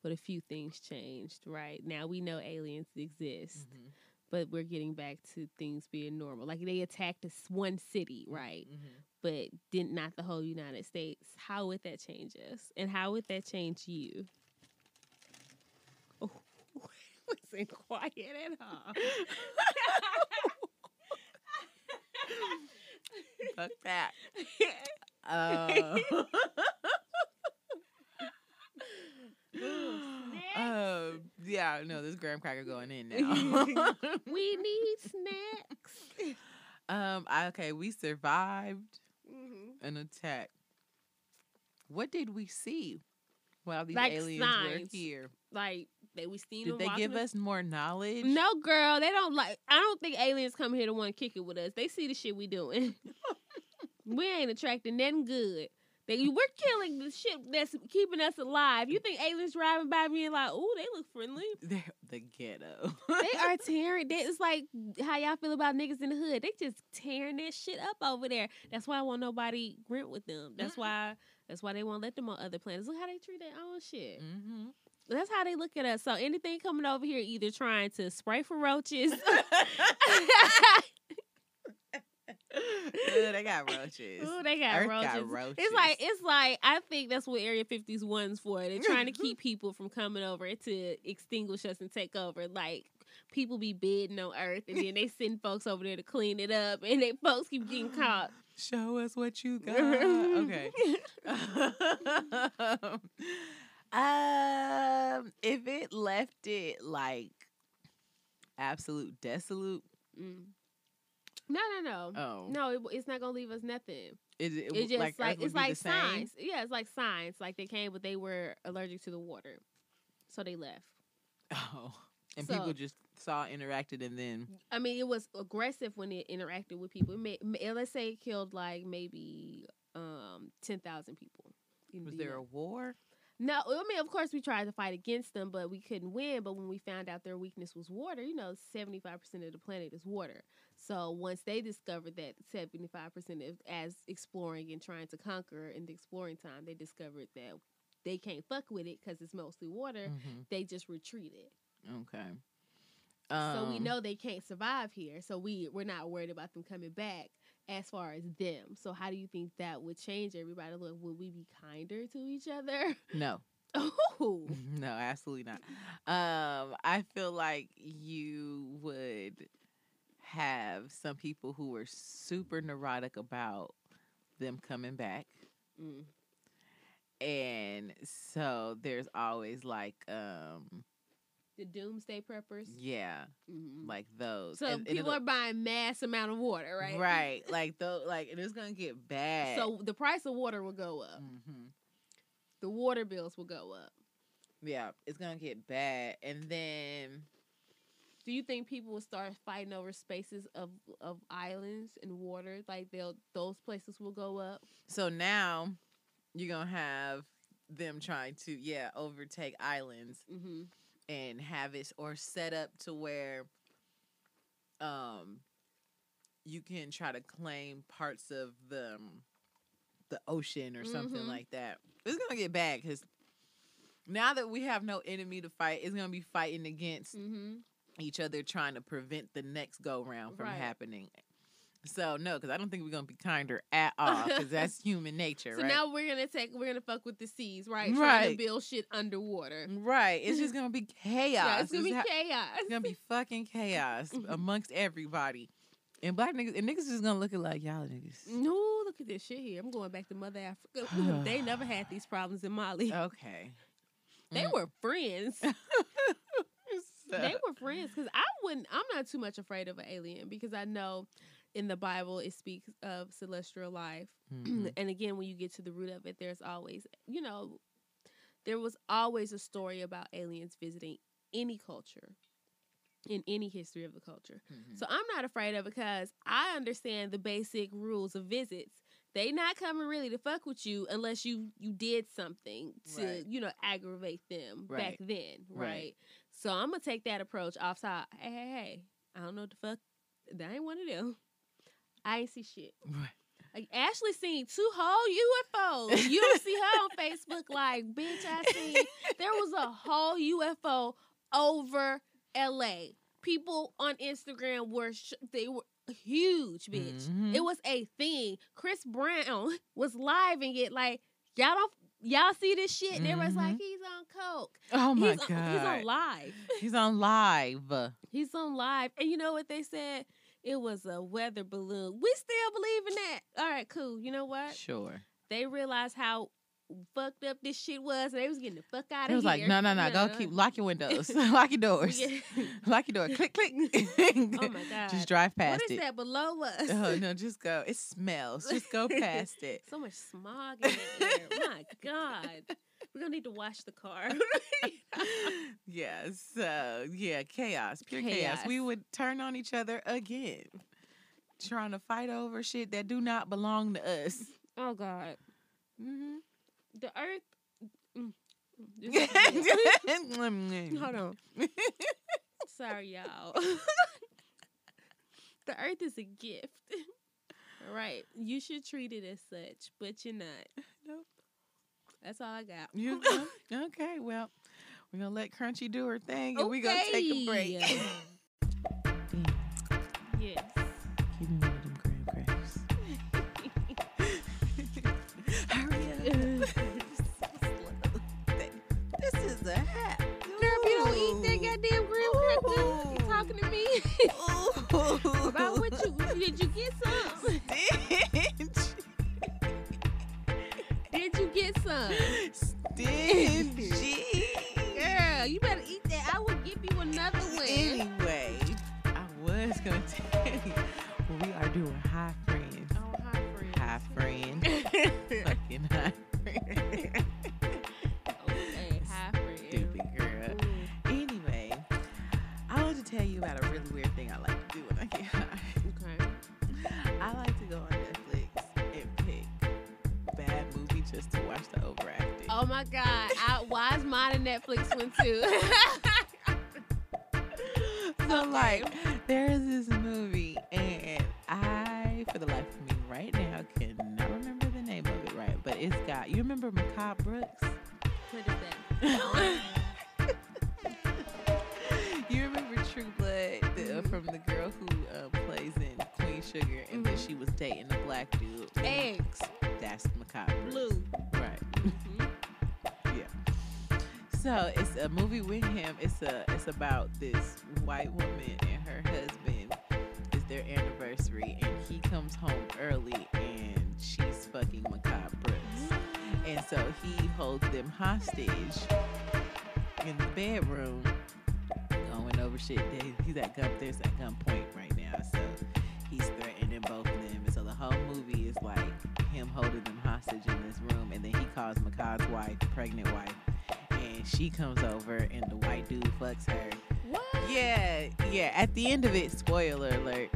but a few things changed, right? Now we know aliens exist, mm-hmm. but we're getting back to things being normal. Like, they attacked us one city, right? Mm-hmm. But did not the whole United States. How would that change us? And how would that change you? Oh, I wasn't quiet at all. Fuck that. Yeah, no, this graham cracker going in now. We need snacks. Okay, we survived mm-hmm. an attack. What did we see while these like aliens signs. Were here? Like, that we seen did them they give them? Us more knowledge? No, girl, they don't like. I don't think aliens come here to want to kick it with us. They see the shit we doing. We ain't attracting nothing good. We're killing the shit that's keeping us alive. You think aliens driving by being like, "Ooh, they look friendly"? They're the ghetto. They are tearing. It's like how y'all feel about niggas in the hood. They just tearing that shit up over there. That's why I won't nobody rent with them. That's why they won't let them on other planets. Look how they treat their own shit. Mm-hmm. That's how they look at us. So anything coming over here, either trying to spray for roaches. Ooh, they got roaches. Ooh, they got Earth roaches. Got roaches. It's like I think that's what Area 51's for. They're trying to keep people from coming over to extinguish us and take over. Like, people be bidding on Earth, and then they send folks over there to clean it up, and they folks keep getting caught. Show us what you got. Okay. If it left it like absolute desolate. Mm. No. Oh. No, it's not gonna leave us nothing. It's just like it's like signs. Same? Yeah, it's like signs. Like, they came, but they were allergic to the water, so they left. Oh, and so, people just saw, interacted, and then I mean, it was aggressive when it interacted with people. Let's say it killed like maybe 10,000 people. Was there a war? No, I mean, of course, we tried to fight against them, but we couldn't win. But when we found out their weakness was water, 75% of the planet is water. So once they discovered that 75% as exploring and trying to conquer in the exploring time, they discovered that they can't fuck with it because it's mostly water. Mm-hmm. They just retreated. Okay. So we know they can't survive here. So we're not worried about them coming back. As far as them. So how do you think that would change everybody? Look, would we be kinder to each other? No. Oh. No, absolutely not. I feel like you would have some people who were super neurotic about them coming back. Mm. And so there's always like... the doomsday preppers? Yeah. Mm-hmm. Like those. So and people are buying mass amount of water, right? Right. Like, though, like, and it's going to get bad. So the price of water will go up. Mm-hmm. The water bills will go up. Yeah. It's going to get bad. And then... Do you think people will start fighting over spaces of islands and water? Like, those places will go up? So now you're going to have them trying to, overtake islands. Mm-hmm. And have it or set up to where you can try to claim parts of the ocean or something mm-hmm. like that. It's going to get bad because now that we have no enemy to fight, it's going to be fighting against mm-hmm. each other trying to prevent the next go-round from happening. So, no, because I don't think we're going to be kinder at all because that's human nature, so right? So now we're going to fuck with the seas, right? Trying to build shit underwater. Right. It's just going to be chaos. Yeah, it's going to be chaos. It's going to be fucking chaos amongst everybody. And black niggas, and niggas just going to look at like, y'all niggas. No, look at this shit here. I'm going back to Mother Africa. They never had these problems in Mali. Okay. They were friends. They were friends because I'm not too much afraid of an alien because I know... In the Bible, it speaks of celestial life. Mm-hmm. And again, when you get to the root of it, there's always, there was always a story about aliens visiting any culture in any history of the culture. Mm-hmm. So I'm not afraid of it because I understand the basic rules of visits. They not coming really to fuck with you unless you did something to, you know, aggravate them back then, right? So I'm going to take that approach off top. Hey, I don't know what the fuck. That ain't one of them. I ain't see shit. Right. Like, Ashley seen two whole UFOs. You don't see her on Facebook like, bitch, I seen. There was a whole UFO over L.A. People on Instagram were, they were huge, bitch. Mm-hmm. It was a thing. Chris Brown was living it like, y'all don't. Y'all see this shit? Mm-hmm. They was like, he's on coke. Oh, my God. He's on live. He's on live. He's on live. And you know what they said? It was a weather balloon. We still believe in that. All right, cool. You know what? Sure. They realized how fucked up this shit was, and they was getting the fuck out of here. It was like, no. Go keep, lock your windows. Lock your doors. Yeah. Lock your door. Click, click. Oh, my God. Just drive past it. What is that below us? Oh, no, just go. It smells. Just go past it. So much smog in the air. My God. We're going to need to wash the car. Yeah, so, yeah, chaos. Pure chaos. We would turn on each other again, trying to fight over shit that do not belong to us. Oh, God. Mm-hmm. The earth. Hold on. Sorry, y'all. The earth is a gift. All right. You should treat it as such, but you're not. Nope. That's all I got. You know? Okay. Well, we're going to let Crunchy do her thing, and we're going to take a break. Yes. Keep me with them crab crabs. Hurry up. The hat. Girl, if you don't eat that goddamn graham cracker, you talking to me? About what you did? You get some? Did you get some? Stingy. Girl, you better eat that. I will give you another one. Anyway, I was gonna tell you we are doing high friends. Oh, high friends. High friends. Fucking high friends. Tell you about a really weird thing I like to do when I get high. Okay. I like to go on Netflix and pick bad movies just to watch the overacting. Oh my God. Why is mine a Netflix one too? So like, there is this movie and I, for the life of me right now, cannot remember the name of it right, but it's got, you remember Macab Brooks? What is that? From the girl who plays in Queen Sugar, and then she was dating a black dude. Eggs. That's Macabre. Blue. Right. Mm-hmm. Yeah. So it's a movie with him. It's about this white woman and her husband. It's their anniversary, and he comes home early, and she's fucking Macabre Brooks, and so he holds them hostage in the bedroom. Over shit, he's at gunpoint right now, so he's threatening both of them, and so the whole movie is like him holding them hostage in this room, and then he calls Macab's wife, pregnant wife, and she comes over, and the white dude fucks her. What? Yeah. At the end of it, spoiler alert.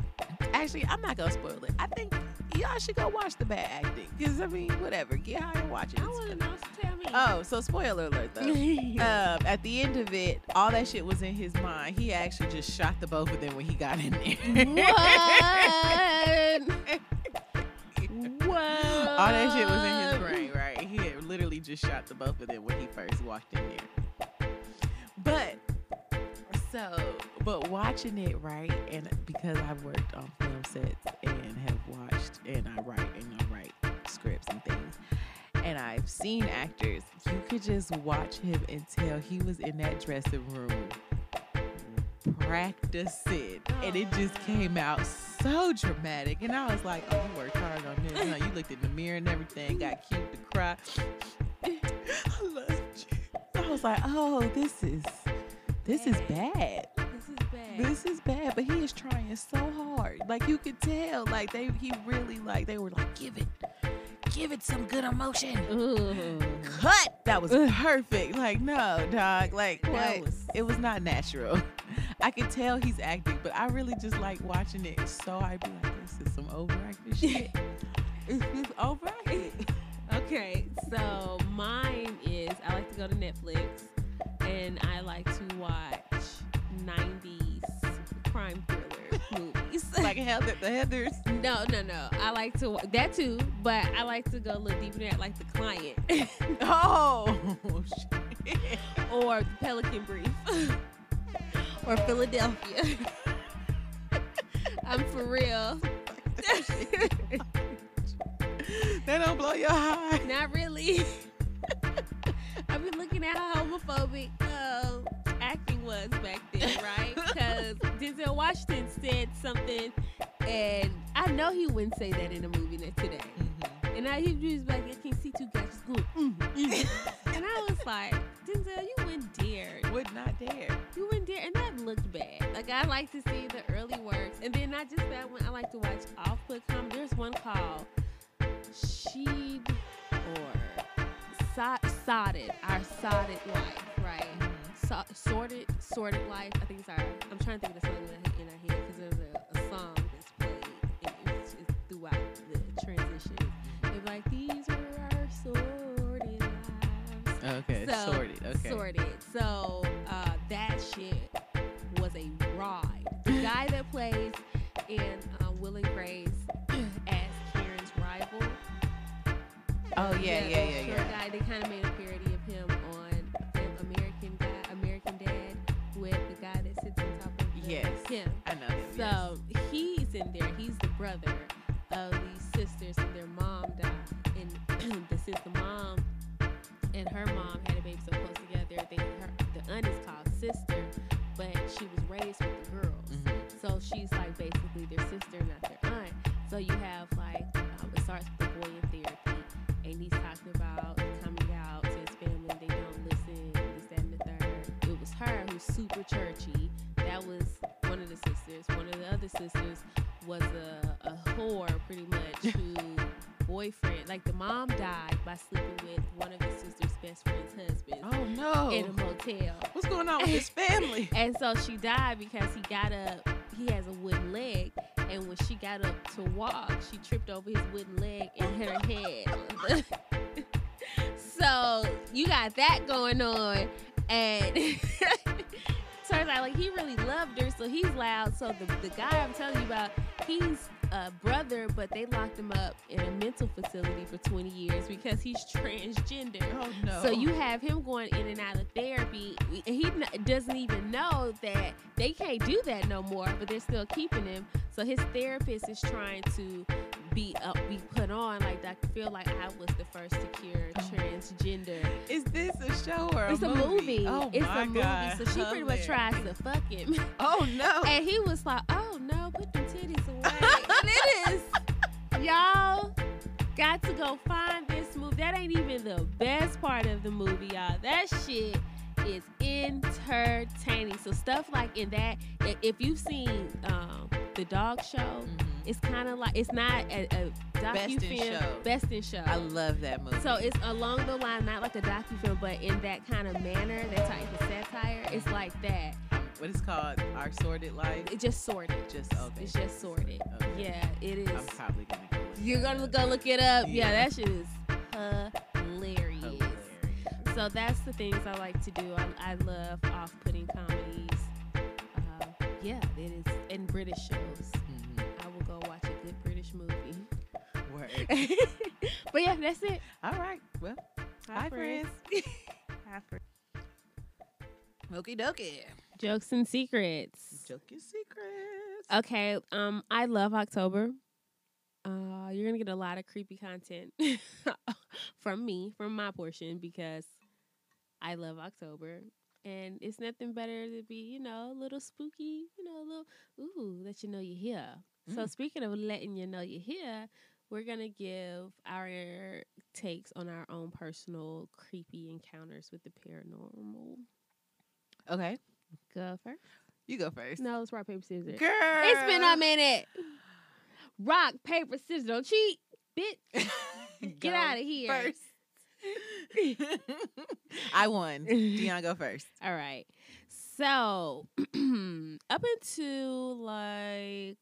Actually, I'm not gonna spoil it. I think y'all should go watch the bad acting, because I mean, whatever. Get high and watch it. I want to know. Tell me. Oh, so spoiler alert though. At the end of it, all that shit was in his mind. He actually just shot the both of them when he got in there. What? All that shit was in his brain, right? He had literally just shot the both of them when he first walked in there. But watching it, right, and because I've worked on film sets and have watched, and I write scripts and things, and I've seen actors, you could just watch him and tell he was in that dressing room practicing, and it just came out so dramatic, and I was like, oh, you worked hard on this. You looked in the mirror and everything, got cute to cry. I loved you. I was like, oh, This is bad, but he is trying so hard. Like, you could tell, like, they were like, give it some good emotion. Ooh. Cut! That was perfect. Like, no, dog. Like, what? It was not natural. I could tell he's acting, but I really just like watching it. So I'd be like, this is some overacting shit. Is this over? Okay, so mine is I like to go to Netflix and I like to watch 90s crime thriller movies. Like The Heathers? No. I like to, that too, but I like to go a little deeper at like The Client. Oh, shit. Or The Pelican Brief. Or Philadelphia. I'm for real. That don't blow your high. Not really. I've been looking at how homophobic acting was back then, right? Because Denzel Washington said something, and I know he wouldn't say that in a movie today. Mm-hmm. And now he was like, I can't see two guys going, And I was like, Denzel, you wouldn't dare. Would not dare. You wouldn't dare. And that looked bad. Like, I like to see the early works. And then not just that one, I like to watch off-put comedy. There's one called Sheed or Our Sordid Life, right? Mm-hmm. Sordid Life. I think it's I'm trying to think of the song in our head because there's a song that's played and it's throughout the transition. It's like, these were our sordid lives. Okay, so, sordid. Okay. Sordid. So that shit was a ride. The guy that plays in Will and Grace as Karen's rival. Oh, yeah. Guy, they kind of made a parody of him on American Dad with the guy that sits on top of him. I know him. So he's in there. He's the brother of these sisters, and their mom died. And since the mom and her mom had a baby so close together, the aunt is called sister, but she was raised with the girls. Mm-hmm. So she's like basically their sister, not their aunt. So you have like, it starts with the boy in therapy. And he's talking about coming out to his family. They don't listen. This, that, and the third. It was her who's super churchy. That was one of the sisters. One of the other sisters was a whore, pretty much, who boyfriend. Like, the mom died by sleeping with one of his sister's best friend's husband. Oh, no. In a motel. What's going on with his family? And so she died because he got up. He has a wooden leg. And when she got up to walk, she tripped over his wooden leg and hit her head. So you got that going on. And turns out, like, he really loved her, so he's loud. So the guy I'm telling you about, he's a brother, but they locked him up in a mental facility for 20 years because he's transgender. Oh, no. So you have him going in and out of therapy. He doesn't even know that they can't do that no more, but they're still keeping him. So his therapist is trying to be put on, like, I feel like I was the first to cure transgender. Is this a show or a movie? It's a movie. Oh, it's my God. Movie. So she pretty much tries to fuck him. Oh, no. And he was like, oh, no, put them titties away. And it is. Y'all got to go find this movie. That ain't even the best part of the movie, y'all. That shit is entertaining. So stuff like in that, if you've seen The Dog Show, mm-hmm. It's kind of like, it's not a docufilm. Best in Show. I love that movie. So it's along the line, not like a docufilm, but in that kind of manner, that type of satire. It's like that. What is called Our Sordid Life? It's just sordid. Just, okay. It's just sordid. Okay. Yeah, it is. I'm probably going to go look it up. You're going to go look it up? Yeah, that shit is hilarious. So that's the things I like to do. I love off-putting comedies. It is. And British shows. Watch a good British movie. Word. But yeah, that's it. All right. Well, hi friends. Hi friends. Okie dokie. Jokes and secrets. Okay. I love October. You're gonna get a lot of creepy content from me, from my portion, because I love October. And it's nothing better to be, a little spooky, a little ooh, let you know you're here. So speaking of letting you know you're here, we're going to give our takes on our own personal creepy encounters with the paranormal. Okay. Go first. You go first. No, it's rock, paper, scissors. Girl! It's been a minute. Rock, paper, scissors. Don't cheat, bitch. Get out of here. First. I won. Deon, go first. All right. So up until like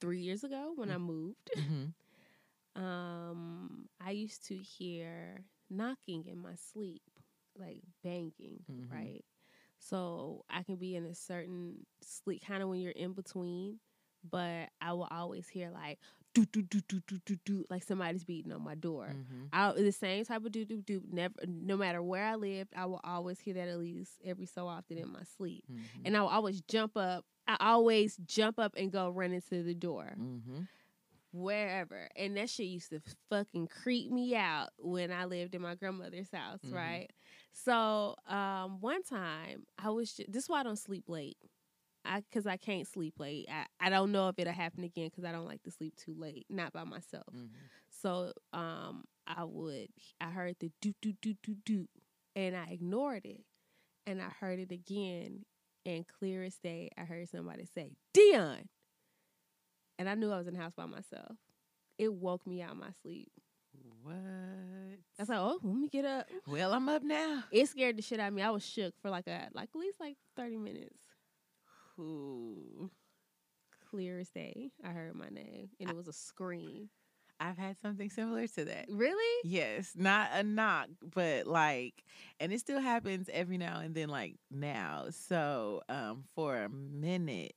3 years ago when I moved, I used to hear knocking in my sleep, like banging, mm-hmm. right? So I can be in a certain sleep, kind of when you're in between, but I will always hear like, do, do, do, do, do, do, do, like somebody's beating on my door. Mm-hmm. The same type of do, do, do, never, no matter where I lived, I will always hear that at least every so often in my sleep. Mm-hmm. And I will always jump up. I always jump up and go running to the door. Mm-hmm. Wherever. And that shit used to fucking creep me out when I lived in my grandmother's house, mm-hmm. right? So one time, I was just, this is why I don't sleep late. Because I can't sleep late. I don't know if it'll happen again because I don't like to sleep too late, not by myself. Mm-hmm. So I heard the do, do, do, do, do, and I ignored it. And I heard it again, and clear as day, I heard somebody say, Dion! And I knew I was in the house by myself. It woke me out of my sleep. What? I was like, oh, let me get up. Well, I'm up now. It scared the shit out of me. I was shook for at least 30 minutes. Ooh. Clear as day, I heard my name. And it was a scream. I've had something similar to that. Really? Yes. Not a knock, but and it still happens every now and then now. So for a minute,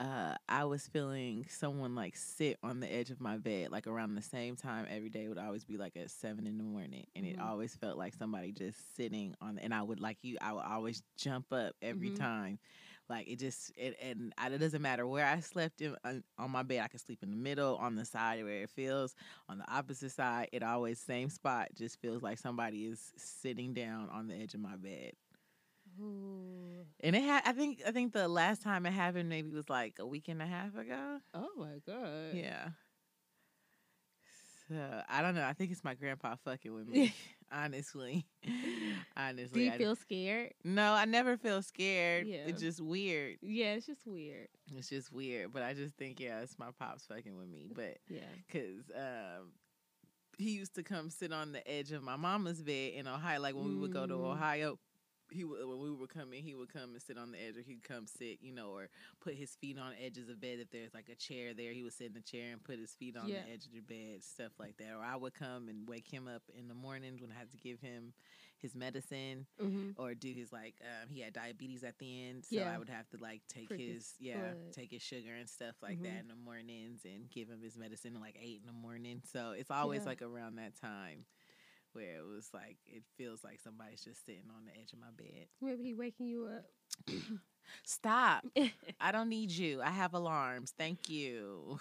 I was feeling someone sit on the edge of my bed around the same time every day. It would always be at 7 in the morning, and mm-hmm. it always felt like somebody just sitting on and I would always jump up every mm-hmm. time. It doesn't matter where I slept on my bed. I could sleep in the middle, on the side where it feels, on the opposite side. It always same spot. Just feels like somebody is sitting down on the edge of my bed. Ooh. And I think the last time it happened maybe was a week and a half ago. Oh my God. Yeah. So I don't know. I think it's my grandpa fucking with me. Honestly. Do you feel scared? No, I never feel scared. Yeah. It's just weird. Yeah, it's just weird. But I just think, yeah, it's my pops fucking with me. But yeah, because he used to come sit on the edge of my mama's bed in Ohio. When we would go to Ohio, when we were coming, he would come and sit on the edge, or he'd come sit, or put his feet on the edges of bed. If there's a chair there, he would sit in the chair and put his feet on the edge of the bed, stuff like that. Or I would come and wake him up in the mornings when I had to give him his medicine, mm-hmm. or do his he had diabetes at the end, so I would have to take his sugar and stuff mm-hmm. that in the mornings, and give him his medicine at 8 in the morning. So it's always around that time, where it was it feels like somebody's just sitting on the edge of my bed. Maybe he waking you up. Stop. I don't need you. I have alarms. Thank you.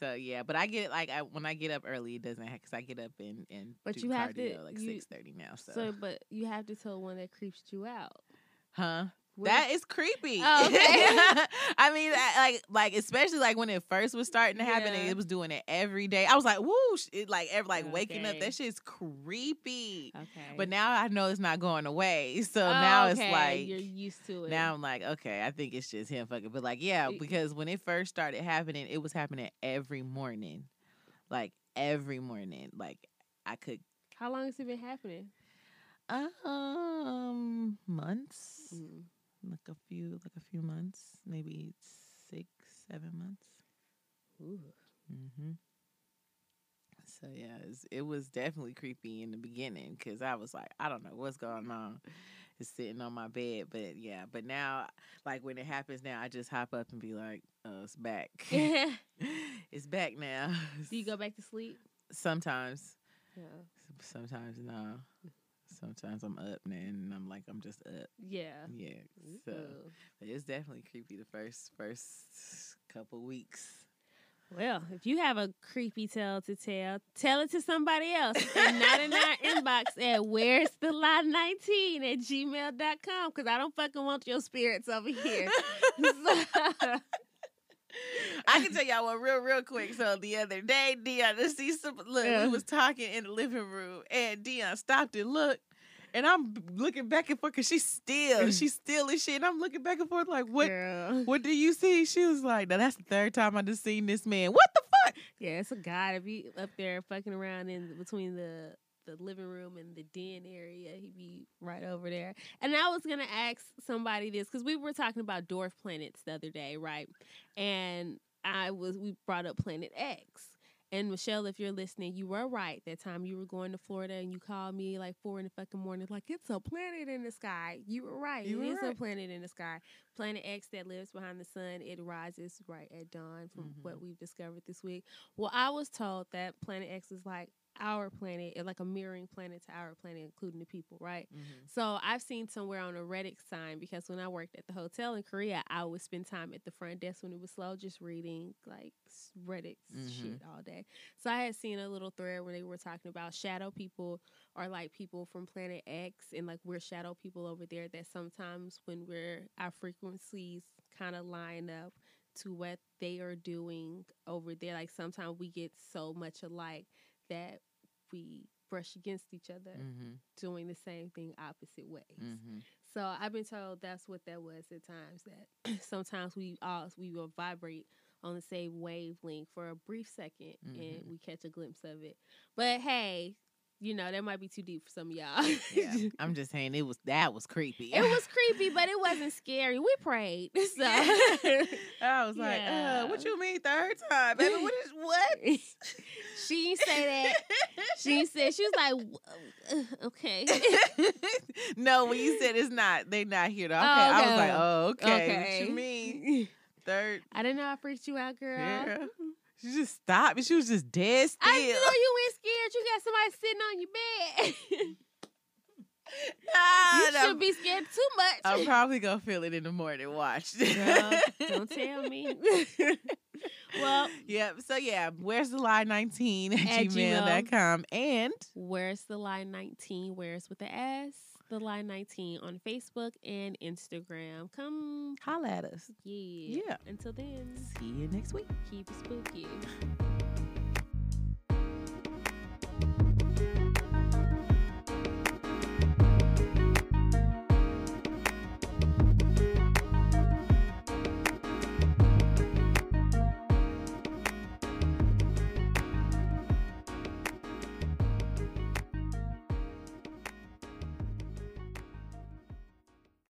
So, yeah. But I get when I get up early, it doesn't because I get up and but do you cardio have to, 6:30 now. So, but you have to tell one that creeps you out. Huh? That is creepy. Oh, okay. I mean, especially when it first was starting to happen, and it was doing it every day. I was like, "Whoosh!" Waking up, that shit's creepy. Okay. But now I know it's not going away, so now it's you're used to it. Now I'm okay, I think it's just him fucking. But because when it first started happening, it was happening every morning, I could. How long has it been happening? Months. Mm. Like a few months, maybe 6-7 months. Ooh. Mhm. So yeah, it was definitely creepy in the beginning because I was I don't know what's going on. It's sitting on my bed, but yeah. But now, when it happens now, I just hop up and be "Oh, it's back. It's back now." Do you go back to sleep? Sometimes. Yeah. Sometimes no. Sometimes I'm up, man, and I'm just up. Yeah. Yeah. So it's definitely creepy the first couple weeks. Well, if you have a creepy tale to tell, tell it to somebody else and not in our inbox at Where's the Lie 19 at gmail.com, because I don't fucking want your spirits over here. I can tell y'all one real quick. So the other day, Dion, we was talking in the living room, and Dion stopped and looked, and I'm looking back and forth because she's still and shit, and I'm looking back and forth what? Girl. What do you see? She was like, "No, that's the third time I just seen this man. What the fuck?" Yeah, it's a guy to be up there fucking around in between the living room and the den area. He'd be right over there. And I was going to ask somebody this, because we were talking about dwarf planets the other day, right? And we brought up Planet X. And Michelle, if you're listening, you were right. That time you were going to Florida and you called me like 4 a.m, like, it's a planet in the sky. You were right. It is a planet in the sky. Planet X that lives behind the sun. It rises right at dawn from what we've discovered this week. Well, I was told that Planet X is like our planet, like a mirroring planet to our planet, including the people, right? So I've seen somewhere on a Reddit sign, because when I worked at the hotel in Korea, I would spend time at the front desk when it was slow, just reading like Reddit shit all day. So I had seen a little thread where they were talking about shadow people are like people from Planet X, and like we're shadow people over there, that sometimes when we're, our frequencies kind of line up to what they are doing over there, like sometimes we get so much alike that we brush against each other doing the same thing opposite ways. So I've been told that's what that was at times, that sometimes we will vibrate on the same wavelength for a brief second and we catch a glimpse of it. But hey, you know, that might be too deep for some of y'all. Yeah, I'm just saying that was creepy. It was creepy, but it wasn't scary. We prayed. So I was like, what you mean third time? Baby, what? She didn't say that. She was like, okay. No, when you said it's not, they not here though. Okay. I was like, okay. What you mean third? I didn't know I freaked you out, girl. She just stopped and she was just dead still. I know you ain't scared. You got somebody sitting on your bed. You should be scared too much. I'm probably going to feel it in the morning. Watch. Girl, don't tell me. Well. Yep. So, yeah. Where's the Lie 19 at gmail.com. And. Where's the Lie 19? Where's with the S? The Lie 19 on Facebook and Instagram. Come holla at us. Yeah. Until then. See you next week. Keep it spooky.